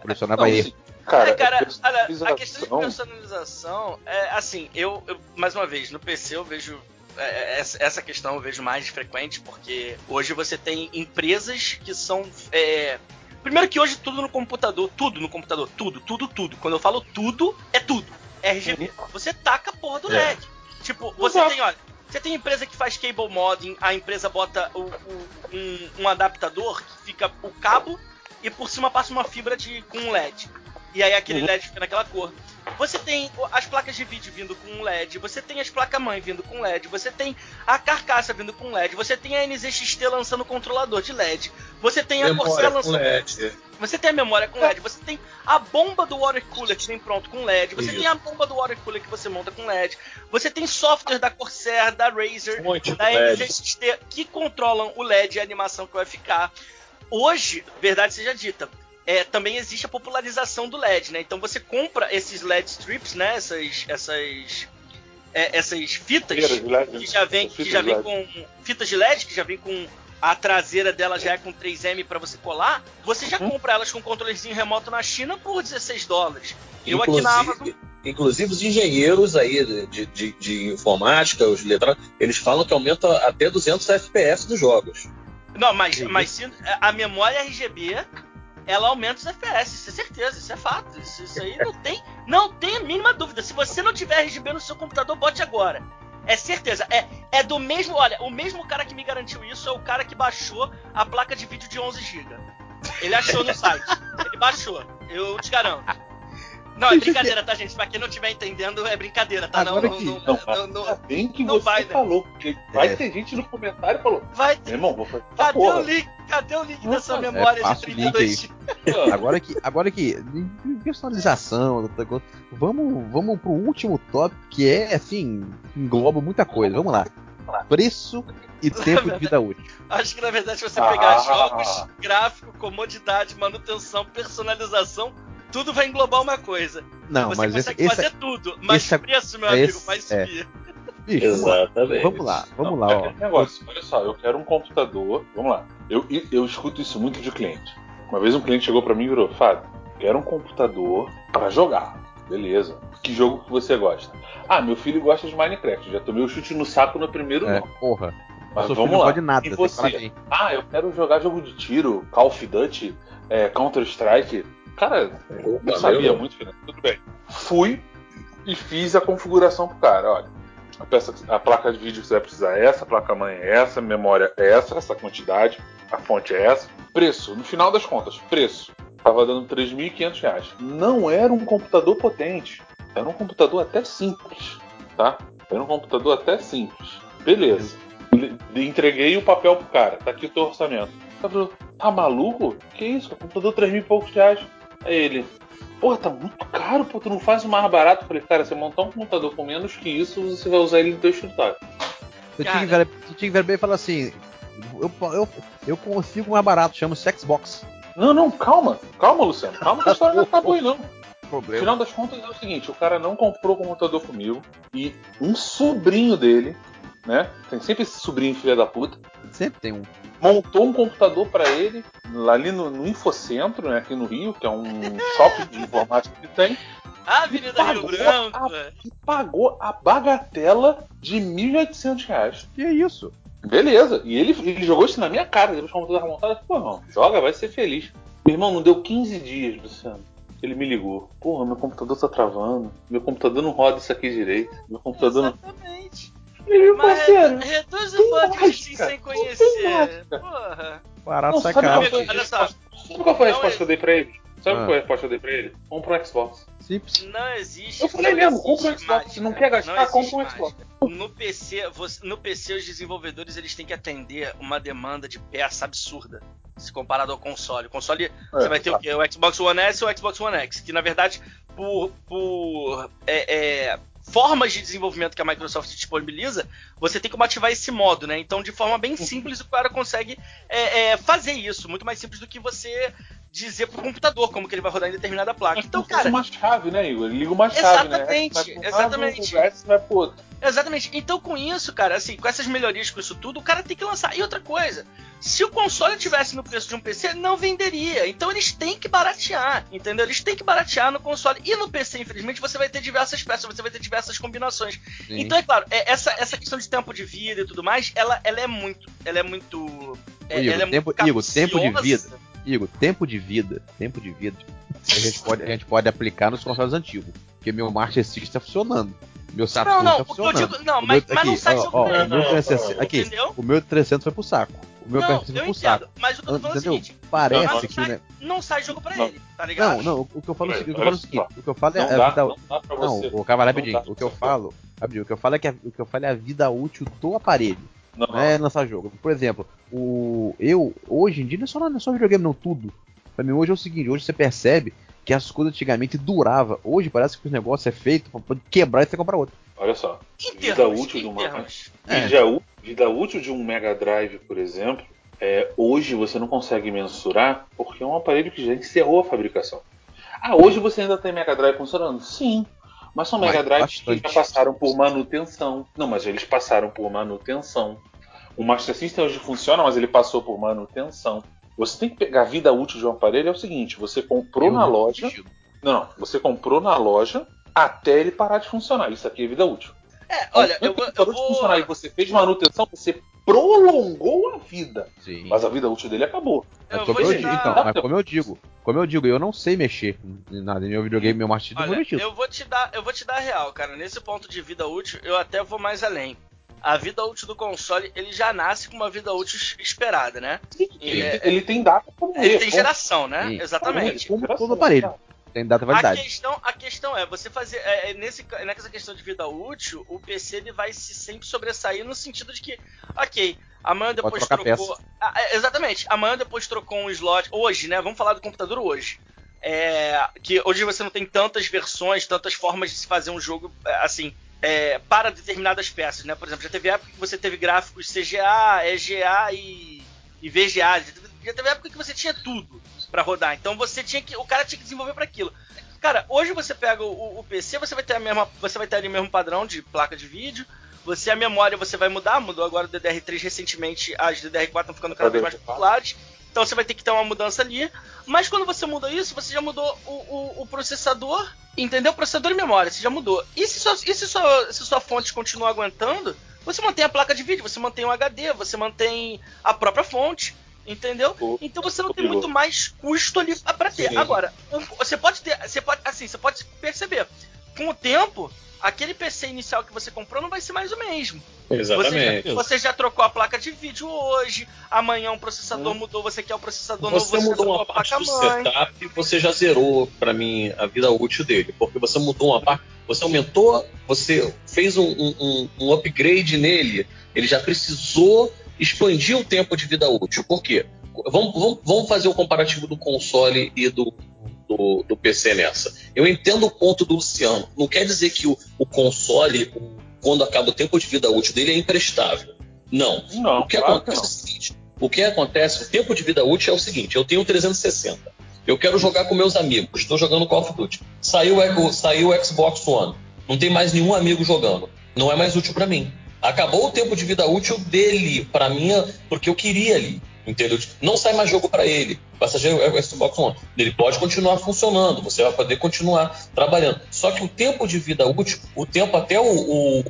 Colecionava erro. Cara, é, cara a, a questão de personalização, é, assim, eu, eu, mais uma vez, no P C eu vejo... Essa questão eu vejo mais frequente, porque hoje você tem empresas que são... É... Primeiro que hoje tudo no computador, tudo no computador, tudo, tudo, tudo. Quando eu falo tudo, é tudo. R G B. Você taca a porra do L E D. É. Tipo, você uhum. tem, olha, você tem empresa que faz cable modding, a empresa bota o, o, um, um adaptador que fica o cabo e por cima passa uma fibra de, com um L E D. E aí aquele L E D fica naquela cor. Você tem as placas de vídeo vindo com L E D, você tem as placas-mãe vindo com L E D, você tem a carcaça vindo com L E D, você tem a N Z X T lançando controlador de L E D, você tem a Corsair lançando... L E D. Você tem a memória com L E D, você tem a bomba do water cooler que vem pronto com L E D, você Isso. tem a bomba do water cooler que você monta com L E D, você tem software da Corsair, da Razer, Muito da N Z X T que controlam o L E D e a animação que vai ficar. Hoje, verdade seja dita... É, também existe a popularização do L E D, né? Então você compra esses L E D strips, né? Essas, essas, é, essas fitas que já vem, que já vem com fitas de L E D que já vem com a traseira dela já é com três M para você colar. Você já compra elas com um controlezinho remoto na China por dezesseis dólares. Eu aqui na Amazon inclusive os engenheiros aí de, de, de informática, os letrados, eles falam que aumenta até duzentos F P S dos jogos. Não, mas, mas a memória R G B, ela aumenta os F P S, isso é certeza, isso é fato, isso, isso aí não tem, não tem a mínima dúvida. Se você não tiver R G B no seu computador, bote agora. É certeza, é, é do mesmo, olha, o mesmo cara que me garantiu isso é o cara que baixou a placa de vídeo de onze gigas. Ele achou no site, ele baixou, eu te garanto. Não, é brincadeira, tá, gente? Pra quem não estiver entendendo, é brincadeira, tá? Agora não, não, não, não, não, não bem que não você vai, falou, né? Porque vai é. ter gente no comentário e falou, vai ter... irmão, vou fazer cadê porra? o link? Cadê o link não, dessa memória é, de trinta e dois? Agora que, agora que, personalização, vamos, vamos pro último tópico, que é, assim, engloba muita coisa, vamos lá. Preço e tempo de vida útil. Acho que na verdade se você pegar ah, jogos, ah, gráfico, comodidade, manutenção, personalização, tudo vai englobar uma coisa. Não, você mas consegue esse, fazer esse, tudo, mas esse, preço, meu esse, amigo, vai subir. É. Bicho, exatamente. Vamos lá, vamos não, lá. Ó. Negócio, olha só, eu quero um computador. Vamos lá. Eu, eu escuto isso muito de cliente. Uma vez um cliente chegou pra mim e virou: Fábio, quero um computador pra jogar. Beleza. Que jogo que você gosta? Ah, meu filho gosta de Minecraft. Já tomei o chute no saco no primeiro é, não. Porra. Mas vamos lá. Não pode nada, e você? Ah, eu quero jogar jogo de tiro, Call of Duty, é, Counter-Strike. Cara, eu não sabia muito, né? Tudo bem. Fui e fiz a configuração pro cara. Olha, a, peça, a placa de vídeo que você vai precisar é essa, a placa-mãe é essa, a memória é essa, essa quantidade, a fonte é essa. Preço, no final das contas, preço. Tava dando três mil e quinhentos reais. Não era um computador potente. Era um computador até simples, tá? Era um computador até simples. Beleza. Entreguei o papel pro cara. Tá aqui o teu orçamento. Tá, tá maluco? Que isso? O computador três mil e poucos reais. Aí ele, porra, tá muito caro, pô, tu não faz o mais barato. Eu falei, cara, você montar um computador com menos que isso, você vai usar ele no teu escritório. Tu tinha que ver bem e falar assim, eu, eu, eu consigo o mais barato, chama-se Xbox. Não, não, calma, calma, Luciano, calma que a história não acabou aí, não. Problema. Final das contas é o seguinte, o cara não comprou o computador comigo e um sobrinho dele, né, tem sempre esse sobrinho filha da puta. Sempre tem um. Montou um computador pra ele, lá ali no, no Infocentro, né, aqui no Rio, que é um shopping de informática que tem. Ah, Avenida Rio Branco! E pagou a bagatela de mil e oitocentos reais. Que isso? Beleza, e ele, ele jogou isso na minha cara, depois que o computador remontado, eu falei, pô, irmão, joga, vai ser feliz. Meu irmão, não deu quinze dias, Luciano. Ele me ligou. Porra, meu computador tá travando, meu computador não roda isso aqui direito, meu computador exatamente. Não... Meu parceiro, reduz o bando de Steam sem conhecer. Porra. Barato sacanagem. Sabe qual foi a resposta que eu dei pra ele? Sabe ah. qual foi a resposta que eu dei pra ele? Compra um Xbox. Simples. Não existe. Eu falei mesmo, compra um Xbox. Se não quer gastar, compra um Xbox. No P C, você, no P C, os desenvolvedores eles têm que atender uma demanda de peça absurda, se comparado ao console. O console, é, você vai ter tá. o quê? O Xbox One S ou o Xbox One X, que na verdade, por... por é, é, formas de desenvolvimento que a Microsoft disponibiliza, você tem como ativar esse modo, né? Então, de forma bem simples, o cara consegue é, é, fazer isso. Muito mais simples do que você dizer pro computador como que ele vai rodar em determinada placa. Então, cara... uma chave, né, Igor? Liga uma chave, exatamente, né? Exatamente. Exatamente. Exatamente. Então, com isso, cara, assim, com essas melhorias, com isso tudo, o cara tem que lançar. E outra coisa, se o console tivesse no preço de um P C, não venderia. Então, eles têm que baratear, entendeu? Eles têm que baratear no console. E no P C, infelizmente, você vai ter diversas peças, você vai ter diversas combinações. Sim. Então, é claro, é, essa, essa questão de tempo de vida e tudo mais, ela, ela é muito... Ela é muito... É, Igor, ela é tempo, muito Igor, tempo de vida. Igor, tempo de vida. Tempo de vida. A gente pode, a gente pode aplicar nos consoles antigos. Porque meu Master System está funcionando. Meu Saturn não, não, tá funcionando. Eu digo, não, mas, meu, mas aqui, não sai ó, ó, o meu trezentos, aqui, entendeu? O meu trezentos foi pro saco. O meu não, eu entendo, mas o que eu tô falando é o seguinte, parece não, que sai, né? Não sai jogo pra não. ele, tá ligado? Não, não, o que eu falo é o seguinte, o que eu falo é a vida útil. Não, o Cavalho rapidinho, o que eu falo, o que eu falo é a vida útil do aparelho. Não, não é lançar jogo. Por exemplo, o eu, hoje em dia, não é só, não é só videogame, não, tudo. Pra mim, hoje é o seguinte, hoje você percebe que as coisas antigamente duravam. Hoje parece que o negócio é feito pra quebrar e você comprar outro. Olha só, vida termos, útil de uma é. vida, vida útil de um Mega Drive, por exemplo, é, hoje você não consegue mensurar porque é um aparelho que já encerrou a fabricação. Ah, hoje você ainda tem Mega Drive funcionando? Sim. Mas são Mega Drives que já passaram por manutenção. Não, mas eles passaram por manutenção. O Master System hoje funciona, mas ele passou por manutenção. Você tem que pegar a vida útil de um aparelho. É o seguinte, você comprou na loja. Não, não, você comprou na loja, até ele parar de funcionar. Isso aqui é vida útil. É, olha, eu, eu parou vou... de funcionar e você fez manutenção, você prolongou a vida. Sim. Mas a vida útil dele acabou. Eu é como, eu digo, então, mas como eu digo, como eu digo, eu não sei mexer em nada, em meu videogame, meu martírio não mexeu. Eu vou te dar, eu vou te dar a real, cara. Nesse ponto de vida útil, eu até vou mais além. A vida útil do console, ele já nasce com uma vida útil esperada, né? Sim, ele, ele, ele tem data para morrer. Ele tem geração, né? Sim. Exatamente. Como todo aparelho. Tem data validade. A questão, a questão é, você fazer. É, nesse, nessa questão de vida útil, o P C ele vai se sempre sobressair no sentido de que, ok, amanhã depois trocou. A, exatamente, amanhã depois trocou um slot. Hoje, né? Vamos falar do computador hoje. É, que hoje você não tem tantas versões, tantas formas de se fazer um jogo assim. É, para determinadas peças, né? Por exemplo, já teve época que você teve gráficos C G A, E G A e, e V G A. Já teve época que você tinha tudo para rodar. Então você tinha que, o cara tinha que desenvolver para aquilo. Cara, hoje você pega o, o P C, você vai ter a mesma, você vai ter ali o mesmo padrão de placa de vídeo. Você a memória você vai mudar, mudou agora o D D R três recentemente, as D D R quatro estão ficando cada vez mais populares. Então você vai ter que ter uma mudança ali. Mas quando você muda isso, você já mudou o, o, o processador, entendeu? O processador e memória, você já mudou. E se sua, e se sua, se sua fonte continuar aguentando, você mantém a placa de vídeo, você mantém o H D, você mantém a própria fonte, entendeu? Oh, então você não oh, tem oh. muito mais custo ali pra ter. Sim. Agora, você pode ter, você pode, assim, você pode perceber, com o tempo, aquele P C inicial que você comprou não vai ser mais o mesmo. Exatamente. Você já, você já trocou a placa de vídeo hoje, amanhã um processador hum. mudou, você quer o um processador novo, você mudou uma parte do setup, você já zerou, pra mim, a vida útil dele, porque você mudou uma parte, você aumentou, você fez um, um, um upgrade nele, ele já precisou expandir o tempo de vida útil. Por quê? Vamos, vamos, vamos fazer o comparativo do console e do, do, do P C nessa. Eu entendo o ponto do Luciano, não quer dizer que o, o console... quando acaba o tempo de vida útil dele, é imprestável. Não. não o que claro acontece que é o seguinte, o que acontece, o tempo de vida útil é o seguinte, eu tenho trezentos e sessenta, eu quero jogar com meus amigos, estou jogando Call of Duty, saiu o saiu Xbox One, não tem mais nenhum amigo jogando, não é mais útil para mim. Acabou o tempo de vida útil dele, para mim, porque eu queria ali, entendeu? Não sai mais jogo para ele, passageiro Xbox One, ele pode continuar funcionando, você vai poder continuar trabalhando, só que o tempo de vida útil, o tempo até o, o,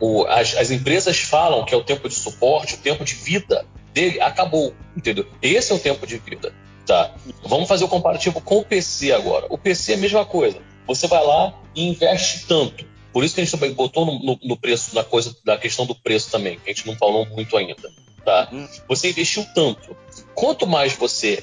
o as, as empresas falam que é o tempo de suporte, o tempo de vida dele acabou, entendeu? Esse é o tempo de vida, tá? Vamos fazer o comparativo com o P C agora. O P C é a mesma coisa, você vai lá e investe tanto. Por isso que a gente também botou no, no, no preço, na coisa da questão do preço também, que a gente não falou muito ainda, tá? Você investiu tanto. Quanto mais você,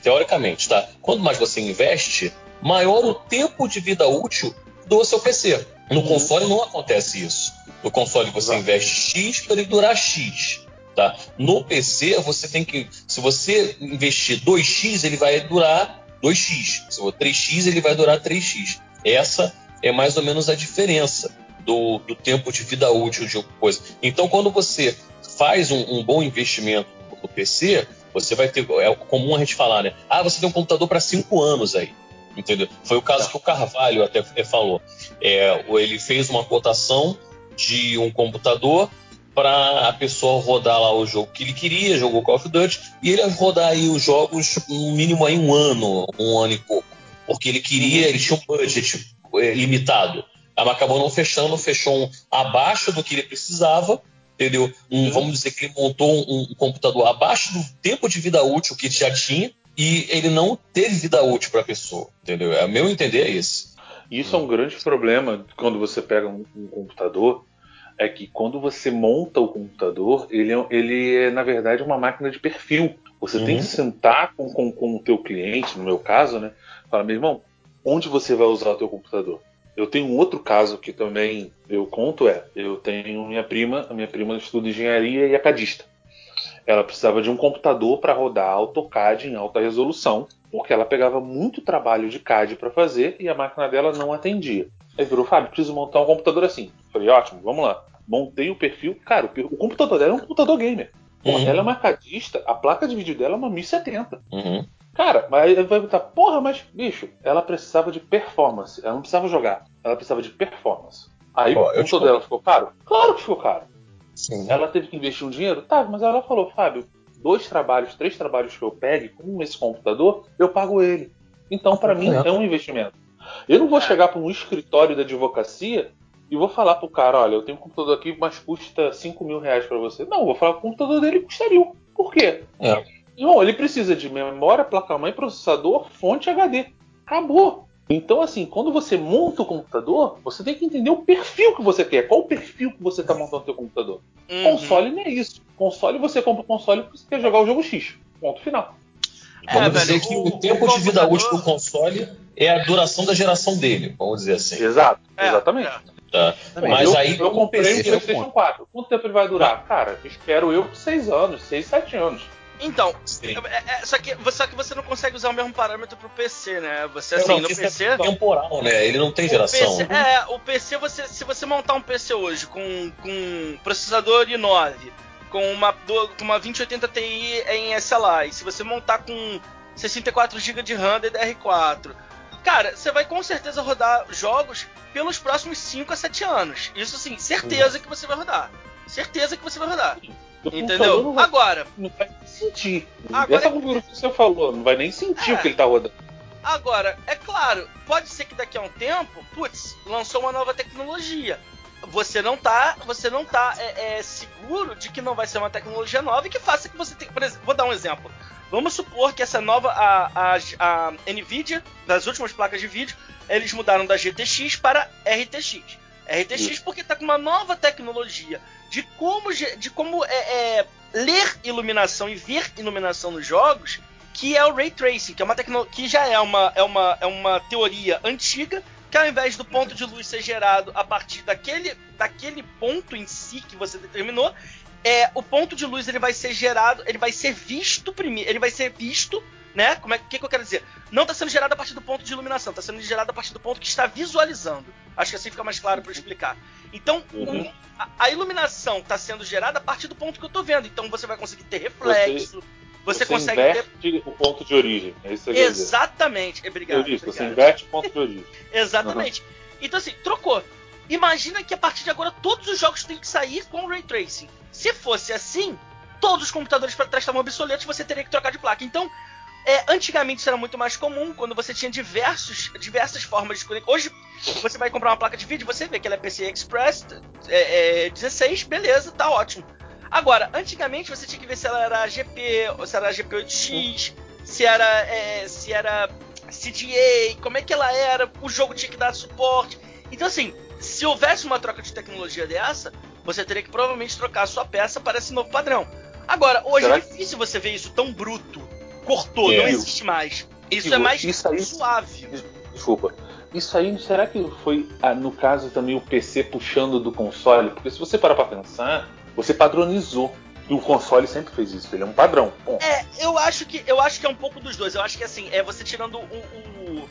teoricamente, tá? Quanto mais você investe, maior o tempo de vida útil do seu P C. No console não acontece isso. No console você investe X para ele durar X, tá? No P C você tem que, se você investir dois x, ele vai durar dois x. Se for três x, ele vai durar três x. Essa é mais ou menos a diferença do, do tempo de vida útil de alguma coisa. Então, quando você faz um, um bom investimento no P C, você vai ter... É comum a gente falar, né? Ah, você tem um computador para cinco anos aí, entendeu? Foi o caso que o Carvalho até falou. É, ele fez uma cotação de um computador para a pessoa rodar lá o jogo que ele queria, jogou Call of Duty, e ele ia rodar aí os jogos no mínimo aí um ano, um ano e pouco. Porque ele queria, ele tinha um budget limitado. Ela acabou não fechando, fechou um abaixo do que ele precisava, entendeu? Um, vamos dizer que ele montou um, um computador abaixo do tempo de vida útil que já tinha e ele não teve vida útil para a pessoa, entendeu? É, meu entender é esse. Isso é um grande problema quando você pega um, um computador, é que quando você monta o computador, ele, ele é, na verdade, uma máquina de perfil. Você uhum. tem que sentar com, com, com o teu cliente, no meu caso, né? Fala, meu irmão, onde você vai usar o teu computador? Eu tenho um outro caso que também eu conto, é, eu tenho minha prima, a minha prima estuda engenharia e é cadista. Ela precisava de um computador para rodar AutoCAD em alta resolução, porque ela pegava muito trabalho de C A D para fazer e a máquina dela não atendia. Aí virou, Fábio, preciso montar um computador assim. Falei, ótimo, vamos lá. Montei o perfil, cara, o, perfil, o computador dela é um computador gamer. Uhum. Ela é uma cadista, a placa de vídeo dela é uma mil e setenta. Uhum. Cara, mas ele vai botar, porra, mas, bicho, ela precisava de performance. Ela não precisava jogar, ela precisava de performance. Aí o computador dela ficou caro? Claro que ficou caro. Sim. Ela teve que investir um dinheiro? Tá, mas ela falou, Fábio, dois trabalhos, três trabalhos que eu pegue com esse computador, eu pago ele. Então, pra mim, é um investimento. Eu não vou chegar para um escritório da advocacia e vou falar pro cara, olha, eu tenho um computador aqui, mas custa cinco mil reais para você. Não, eu vou falar que o computador dele custaria um. Por quê? É. Não, ele precisa de memória, placa-mãe, processador, fonte H D. Acabou. Então, assim, quando você monta o computador, você tem que entender o perfil que você quer. Qual o perfil que você está montando no seu computador? Uhum. Console não é isso. Console, você compra o console porque você quer jogar o jogo X. Ponto final. Vamos é, dizer velho, que o, o tempo o de vida útil do console é a duração da geração dele, vamos dizer assim. Exato, é, exatamente. É. Tá. Mas eu, aí eu comprei um PlayStation quatro. Quanto tempo ele vai durar? Cara, espero eu seis anos, seis, sete anos. Então, é, é, só, que, só que você não consegue usar o mesmo parâmetro pro P C, né? Você assim, não, no P C. É temporal, né? Ele não tem geração. P C, é, o P C, você, se você montar um P C hoje com, com um processador i nove, com uma, com uma vinte e oitenta Ti em S L I, se você montar com sessenta e quatro gigabytes de RAM D D R quatro, cara, você vai com certeza rodar jogos pelos próximos cinco a sete anos. Isso, assim, certeza que você vai rodar. Certeza que você vai rodar. Entendeu? Não vai, agora. Não vai nem sentir. Agora, essa configuração que você falou, não vai nem sentir é, o que ele tá rodando. Agora, é claro, pode ser que daqui a um tempo, putz, lançou uma nova tecnologia. Você não tá, você não tá é, é, seguro de que não vai ser uma tecnologia nova e que faça que você tenha. Por exemplo, vou dar um exemplo. Vamos supor que essa nova. A, a, a NVIDIA, das últimas placas de vídeo, eles mudaram da G T X para R T X. R T X porque tá com uma nova tecnologia de como, de como é, é, ler iluminação e ver iluminação nos jogos, que é o Ray Tracing, que, é uma tecno- que já é uma, é, uma, é uma teoria antiga, que ao invés do ponto de luz ser gerado a partir daquele, daquele ponto em si que você determinou, é, o ponto de luz ele vai ser gerado, ele vai ser visto primeiro, ele vai ser visto, né? Como é, que, que eu quero dizer? Não está sendo gerado a partir do ponto de iluminação, está sendo gerado a partir do ponto que está visualizando. Acho que assim fica mais claro para explicar. Então, uhum. o, a, a iluminação está sendo gerada a partir do ponto que eu estou vendo. Então, você vai conseguir ter reflexo. Você, você, você consegue inverte ter... o ponto de origem. É isso que exatamente. Eu obrigado. Eu disse, obrigado. Você inverte o ponto de origem. Exatamente. Uhum. Então, assim, trocou. Imagina que a partir de agora todos os jogos têm que sair com Ray Tracing. Se fosse assim, todos os computadores para trás estavam obsoletos, você teria que trocar de placa. Então, É, antigamente isso era muito mais comum, quando você tinha diversos, diversas formas de conectar. Hoje, você vai comprar uma placa de vídeo, você vê que ela é P C I Express é, é dezesseis, beleza, tá ótimo. Agora, antigamente você tinha que ver se ela era G P, ou se era G P oito X, se era, é, se era C D A, como é que ela era, o jogo tinha que dar suporte. Então assim, se houvesse uma troca de tecnologia dessa, você teria que provavelmente trocar a sua peça para esse novo padrão. Agora, hoje Será? é difícil você ver isso tão bruto. Cortou, é, não existe mais. Isso, isso é mais isso aí, suave. Desculpa. Isso aí, será que foi, ah, no caso, também o P C puxando do console? Porque se você parar pra pensar, você padronizou. E o console sempre fez isso, ele é um padrão. Bom. É, eu acho, que, eu acho que é um pouco dos dois. Eu acho que assim, é você tirando o... o, o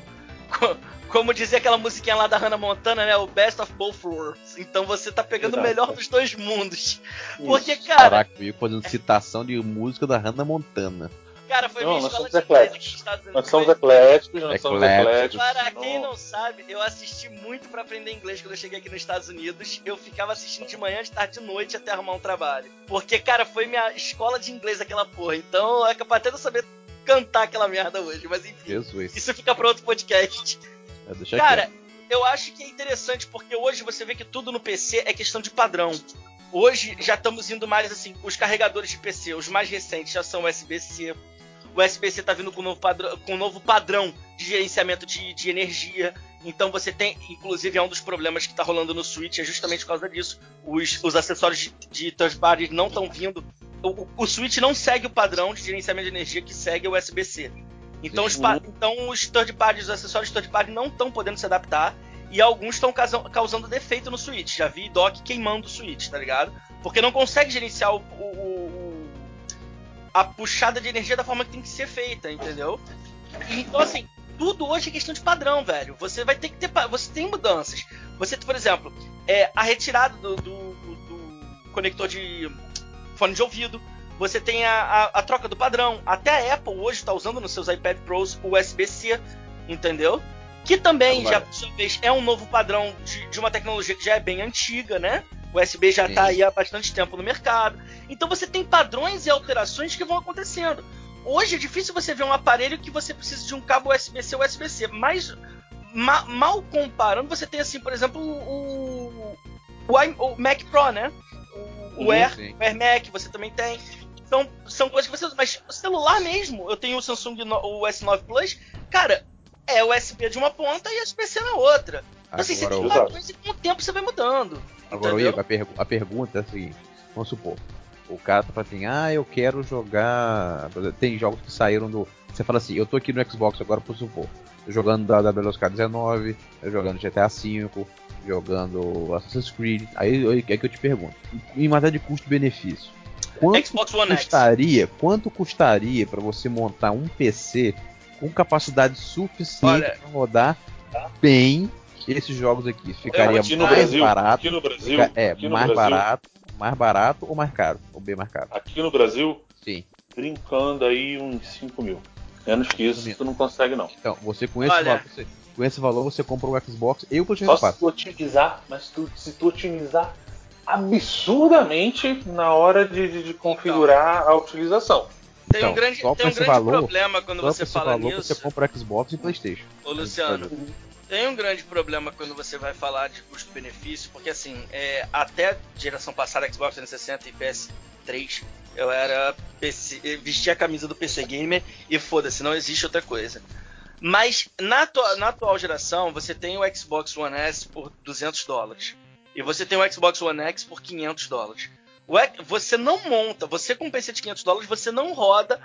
como dizia aquela musiquinha lá da Hannah Montana, né? O Best of Both Worlds. Então você tá pegando Exato. o melhor dos dois mundos. Isso. Porque, cara... Caraca, eu ia fazendo citação de música da Hannah Montana. Cara, foi não, minha escola de inglês aqui nos Estados Unidos. Nós somos ecléticos, nós somos ecléticos. Para quem não sabe, eu assisti muito pra aprender inglês quando eu cheguei aqui nos Estados Unidos. Eu ficava assistindo de manhã, de tarde, de noite até arrumar um trabalho. Porque, cara, foi minha escola de inglês aquela porra. Então, é capaz até de eu saber cantar aquela merda hoje. Mas, enfim, Jesus. Isso fica pra outro podcast. É, cara, aqui. Eu acho que é interessante porque hoje você vê que tudo no P C é questão de padrão. Hoje já estamos indo mais assim, os carregadores de P C, os mais recentes já são U S B C. O U S B C tá vindo com um novo padrão, com um novo padrão de gerenciamento de, de energia. Então você tem, inclusive é um dos problemas que tá rolando no Switch, é justamente por causa disso. Os, os acessórios de, de third party não estão vindo. O, o Switch não segue o padrão de gerenciamento de energia que segue o U S B C. Então os, então os third party, os acessórios de third party não estão podendo se adaptar. E alguns estão causando defeito no Switch. Já vi dock queimando o Switch, tá ligado? Porque não consegue gerenciar o, o, o, a puxada de energia da forma que tem que ser feita, entendeu? Então, assim, tudo hoje é questão de padrão, velho. Você vai ter que ter... Você tem mudanças. Você, por exemplo, é, a retirada do, do, do conector de fone de ouvido. Você tem a, a, a troca do padrão. Até a Apple hoje está usando nos seus iPad Pros o U S B C, entendeu? Que também, Agora. já por sua vez, é um novo padrão de, de uma tecnologia que já é bem antiga, né? O U S B já está aí há bastante tempo no mercado. Então você tem padrões e alterações que vão acontecendo. Hoje é difícil você ver um aparelho que você precisa de um cabo U S B C ou U S B C, mas ma, mal comparando, você tem assim, por exemplo, o, o, o Mac Pro, né? O, o, Air, o Air Mac, você também tem. Então, são coisas que você usa. Mas celular mesmo, eu tenho o Samsung, o S nove Plus, cara, é U S B de uma ponta e U S B C na outra. Então, assim, você tem padrões e com o tempo você vai mudando. Agora, o Igor, a, pergu- a pergunta é a seguinte, vamos supor, o cara tá falando assim, ah, eu quero jogar... Tem jogos que saíram do... Você fala assim, eu tô aqui no Xbox agora, por supor, jogando W W K dezenove, jogando G T A cinco, jogando Assassin's Creed, aí é que eu te pergunto, em matéria de custo-benefício, quanto Xbox One custaria, X. Quanto custaria pra você montar um P C com capacidade suficiente Olha. pra rodar bem esses jogos aqui? Ficaria é, mais Brasil, barato, aqui no Brasil, fica, é, aqui no mais Brasil. barato, mais barato ou mais caro, ou bem mais caro? Aqui no Brasil, sim, brincando aí uns cinco mil. Menos que isso, tu não consegue não. Então, você com esse, valor você, com esse valor, você compra um Xbox, eu vou te repassar. Só se tu otimizar, mas tu, se tu otimizar absurdamente na hora de, de, de configurar então, a utilização. Tem então, um grande, tem um grande valor, problema quando você fala valor, nisso. Você compra Xbox e PlayStation. Ô Luciano, tem um grande problema quando você vai falar de custo-benefício, porque assim, é, até geração passada, Xbox trezentos e sessenta e P S três... Eu era P C, vestia a camisa do P C Gamer e foda-se, não existe outra coisa. Mas na, atu- na atual geração, você tem o Xbox One S por duzentos dólares. E você tem o Xbox One X por quinhentos dólares. O e- você não monta, você com um P C de quinhentos dólares, você não roda,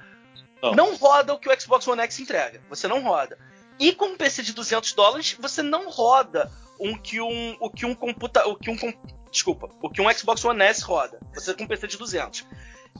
não. não roda o que o Xbox One X entrega. Você não roda. E com um P C de duzentos dólares, você não roda um que um, o que um computa, o que um desculpa, o que um Xbox One S roda. Você com um P C de duzentos.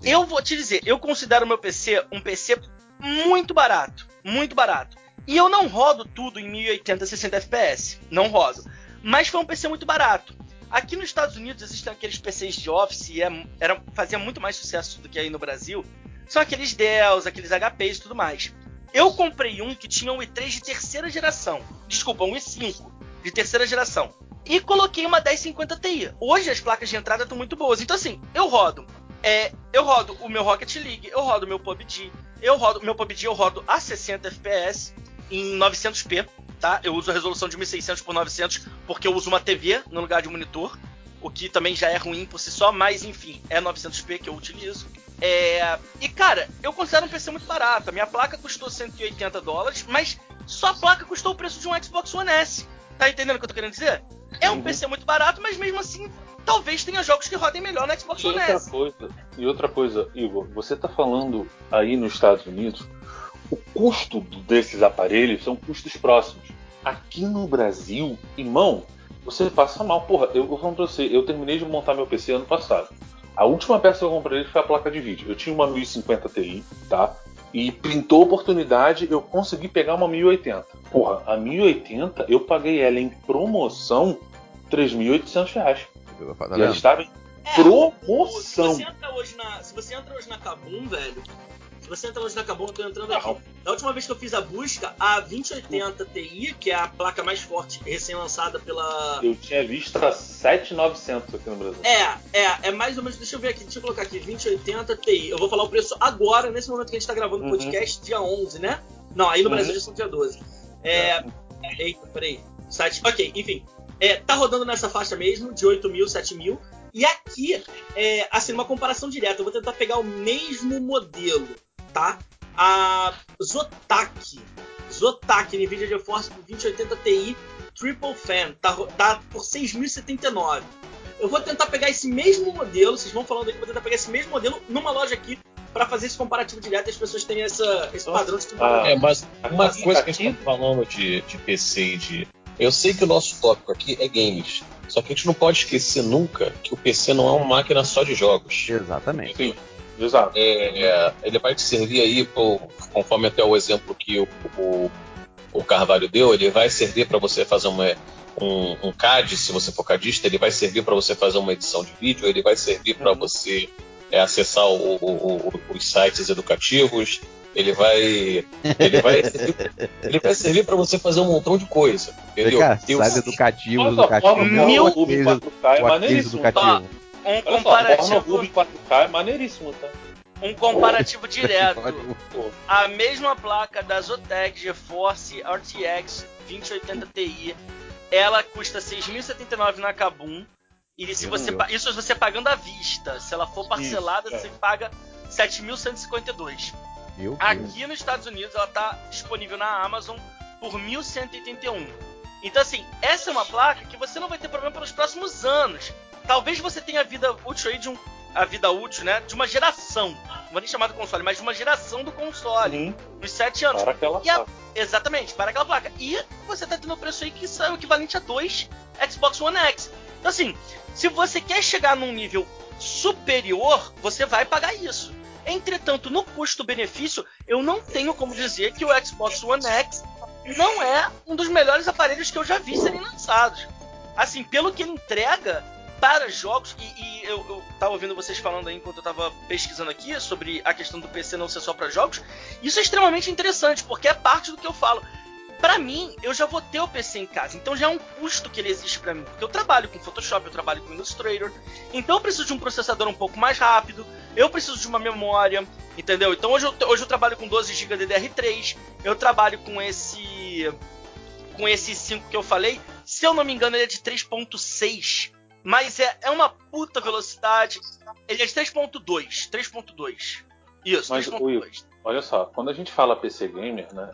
Eu vou te dizer, eu considero o meu P C um P C muito barato, muito barato. E eu não rodo tudo em mil e oitenta, sessenta F P S, não rodo. Mas foi um P C muito barato. Aqui nos Estados Unidos existem aqueles P Cs de Office, e era, fazia muito mais sucesso do que aí no Brasil. São aqueles Dells, aqueles H Ps e tudo mais. Eu comprei um que tinha um i três de terceira geração, desculpa, um i cinco de terceira geração. E coloquei uma dez cinquenta Ti. Hoje as placas de entrada estão muito boas, então assim, eu rodo. É, eu rodo o meu Rocket League, eu rodo o meu P U B G, eu rodo o meu P U B G, eu rodo a sessenta F P S em novecentos P, tá? Eu uso a resolução de mil e seiscentos por novecentos porque eu uso uma T V no lugar de um monitor, o que também já é ruim por si só, mas enfim, é novecentos P que eu utilizo. É... E cara, eu considero um P C muito barato, a minha placa custou cento e oitenta dólares, mas só a placa custou o preço de um Xbox One S, tá entendendo o que eu tô querendo dizer? É um uhum. P C muito barato, mas mesmo assim... Talvez tenha jogos que rodem melhor na Xbox One S. E outra coisa, Igor, você está falando aí nos Estados Unidos, o custo desses aparelhos são custos próximos. Aqui no Brasil, irmão, você passa mal. Porra, eu vou falar pra você, eu terminei de montar meu P C ano passado. A última peça que eu comprei foi a placa de vídeo. Eu tinha uma mil e cinquenta Ti, tá? E pintou a oportunidade, eu consegui pegar uma mil e oitenta. Porra, a mil e oitenta, eu paguei ela em promoção três mil e oitocentos reais. Tá, e eles estavam em é, promoção. Se você, entra hoje na, se você entra hoje na Kabum, velho. Se você entra hoje na Kabum, eu tô entrando aqui. Da última vez que eu fiz a busca, a vinte e oitenta Ti, que é a placa mais forte recém-lançada pela. Eu tinha visto a sete mil e novecentos aqui no Brasil. É, é, é mais ou menos. Deixa eu ver aqui, deixa eu colocar aqui: vinte e oitenta Ti. Eu vou falar o preço agora, nesse momento que a gente tá gravando o uhum. podcast, dia onze, né? Não, aí no uhum. Brasil já são dia doze. É. é. Eita, peraí. Site. Ok, enfim. É, tá rodando nessa faixa mesmo, de oito mil, sete mil. E aqui, é, assim, uma comparação direta. Eu vou tentar pegar o mesmo modelo, tá? A Zotac. Zotac, NVIDIA GeForce vinte e oitenta Ti Triple Fan. Tá, tá por seis mil e setenta e nove. Eu vou tentar pegar esse mesmo modelo. Vocês vão falando aqui, eu vou tentar pegar esse mesmo modelo numa loja aqui pra fazer esse comparativo direto e as pessoas terem essa, esse padrão de comparação. É, mas uma coisa que a gente tá falando de, de P C e de... Eu sei que o nosso tópico aqui é games, só que a gente não pode esquecer nunca que o P C não é uma máquina só de jogos. Exatamente. Sim, exato. É, é, ele vai te servir aí, pro, conforme até o exemplo que o, o, o Carvalho deu, ele vai servir para você fazer uma, um, um C A D, se você for cadista, ele vai servir para você fazer uma edição de vídeo, ele vai servir para você é, acessar o, o, o, os sites educativos, ele vai ele vai ele vai servir para você fazer um montão de coisa, entendeu? Sites educativos, educativos, mil quatro K é maneiríssimo, tá? Um comparativo quatro K é maneiríssimo, tá? um comparativo direto. A mesma placa da Zotac GeForce R T X vinte e oitenta Ti, ela custa seis mil e setenta e nove na Kabum. E se você, isso você pagando à vista. Se ela for parcelada, isso, você paga sete mil cento e cinquenta e dois. Meu Aqui Deus. Nos Estados Unidos ela tá disponível na Amazon por mil cento e oitenta e um. Então assim, essa é uma placa que você não vai ter problema pelos próximos anos. Talvez você tenha a vida útil aí de um, a vida útil, né, de uma geração. Não vou nem chamar do console, mas de uma geração do console, hum, uns sete anos. Para aquela placa. A, exatamente, para aquela placa. E você tá tendo um preço aí que sai o equivalente a dois Xbox One X. Então assim, se você quer chegar num nível superior, você vai pagar isso. Entretanto, no custo-benefício, eu não tenho como dizer que o Xbox One X não é um dos melhores aparelhos que eu já vi serem lançados. Assim, pelo que ele entrega para jogos, e, e eu, eu tava ouvindo vocês falando aí enquanto eu tava pesquisando aqui sobre a questão do P C não ser só para jogos, isso é extremamente interessante, porque é parte do que eu falo. Pra mim, eu já vou ter o P C em casa, então já é um custo que ele existe pra mim, porque eu trabalho com Photoshop, eu trabalho com Illustrator, então eu preciso de um processador um pouco mais rápido, eu preciso de uma memória, entendeu? Então hoje eu, hoje eu trabalho com doze gigas D D R três, eu trabalho com esse com esse cinco que eu falei, se eu não me engano ele é de três ponto seis, mas é, é uma puta velocidade, ele é de três ponto dois, três ponto dois, isso, três ponto dois. Olha só, quando a gente fala P C Gamer, né,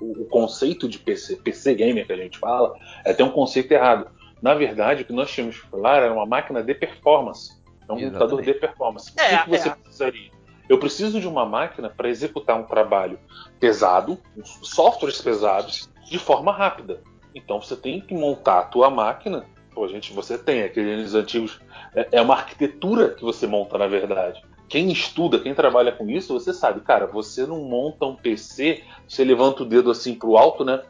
o, o conceito de P C, P C Gamer que a gente fala é até um conceito errado. Na verdade, o que nós tínhamos que falar era uma máquina de performance. É um Exatamente. computador de performance. É, o que você é. precisaria? Eu preciso de uma máquina para executar um trabalho pesado, softwares pesados, de forma rápida. Então você tem que montar a tua máquina. Pô, gente, você tem aqueles antigos... É, é uma arquitetura que você monta, na verdade. Quem estuda, quem trabalha com isso, você sabe, cara, você não monta um P C, você levanta o dedo assim pro alto, né?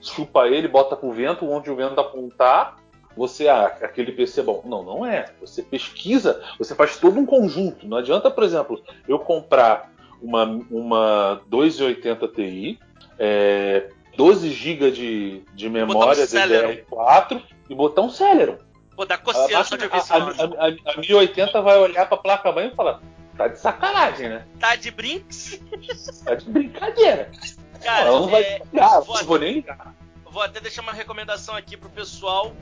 Chupa ele, bota pro vento, onde o vento apontar, você, ah, aquele P C é bom. Não, não é. Você pesquisa, você faz todo um conjunto. Não adianta, por exemplo, eu comprar uma, uma dois mil e oitenta Ti, é, doze gigas de, de memória um D D R quatro e botar um Celeron. Pô, dá coceira só de ouvir isso. A, a, a, a mil e oitenta vai olhar pra placa-mãe e falar: tá de sacanagem, né? Tá de brinks? Tá de brincadeira. Cara, não, não é... vai ligar, vou, não vou nem ligar. Vou até deixar uma recomendação aqui pro pessoal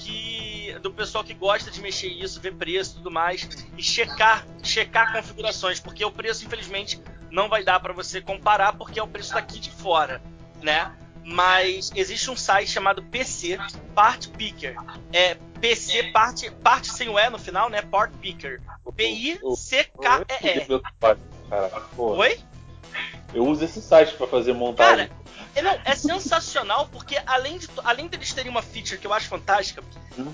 que... do pessoal que gosta de mexer isso, ver preço e tudo mais, e checar, checar configurações, porque o preço, infelizmente, não vai dar pra você comparar, porque é o preço daqui de fora, né? Mas existe um site chamado P C Part Picker. É P C Part, parte sem o E no final, né? Part Picker. P I C K E R. Oi? Eu uso esse site pra fazer montagem. Cara, é sensacional porque além, de, além deles terem uma feature que eu acho fantástica,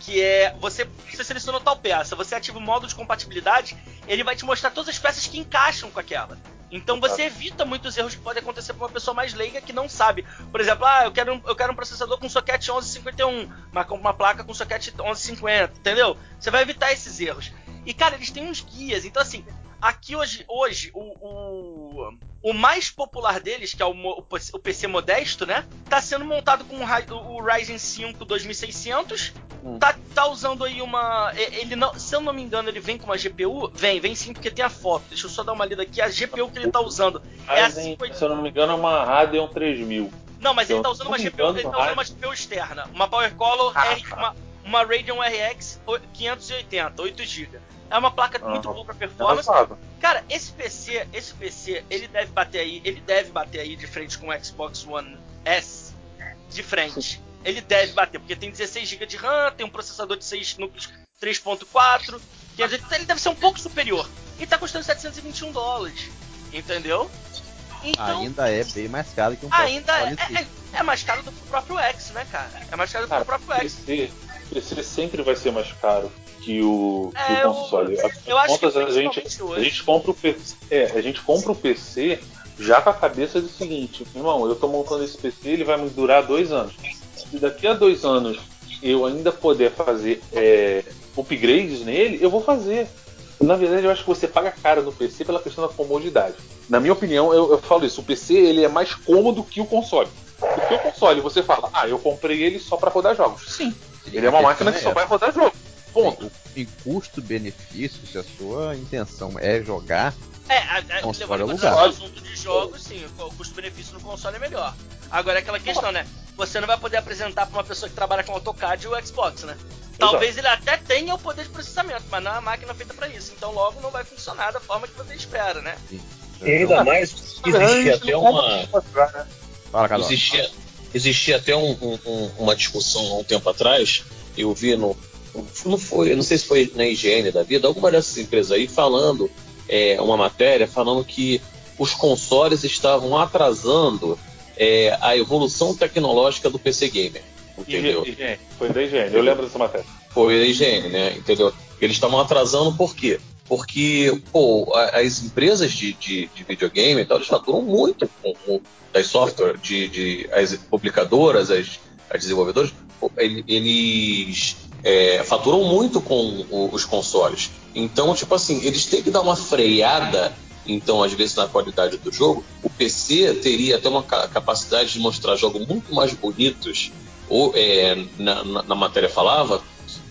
que é você, você seleciona tal peça, você ativa o modo de compatibilidade, ele vai te mostrar todas as peças que encaixam com aquela. Então você evita muitos erros que podem acontecer para uma pessoa mais leiga que não sabe. Por exemplo, ah, eu quero um, eu quero um processador com socket onze cinquenta e um, mas uma placa com socket onze cinquenta, entendeu? Você vai evitar esses erros. E cara, eles têm uns guias, então assim, aqui hoje, hoje o, o, o mais popular deles, que é o, o P C modesto, né? Tá sendo montado com o Ryzen cinco dois mil e seiscentos, hum. tá, tá usando aí uma... Ele não, se eu não me engano, ele vem com uma G P U? Vem, vem sim, porque tem a foto. Deixa eu só dar uma lida aqui, a G P U que ele tá usando. É a cinquenta... Se eu não me engano, é uma Radeon três mil. Não, mas ele tá usando uma G P U, ele tá usando uma G P U externa. Uma Power Color, uma, uma Radeon R X quinhentos e oitenta, oito gigas. É uma placa muito uhum. boa pra performance. Cara, esse P C, esse P C, ele deve bater aí, ele deve bater aí de frente com o Xbox One S, de frente. Ele deve bater, porque tem dezesseis gigas de RAM, tem um processador de seis núcleos três ponto quatro, que a gente, ele deve ser um pouco superior. E tá custando setecentos e vinte e um dólares, entendeu? Então, ainda é bem mais caro que um ainda é, é, é mais caro do que o próprio X, né, cara? É mais caro do que o próprio X. O P C sempre vai ser mais caro que o, é, que o console. Eu, eu acho que a gente, a gente compra o P C, é, a gente compra o P C já com a cabeça do seguinte, irmão, eu tô montando esse P C, ele vai me durar dois anos. Se daqui a dois anos eu ainda puder fazer é, upgrades nele, eu vou fazer. Na verdade, eu acho que você paga caro no P C pela questão da comodidade. Na minha opinião, eu, eu falo isso, o P C ele é mais cômodo que o console. Porque o console, você fala, ah, eu comprei ele só pra rodar jogos. Sim. Ele é uma máquina que só vai rodar jogo. Ponto. Em custo-benefício, se a sua intenção é jogar, é, a, a, console é lugar. O assunto de jogos, sim, o custo-benefício no console é melhor. Agora é aquela questão, né? Você não vai poder apresentar para uma pessoa que trabalha com AutoCAD o Xbox, né? Talvez ele até tenha o poder de processamento, mas não é uma máquina feita para isso. Então logo não vai funcionar da forma que você espera, né? Sim. E ainda mais que existia até uma... Existia, existia até um, um, uma discussão há um tempo atrás, eu vi no... Não, foi, não sei se foi na higiene da vida, alguma dessas empresas aí falando, é, uma matéria falando que os consoles estavam atrasando é, a evolução tecnológica do P C Gamer. Entendeu? I G N, foi da higiene, eu lembro dessa matéria. Foi da higiene, né? Entendeu? Eles estavam atrasando por quê? Porque, pô, as empresas de, de, de videogame e tal, eles faturam muito com, com as software, de, de, as publicadoras, as, as desenvolvedoras, eles é, faturam muito com os consoles. Então, tipo assim, eles têm que dar uma freada, então, às vezes, na qualidade do jogo. O P C teria até uma capacidade de mostrar jogos muito mais bonitos, ou, é, na, na, na matéria falava,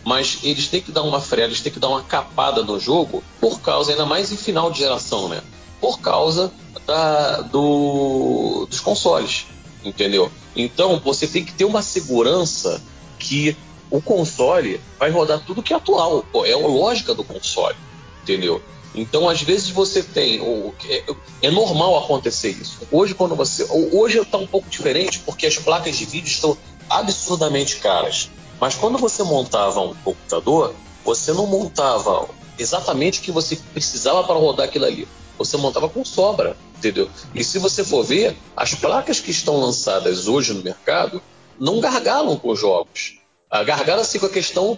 mas eles têm que dar uma freada, eles têm que dar uma capada no jogo, por causa, ainda mais em final de geração, né? Por causa da, do, dos consoles, entendeu? Então, você tem que ter uma segurança que o console vai rodar tudo que é atual, pô, é a lógica do console, entendeu? Então, às vezes você tem... Ou, é, é normal acontecer isso. Hoje, quando você... Hoje está um pouco diferente, porque as placas de vídeo estão absurdamente caras. Mas quando você montava um computador, você não montava exatamente o que você precisava para rodar aquilo ali. Você montava com sobra, entendeu? E se você for ver, as placas que estão lançadas hoje no mercado não gargalam com os jogos. Gargala-se com a questão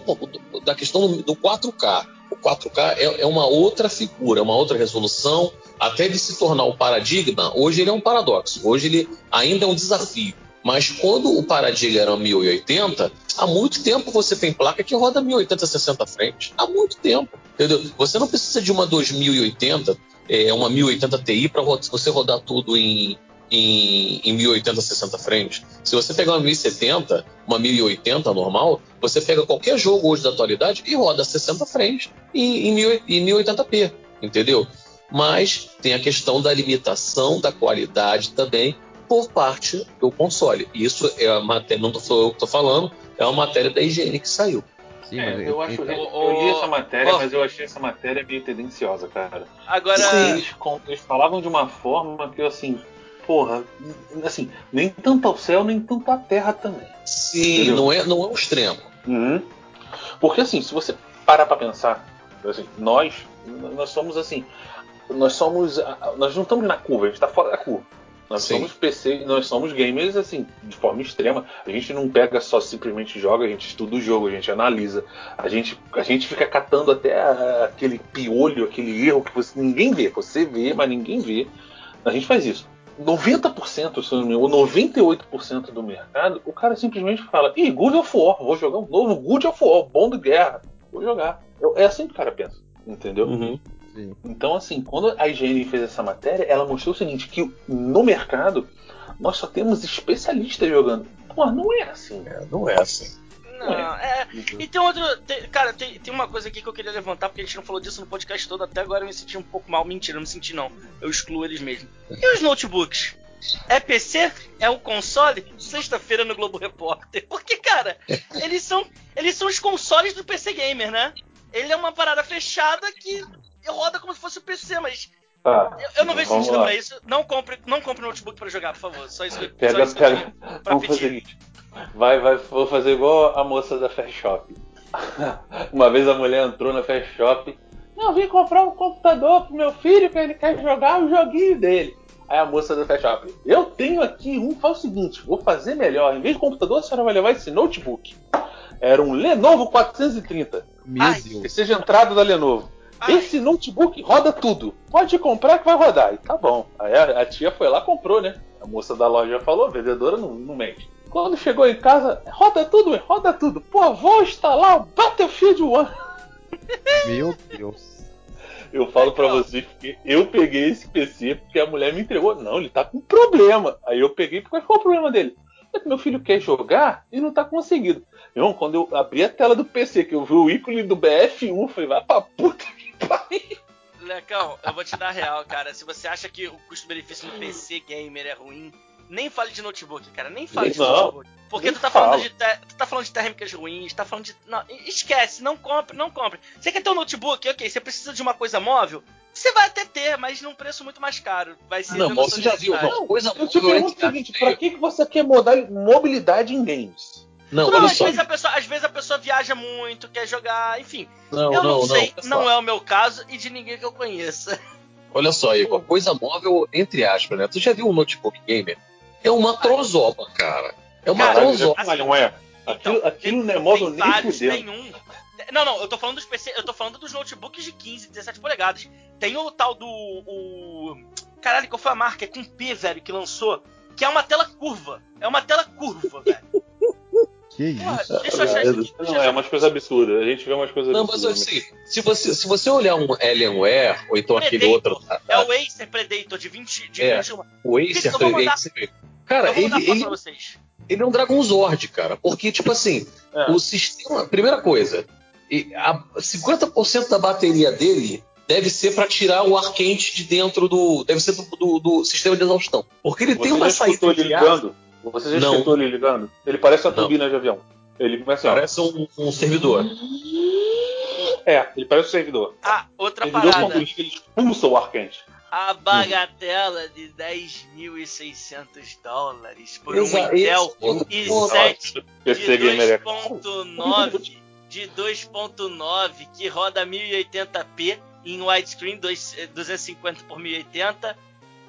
da questão do quatro K. O quatro K é uma outra figura, é uma outra resolução. Até ele se tornar o paradigma, hoje ele é um paradoxo. Hoje ele ainda é um desafio. Mas quando o paradigma era mil e oitenta, há muito tempo você tem placa que roda mil e oitenta, sessenta frames. Há muito tempo, entendeu? Você não precisa de uma dois mil e oitenta, é, uma mil e oitenta Ti para você rodar tudo em, em, em mil e oitenta, sessenta frames. Se você pegar uma mil e setenta, uma mil e oitenta normal, você pega qualquer jogo hoje da atualidade e roda sessenta frames em, em mil e oitenta P, entendeu? Mas tem a questão da limitação da qualidade também, por parte do console. Isso é a matéria, não sou eu que tô falando, é uma matéria da higiene que saiu. Sim, é, eu, eu, acho, eu, eu li essa matéria, oh, mas eu achei essa matéria meio tendenciosa, cara. Agora... Eles, eles falavam de uma forma que eu, assim, porra, assim, nem tanto ao céu, nem tanto à terra também. Sim, não é, não é um extremo. Uhum. Porque, assim, se você parar pra pensar, assim, nós, nós somos, assim, nós somos, nós não estamos na curva, a gente tá fora da curva. Nós Sim. somos P C, nós somos gamers, assim, de forma extrema. A gente não pega só simplesmente joga, a gente estuda o jogo, a gente analisa. A gente, a gente fica catando até a, aquele piolho, aquele erro que você, ninguém vê. Você vê, mas ninguém vê. A gente faz isso. noventa por cento, se não me engano, ou noventa e oito por cento do mercado, o cara simplesmente fala: Ih, God of War, vou jogar um novo God of War, bom de guerra, vou jogar. Eu, é assim que o cara pensa, entendeu? Uhum. Então, assim, quando a I G N fez essa matéria, ela mostrou o seguinte, que no mercado nós só temos especialistas jogando. Pô, não é assim, cara. Não é assim. Não, não é. é. E tem outro... Tem, cara, tem, tem uma coisa aqui que eu queria levantar, porque a gente não falou disso no podcast todo, até agora eu me senti um pouco mal. Mentira, eu não me senti não. Eu excluo eles mesmo. E os notebooks? É P C? É o console? Sexta-feira no Globo Repórter. Porque, cara, eles são, eles são os consoles do P C Gamer, né? Ele é uma parada fechada que... roda como se fosse o P C, mas tá, eu, eu não vejo sentido lá pra isso. Não compre, não compre notebook pra jogar, por favor. Só isso, pega, só isso que pega. Eu pra vamos pedir. Fazer, vai, vai, vou fazer igual a moça da Fair Shop. Uma vez a mulher entrou na Fair Shop. Não, vim comprar um computador pro meu filho que ele quer jogar o joguinho dele. Aí a moça da Fair Shop: eu tenho aqui um, faz o seguinte, vou fazer melhor. Em vez de computador, a senhora vai levar esse notebook. Era um Lenovo quatrocentos e trinta. Que seja a entrada da Lenovo. Ai. Esse notebook roda tudo. Pode comprar que vai rodar. E tá bom. Aí a, a tia foi lá e comprou, né? A moça da loja falou, a vendedora não, não mente. Quando chegou em casa, roda tudo, roda tudo. Pô, vou instalar o Battlefield One. Meu Deus. Eu falo pra vocês que eu peguei esse P C porque a mulher me entregou. Não, ele tá com problema. Aí eu peguei, porque qual é o problema dele? É que meu filho quer jogar e não tá conseguindo. Não, quando eu abri a tela do P C, que eu vi o ícone do B F um, falei, vai pra puta que pariu. Lecão, eu vou te dar a real, cara. Se você acha que o custo-benefício do P C gamer é ruim, nem fale de notebook, cara. Nem fale de não, notebook. Porque tu tá, falando de te... tu tá falando de térmicas ruins, tá falando de... Não, esquece, não compre, não compre. Você quer ter um notebook? Ok, você precisa de uma coisa móvel? Você vai até ter, mas num preço muito mais caro. Vai ser... Não, mas você já viu uma coisa móvel... Eu te pergunto o seguinte, pra que você quer mudar mobilidade em games? Não, não, às vezes, a pessoa, às vezes a pessoa viaja muito, quer jogar, enfim. Não, eu não, não sei, não, não é o meu caso e de ninguém que eu conheça. Olha só, Igor, coisa móvel, entre aspas, né? Tu já viu um notebook gamer? É uma trozoba, cara. É uma cara, trozoba. Assim, não é? Aquilo, então, aquilo não é móvel nem nenhum. Não, não, eu tô falando dos P C, eu tô falando dos notebooks de quinze, dezessete polegadas. Tem o tal do... O... Caralho, qual foi a marca? É com P, velho, que lançou. Que é uma tela curva. É uma tela curva, velho. Que Porra, isso? Deixa eu achar isso. Não, é umas coisas absurdas. A gente vê umas coisas não, absurdas. Não, mas assim, se você, se você olhar um Alienware, ou então Predator, aquele outro... Tá, tá. É o Acer Predator de vinte, de vinte e um. O Acer Predator... Cara, ele, ele, ele é um Dragon Zord, cara. Porque, tipo assim, é. o sistema... Primeira coisa, a cinquenta por cento da bateria dele deve ser pra tirar o ar quente de dentro do... Deve ser do, do, do sistema de exaustão. Porque ele você tem uma saída de ar... Ligando? Você já escutou ele ligando? Ele parece uma turbina não. de avião. Ele começa Parece um, um servidor. É, ele parece um servidor. Ah, outra servidor parada. Servidor quando ele expulsa o ar quente. A bagatela hum. de dez mil e seiscentos dólares por Exa, um Intel i sete de dois ponto nove de dois ponto nove que roda mil e oitenta p em widescreen duzentos e cinquenta por mil e oitenta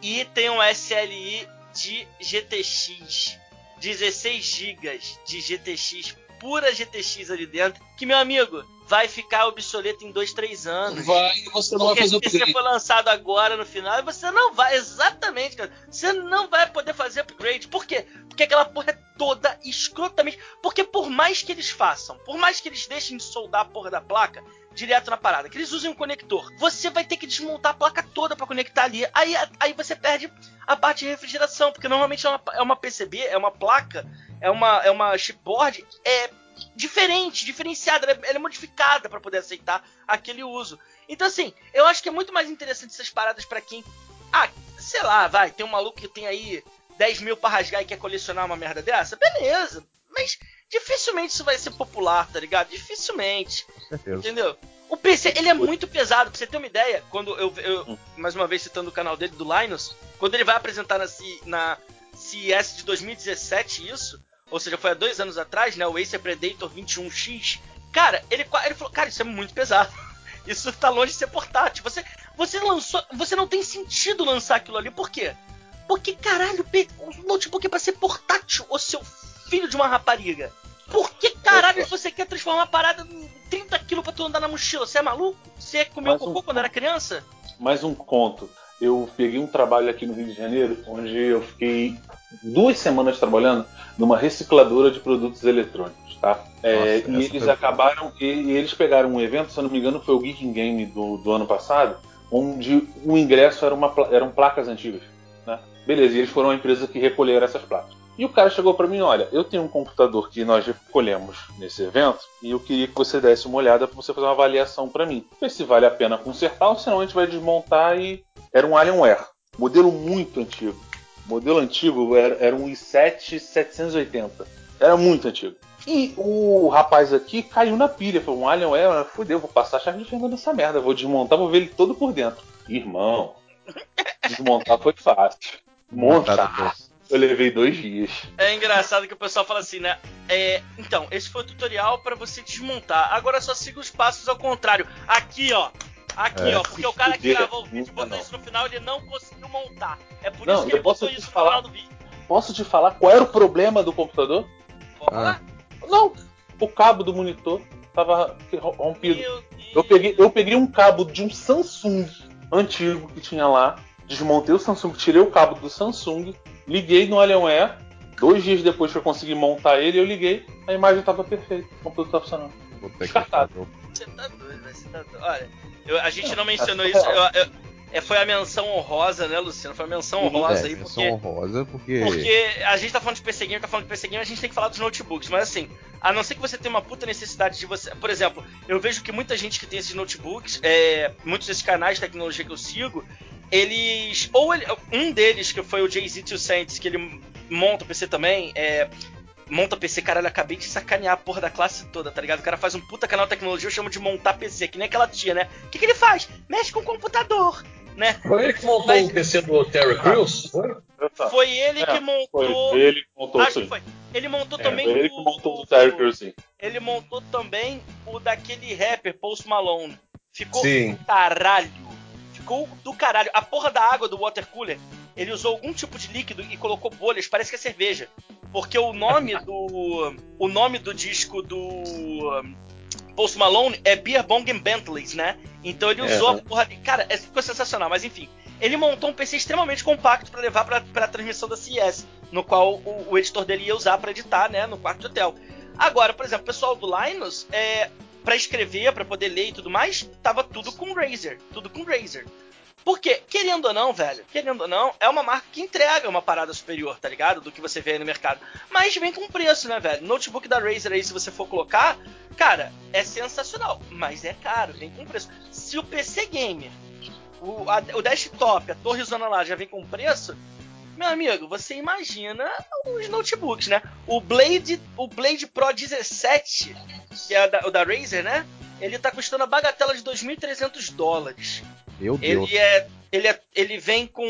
e tem um S L I de G T X, dezesseis gigas de G T X, pura G T X ali dentro, que, meu amigo, vai ficar obsoleto em dois, três anos. Vai, você não vai fazer o P C. Porque se for lançado agora no final, você não vai, exatamente, cara, você não vai poder fazer upgrade. Por quê? Porque aquela porra é toda escrotamente... Porque por mais que eles façam, por mais que eles deixem de soldar a porra da placa... direto na parada, que eles usem um conector. Você vai ter que desmontar a placa toda pra conectar ali. Aí, aí você perde a parte de refrigeração, porque normalmente é uma, é uma P C B, é uma placa, é uma, é uma chipboard, é diferente, diferenciada, ela é, ela é modificada pra poder aceitar aquele uso. Então assim, eu acho que é muito mais interessante essas paradas pra quem... Ah, sei lá, vai, tem um maluco que tem aí dez mil pra rasgar e quer colecionar uma merda dessa? Beleza, mas... dificilmente isso vai ser popular, tá ligado? Dificilmente. Entendeu? O P C, ele é muito pesado. Pra você ter uma ideia, quando eu, eu mais uma vez citando o canal dele, do Linus, quando ele vai apresentar na, na C E S de dois mil e dezessete isso, ou seja, foi há dois anos atrás, né? O Acer Predator vinte e um X. Cara, ele, ele falou, cara, isso é muito pesado. Isso tá longe de ser portátil. Você, você lançou... Você não tem sentido lançar aquilo ali. Por quê? Porque, caralho, o notebook é pra ser portátil, ô seu filho de uma rapariga. Por que caralho você quer transformar a parada em trinta quilos pra tu andar na mochila? Você é maluco? Você comeu mais cocô um... quando era criança? Mais um conto. Eu peguei um trabalho aqui no Rio de Janeiro, onde eu fiquei duas semanas trabalhando numa recicladora de produtos eletrônicos, tá? É, Nossa, e eles foi... acabaram, e, e eles pegaram um evento, se eu não me engano foi o Geek Game do, do ano passado, onde o ingresso era uma, eram placas antigas, né? Beleza, e eles foram a empresa que recolheram essas placas. E o cara chegou pra mim, olha, eu tenho um computador que nós recolhemos nesse evento e eu queria que você desse uma olhada pra você fazer uma avaliação pra mim. Ver se vale a pena consertar ou senão a gente vai desmontar e... Era um Alienware, modelo muito antigo. O modelo antigo era, era um i sete setecentos e oitenta. Era muito antigo. E o rapaz aqui caiu na pilha, falou, um Alienware, fudeu, vou passar a chave de fenda nessa merda, vou desmontar, vou ver ele todo por dentro. Irmão, desmontar foi fácil. Montar... Eu levei dois dias. É engraçado que o pessoal fala assim, né? É, então, esse foi o tutorial pra você desmontar. Agora só siga os passos ao contrário. Aqui, ó. Aqui, é, ó. Porque o cara que gravou o vídeo e botou não. isso no final, ele não conseguiu montar. É por não, isso que ele botou isso falar, no final do vídeo. Posso te falar qual era o problema do computador? Ah. Não. O cabo do monitor tava rompido. Eu peguei, eu peguei um cabo de um Samsung antigo que tinha lá. Desmontei o Samsung, tirei o cabo do Samsung, liguei no Alienware, dois dias depois que eu consegui montar ele, eu liguei, a imagem estava perfeita, o computador tá funcionando. Descartado. Você tá doido, né? Você tá doido. Olha, eu, a gente não mencionou isso, eu, eu, é, foi a menção honrosa, né, Luciano? Foi a menção honrosa é, aí, menção porque... menção honrosa porque... Porque a gente tá falando de P C Game, tá falando de P C Game, a gente tem que falar dos notebooks, mas assim, A não ser que você tenha uma puta necessidade de você... Por exemplo, eu vejo que muita gente que tem esses notebooks, é, muitos desses canais de tecnologia que eu sigo, eles... Ou ele, um deles, que foi o J Z duzentos, que ele monta P C também, é... Monta P C, caralho, acabei de sacanear a porra da classe toda, tá ligado? O cara faz um puta canal de tecnologia, eu chamo de montar P C, que nem aquela tia, né? O que, que ele faz? Mexe com o computador, né? Foi ele que montou Mas... o P C do Terry Crews? Foi? Foi ele é, que montou... Foi ele que montou, Acho sim. Que foi. Ele montou é, também foi ele que montou o... o Terry Crews, sim. Ele montou também o daquele rapper, Post Malone. Ficou sim. do caralho. Ficou do caralho. A porra da água do water cooler... Ele usou algum tipo de líquido e colocou bolhas, parece que é cerveja. Porque o nome do o nome do disco do Post Malone é Beer Bong and Bentleys, né? Então ele usou é. a porra de... Cara, ficou sensacional, mas enfim. Ele montou um P C extremamente compacto para levar pra, pra transmissão da C E S, no qual o, o editor dele ia usar pra editar, né? No quarto de hotel. Agora, por exemplo, o pessoal do Linus, é, pra escrever, pra poder ler e tudo mais, tava tudo com Razer. Tudo com Razer. Porque, querendo ou não, velho, querendo ou não, é uma marca que entrega uma parada superior, tá ligado? Do que você vê aí no mercado. Mas vem com preço, né, velho? Notebook da Razer aí, se você for colocar, cara, é sensacional. Mas é caro, vem com preço. Se o P C Gamer, o, a, o desktop, a torre zona lá já vem com preço, meu amigo, você imagina os notebooks, né? O Blade, o Blade Pro dezessete, que é da, o da Razer, né? Ele tá custando a bagatela de dois mil e trezentos dólares. Meu Deus. Ele, é, ele, é, ele vem com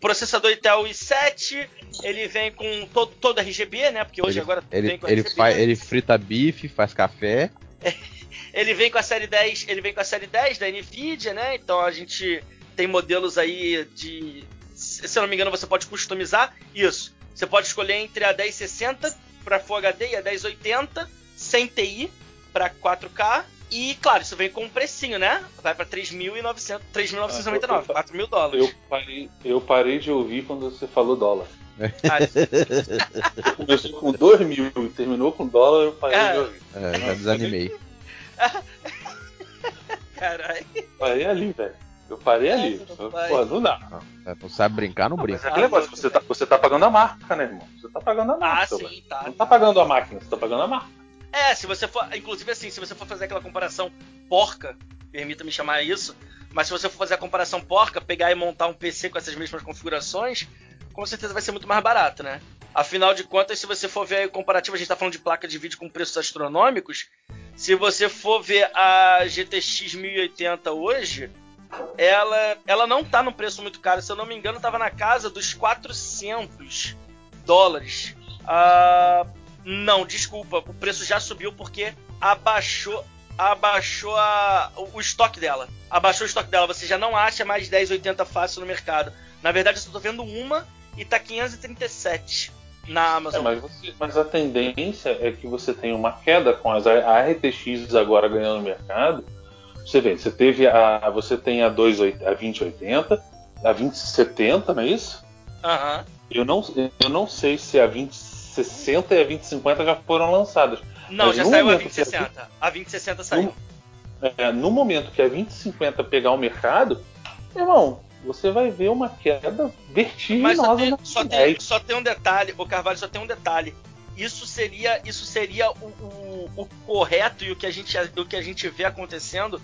processador Intel i sete, ele vem com todo, todo R G B, né? Porque hoje ele, agora ele, vem com ele R G B. Faz, ele frita bife, faz café. Ele vem com a série dez, ele vem com a série dez da Nvidia, né? Então a gente tem modelos aí de... Se eu não me engano, você pode customizar isso. Você pode escolher entre a dez sessenta para Full H D e a dez oitenta sem T I para quatro K. E, claro, isso vem com um precinho, né? Vai pra três mil novecentos e noventa e nove, quatro mil dólares. Eu parei, eu parei de ouvir quando você falou dólar. Ah, eu comecei com dois mil e terminou com dólar, eu parei é. de ouvir. É, já desanimei. Caralho. Parei ali, velho. Eu parei ali. Porra, não dá. Não, não sabe brincar, não, não brinca. Mas é negócio, você, tá, você tá pagando a marca, né, irmão? Você tá pagando a marca. Ah, sim, velho. Tá. Não tá pagando a máquina, você tá pagando a marca. É, se você for, inclusive assim, se você for fazer aquela comparação porca, permita-me chamar isso, mas se você for fazer a comparação porca, pegar e montar um P C com essas mesmas configurações, com certeza vai ser muito mais barato, né? Afinal de contas, se você for ver o comparativo, a gente tá falando de placa de vídeo com preços astronômicos, se você for ver a G T X mil e oitenta hoje, ela, ela não tá num preço muito caro, se eu não me engano, tava na casa dos quatrocentos dólares. Ah... Não, desculpa, o preço já subiu porque abaixou, abaixou a, o, o estoque dela. Abaixou o estoque dela, você já não acha mais dez oitenta fácil no mercado. Na verdade, eu só tô vendo uma e tá quinhentos e trinta e sete na Amazon. É, mas, você, mas a tendência é que você tenha uma queda com as a R T X agora ganhando no mercado. Você vê, você, teve a, você tem a, dois, a vinte oitenta, a vinte setenta, não é isso? Aham. Uhum. Eu, não, eu não sei se a vinte sessenta e a vinte cinquenta já foram lançadas. Não, mas já saiu a vinte sessenta. A vinte sessenta saiu. No, é, no momento que a vinte cinquenta pegar o mercado, irmão, você vai ver uma queda vertiginosa. Mas só tem, só tem, só tem um detalhe, o Carvalho, só tem um detalhe. Isso seria, isso seria o, o, o correto e o que, a gente, o que a gente vê acontecendo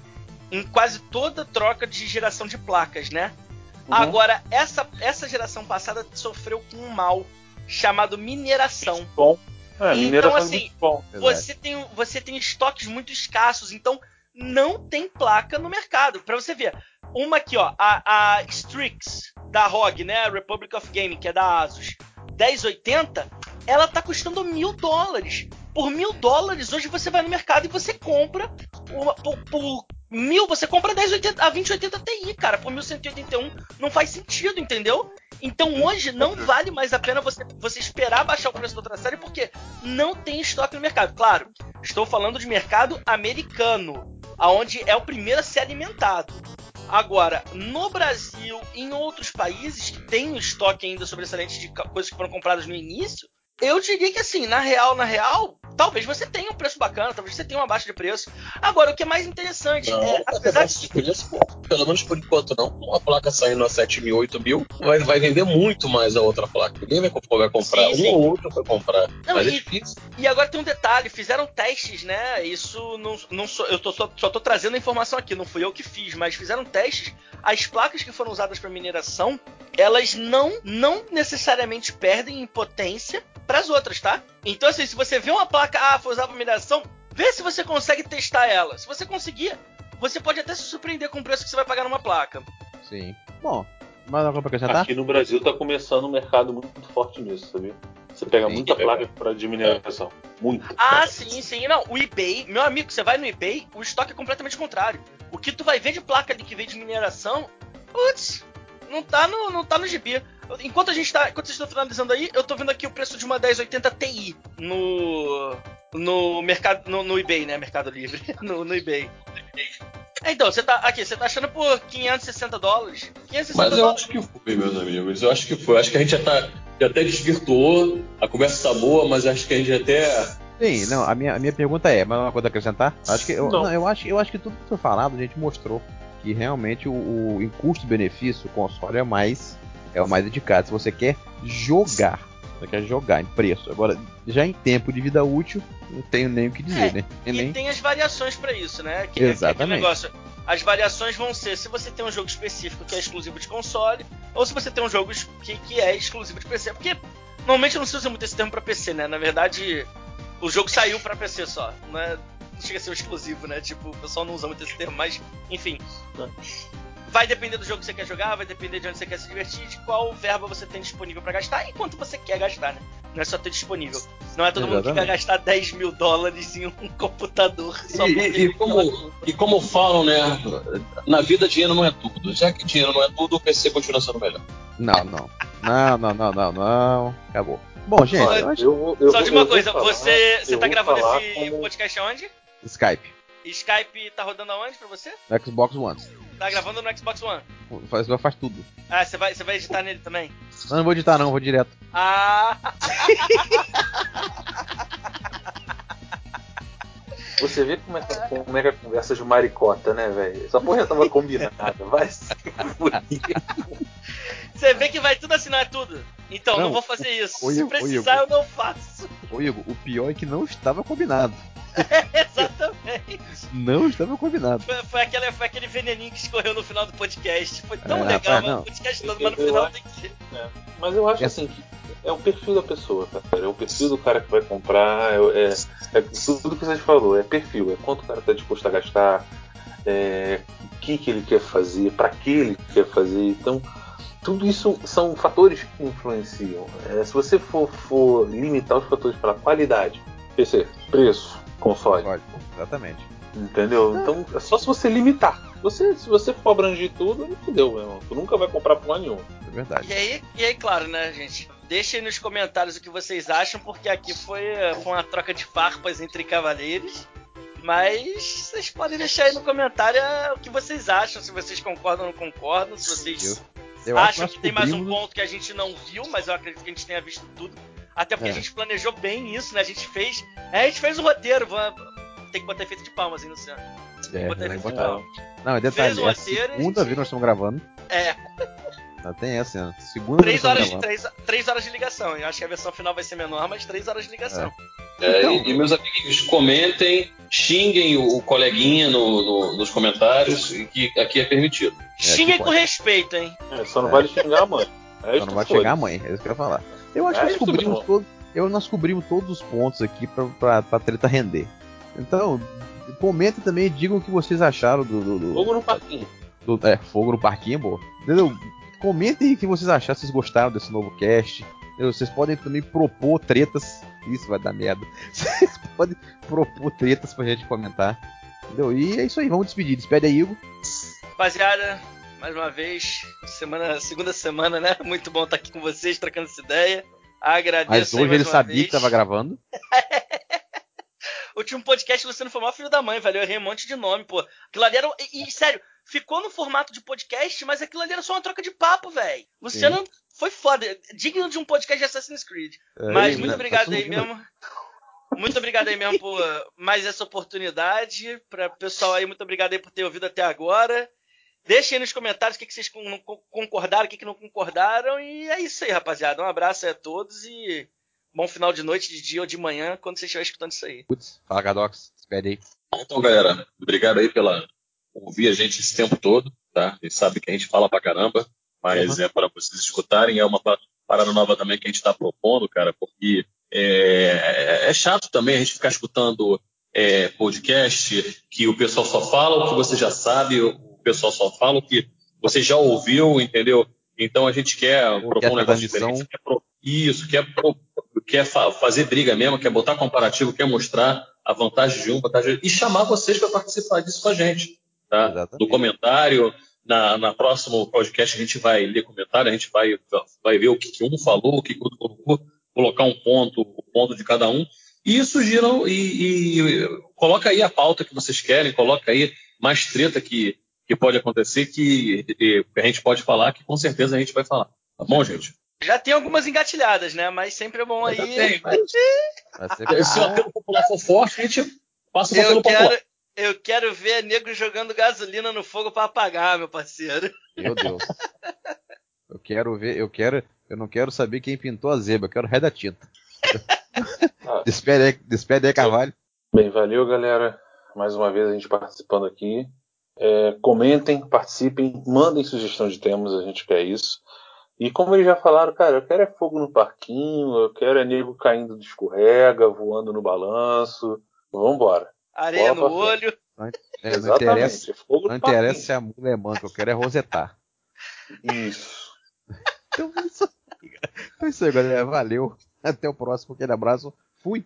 em quase toda troca de geração de placas, né? Uhum. Agora, essa, essa geração passada sofreu com um mal chamado mineração. Bom. É, então, mineração assim, bom, você, tem, você tem estoques muito escassos, então não tem placa no mercado. Pra você ver, uma aqui, ó, a, a Strix da R O G, né? Republic of Gaming, que é da ASUS, dez oitenta, ela tá custando mil dólares. Por mil dólares, hoje você vai no mercado e você compra uma, por, por mil, você compra dez oitenta, a vinte oitenta Ti, cara, por mil cento e oitenta e um, não faz sentido, entendeu? Então hoje não vale mais a pena você, você esperar baixar o preço da outra série porque não tem estoque no mercado. Claro, estou falando de mercado americano, aonde é o primeiro a ser alimentado. Agora, no Brasil e em outros países que tem estoque ainda sobressalente de coisas que foram compradas no início, eu diria que assim, na real, na real, talvez você tenha um preço bacana, talvez você tenha uma baixa de preço. Agora, o que é mais interessante não, é, apesar de... preço, pelo menos por enquanto não, uma placa saindo a sete mil, oito mil, vai, vai vender muito mais a outra placa. Ninguém vai comprar, sim, sim. um ou outro vai comprar, não, mas e, é difícil. E agora tem um detalhe, fizeram testes, né, isso não, não sou, eu tô, só, só tô trazendo a informação aqui, não fui eu que fiz, mas fizeram testes, as placas que foram usadas para mineração, elas não, não necessariamente perdem em potência para as outras, tá? Então assim, se você vê uma placa, ah, foi usada para mineração, vê se você consegue testar ela. Se você conseguir, você pode até se surpreender com o preço que você vai pagar numa placa. Sim. Bom, mais alguma coisa pra acrescentar? Aqui no Brasil tá começando um mercado muito forte nisso, sabia? Você pega sim, muita é, placa para de mineração. Muito. Ah, sim, sim. Não, o eBay, meu amigo, você vai no eBay, o estoque é completamente contrário. O que tu vai ver de placa de que vem de mineração, putz, não tá no, não tá no gibi. Enquanto a gente tá, enquanto vocês estão finalizando aí, eu tô vendo aqui o preço de uma dez oitenta Ti no no mercado no, no eBay, né, Mercado Livre, no, no eBay. Então, você tá aqui, você tá achando por quinhentos e sessenta dólares? quinhentos e sessenta Mas eu dólares. Acho que foi, meus amigos. Eu acho que foi. Acho que a gente já tá já até desvirtuou. A conversa tá boa, mas acho que a gente até Sim, não, a minha, a minha pergunta é, mas uma coisa a acrescentar? Acho que eu, não. Não, eu acho, eu acho que tudo que foi falado, a gente mostrou que realmente o, o em custo-benefício o console é mais é o mais indicado se você quer jogar. Você quer jogar em preço. Agora, já em tempo de vida útil, não tenho nem o que dizer, é, né? E nem... tem as variações pra isso, né? Que, exatamente. Que negócio, as variações vão ser se você tem um jogo específico que é exclusivo de console, ou se você tem um jogo que, que é exclusivo de P C. Porque, normalmente, não se usa muito esse termo pra P C, né? Na verdade, o jogo saiu pra P C só, né? Não chega a ser um exclusivo, né? Tipo, o pessoal não usa muito esse termo, mas, enfim... Vai depender do jogo que você quer jogar, vai depender de onde você quer se divertir, de qual verba você tem disponível pra gastar e quanto você quer gastar, né? Não é só ter disponível. Não é todo Exatamente. Mundo que quer gastar dez mil dólares em um computador. Só e, e, e, como, e como falam, né? Na vida, dinheiro não é tudo. Já que dinheiro não é tudo, o P C continua sendo melhor. Não, não. Não, não, não, não, não. Acabou. Bom, gente... Só, eu, eu, eu, só de uma coisa, falar, você, você tá gravando esse como... podcast aonde? Skype. Skype tá rodando aonde pra você? Xbox One. Tá gravando no Xbox One? Faz, faz tudo. Ah, você vai, vai editar nele também? Não, não vou editar não, vou direto. Ah! Você vê como é que, como é que a conversa de maricota, né, velho? Essa porra já tava combinada, vai se Você vê que vai tudo assinar tudo. Então, não, não vou fazer isso. O, se o, precisar, o, eu não faço. Ô Igor, o pior é que não estava combinado. É, exatamente. Não estava combinado. Foi, foi, aquele, foi aquele veneninho que escorreu no final do podcast. Foi tão é, legal, rapaz, mas o podcast todo, mas no final acho, tem que. É. Mas eu acho é. assim que é o perfil da pessoa, cara. É o perfil do cara que vai comprar. É, é, é tudo que você falou, é perfil, é quanto o cara tá disposto a gastar, é, o que, que ele quer fazer, pra que ele quer fazer. Então, tudo isso são fatores que influenciam. É, se você for, for limitar os fatores para qualidade, P C, preço, console. Console, exatamente. Entendeu? É. Então, é só se você limitar. Você, se você for abranger tudo, não fudeu, meu irmão. Tu nunca vai comprar porra nenhuma. É verdade. E aí, e aí, claro, né, gente? Deixem nos comentários o que vocês acham, porque aqui foi, foi uma troca de farpas entre cavaleiros. Mas vocês podem deixar aí no comentário o que vocês acham, se vocês concordam ou não concordam, se vocês eu, eu acham que, que tem mais um ponto que a gente não viu, mas eu acredito que a gente tenha visto tudo. Até porque é. a gente planejou bem isso, né? A gente fez. É, a gente fez o roteiro. Vamos... Tem que botar efeito de palmas aí no céu. Tem que botar é, efeito botar. de palmas. Não, é detalhe. Fez o roteiro, é a segunda gente... vez nós estamos gravando. É. Não tem essa, né? Segunda três horas de três, três horas de ligação. Eu acho que a versão final vai ser menor, mas três horas de ligação. É. Então, é, e meus amiguinhos, comentem, xinguem o, o coleguinha no, no, nos comentários, que aqui é permitido. É, xinguem com respeito, hein? É, só não é. vale xingar a mãe. É só não vale xingar a mãe, é isso que eu ia falar. Eu acho é, que nós cobrimos, todo, eu, nós cobrimos todos os pontos aqui pra, pra, pra treta render. Então, comentem também e digam o que vocês acharam do... do, do fogo no parquinho. Do, é, fogo no parquinho, boa. Entendeu? Comentem o que vocês acharam, se vocês gostaram desse novo cast. Entendeu? Vocês podem também propor tretas. Isso vai dar merda. Vocês podem propor tretas pra gente comentar. Entendeu? E é isso aí, vamos despedir. Despede aí, Igor. Rapaziada... Mais uma vez, semana, segunda semana, né? Muito bom estar aqui com vocês, trocando essa ideia. Agradeço. Mas hoje ele sabia vez. que estava gravando. O último podcast, o Luciano foi o maior filho da mãe, velho. Eu errei um monte de nome, pô. Aquilo ali era. E, e sério, ficou no formato de podcast, mas aquilo ali era só uma troca de papo, velho. Luciano Sim. foi foda, digno de um podcast de Assassin's Creed. É, mas muito né? obrigado Assumindo. aí mesmo. Muito obrigado aí mesmo por mais essa oportunidade. Para o pessoal aí, muito obrigado aí por ter ouvido até agora. Deixem aí nos comentários o que, que vocês concordaram, o que, que não concordaram. E é isso aí, rapaziada. Um abraço aí a todos e bom final de noite, de dia ou de manhã, quando vocês estiverem escutando isso aí. Putz, fala, Cardox. Espera aí. Então, galera, obrigado aí pela ouvir a gente esse tempo todo, tá? A gente sabe que a gente fala pra caramba, mas uhum. é para vocês escutarem. É uma parada nova também que a gente tá propondo, cara, porque é, é chato também a gente ficar escutando é, podcast que o pessoal só fala o que você já sabe, o pessoal só fala o que você já ouviu, entendeu? Então a gente quer propor um negócio diferente, quer pro... isso, quer, pro... quer fa... fazer briga mesmo, quer botar comparativo, quer mostrar a vantagem de um, vantagem de... e chamar vocês para participar disso com a gente. Tá? No comentário, na, na próximo podcast a gente vai ler comentário, a gente vai, vai ver o que, que um falou, o que o outro colocou, colocar um ponto, o ponto de cada um, e sugiram, e, e coloca aí a pauta que vocês querem, coloca aí mais treta que, que pode acontecer, que, que a gente pode falar, que com certeza a gente vai falar. Tá bom, gente? Já tem algumas engatilhadas, né? Mas sempre é bom aí. Tem, mas... mas se o apelo popular for forte, a gente passa o apelo popular. Quero... Eu quero ver nego jogando gasolina no fogo pra apagar, meu parceiro. Meu Deus. Eu quero ver, eu quero, eu não quero saber quem pintou a zebra, eu quero o ré da tinta. Ah. Despede aí, despede aí, Carvalho. Bem, valeu, galera. Mais uma vez a gente participando aqui. É, comentem, participem, mandem sugestão de temas, a gente quer isso. E como eles já falaram, cara, eu quero é fogo no parquinho, eu quero é nego caindo de escorrega, voando no balanço. Vambora. Areia Bola no olho. É, não interessa, não interessa se a mulher é manca, eu quero é rosetar. Isso. Então, isso. Então é isso aí, galera. Valeu. Até o próximo. Aquele abraço. Fui.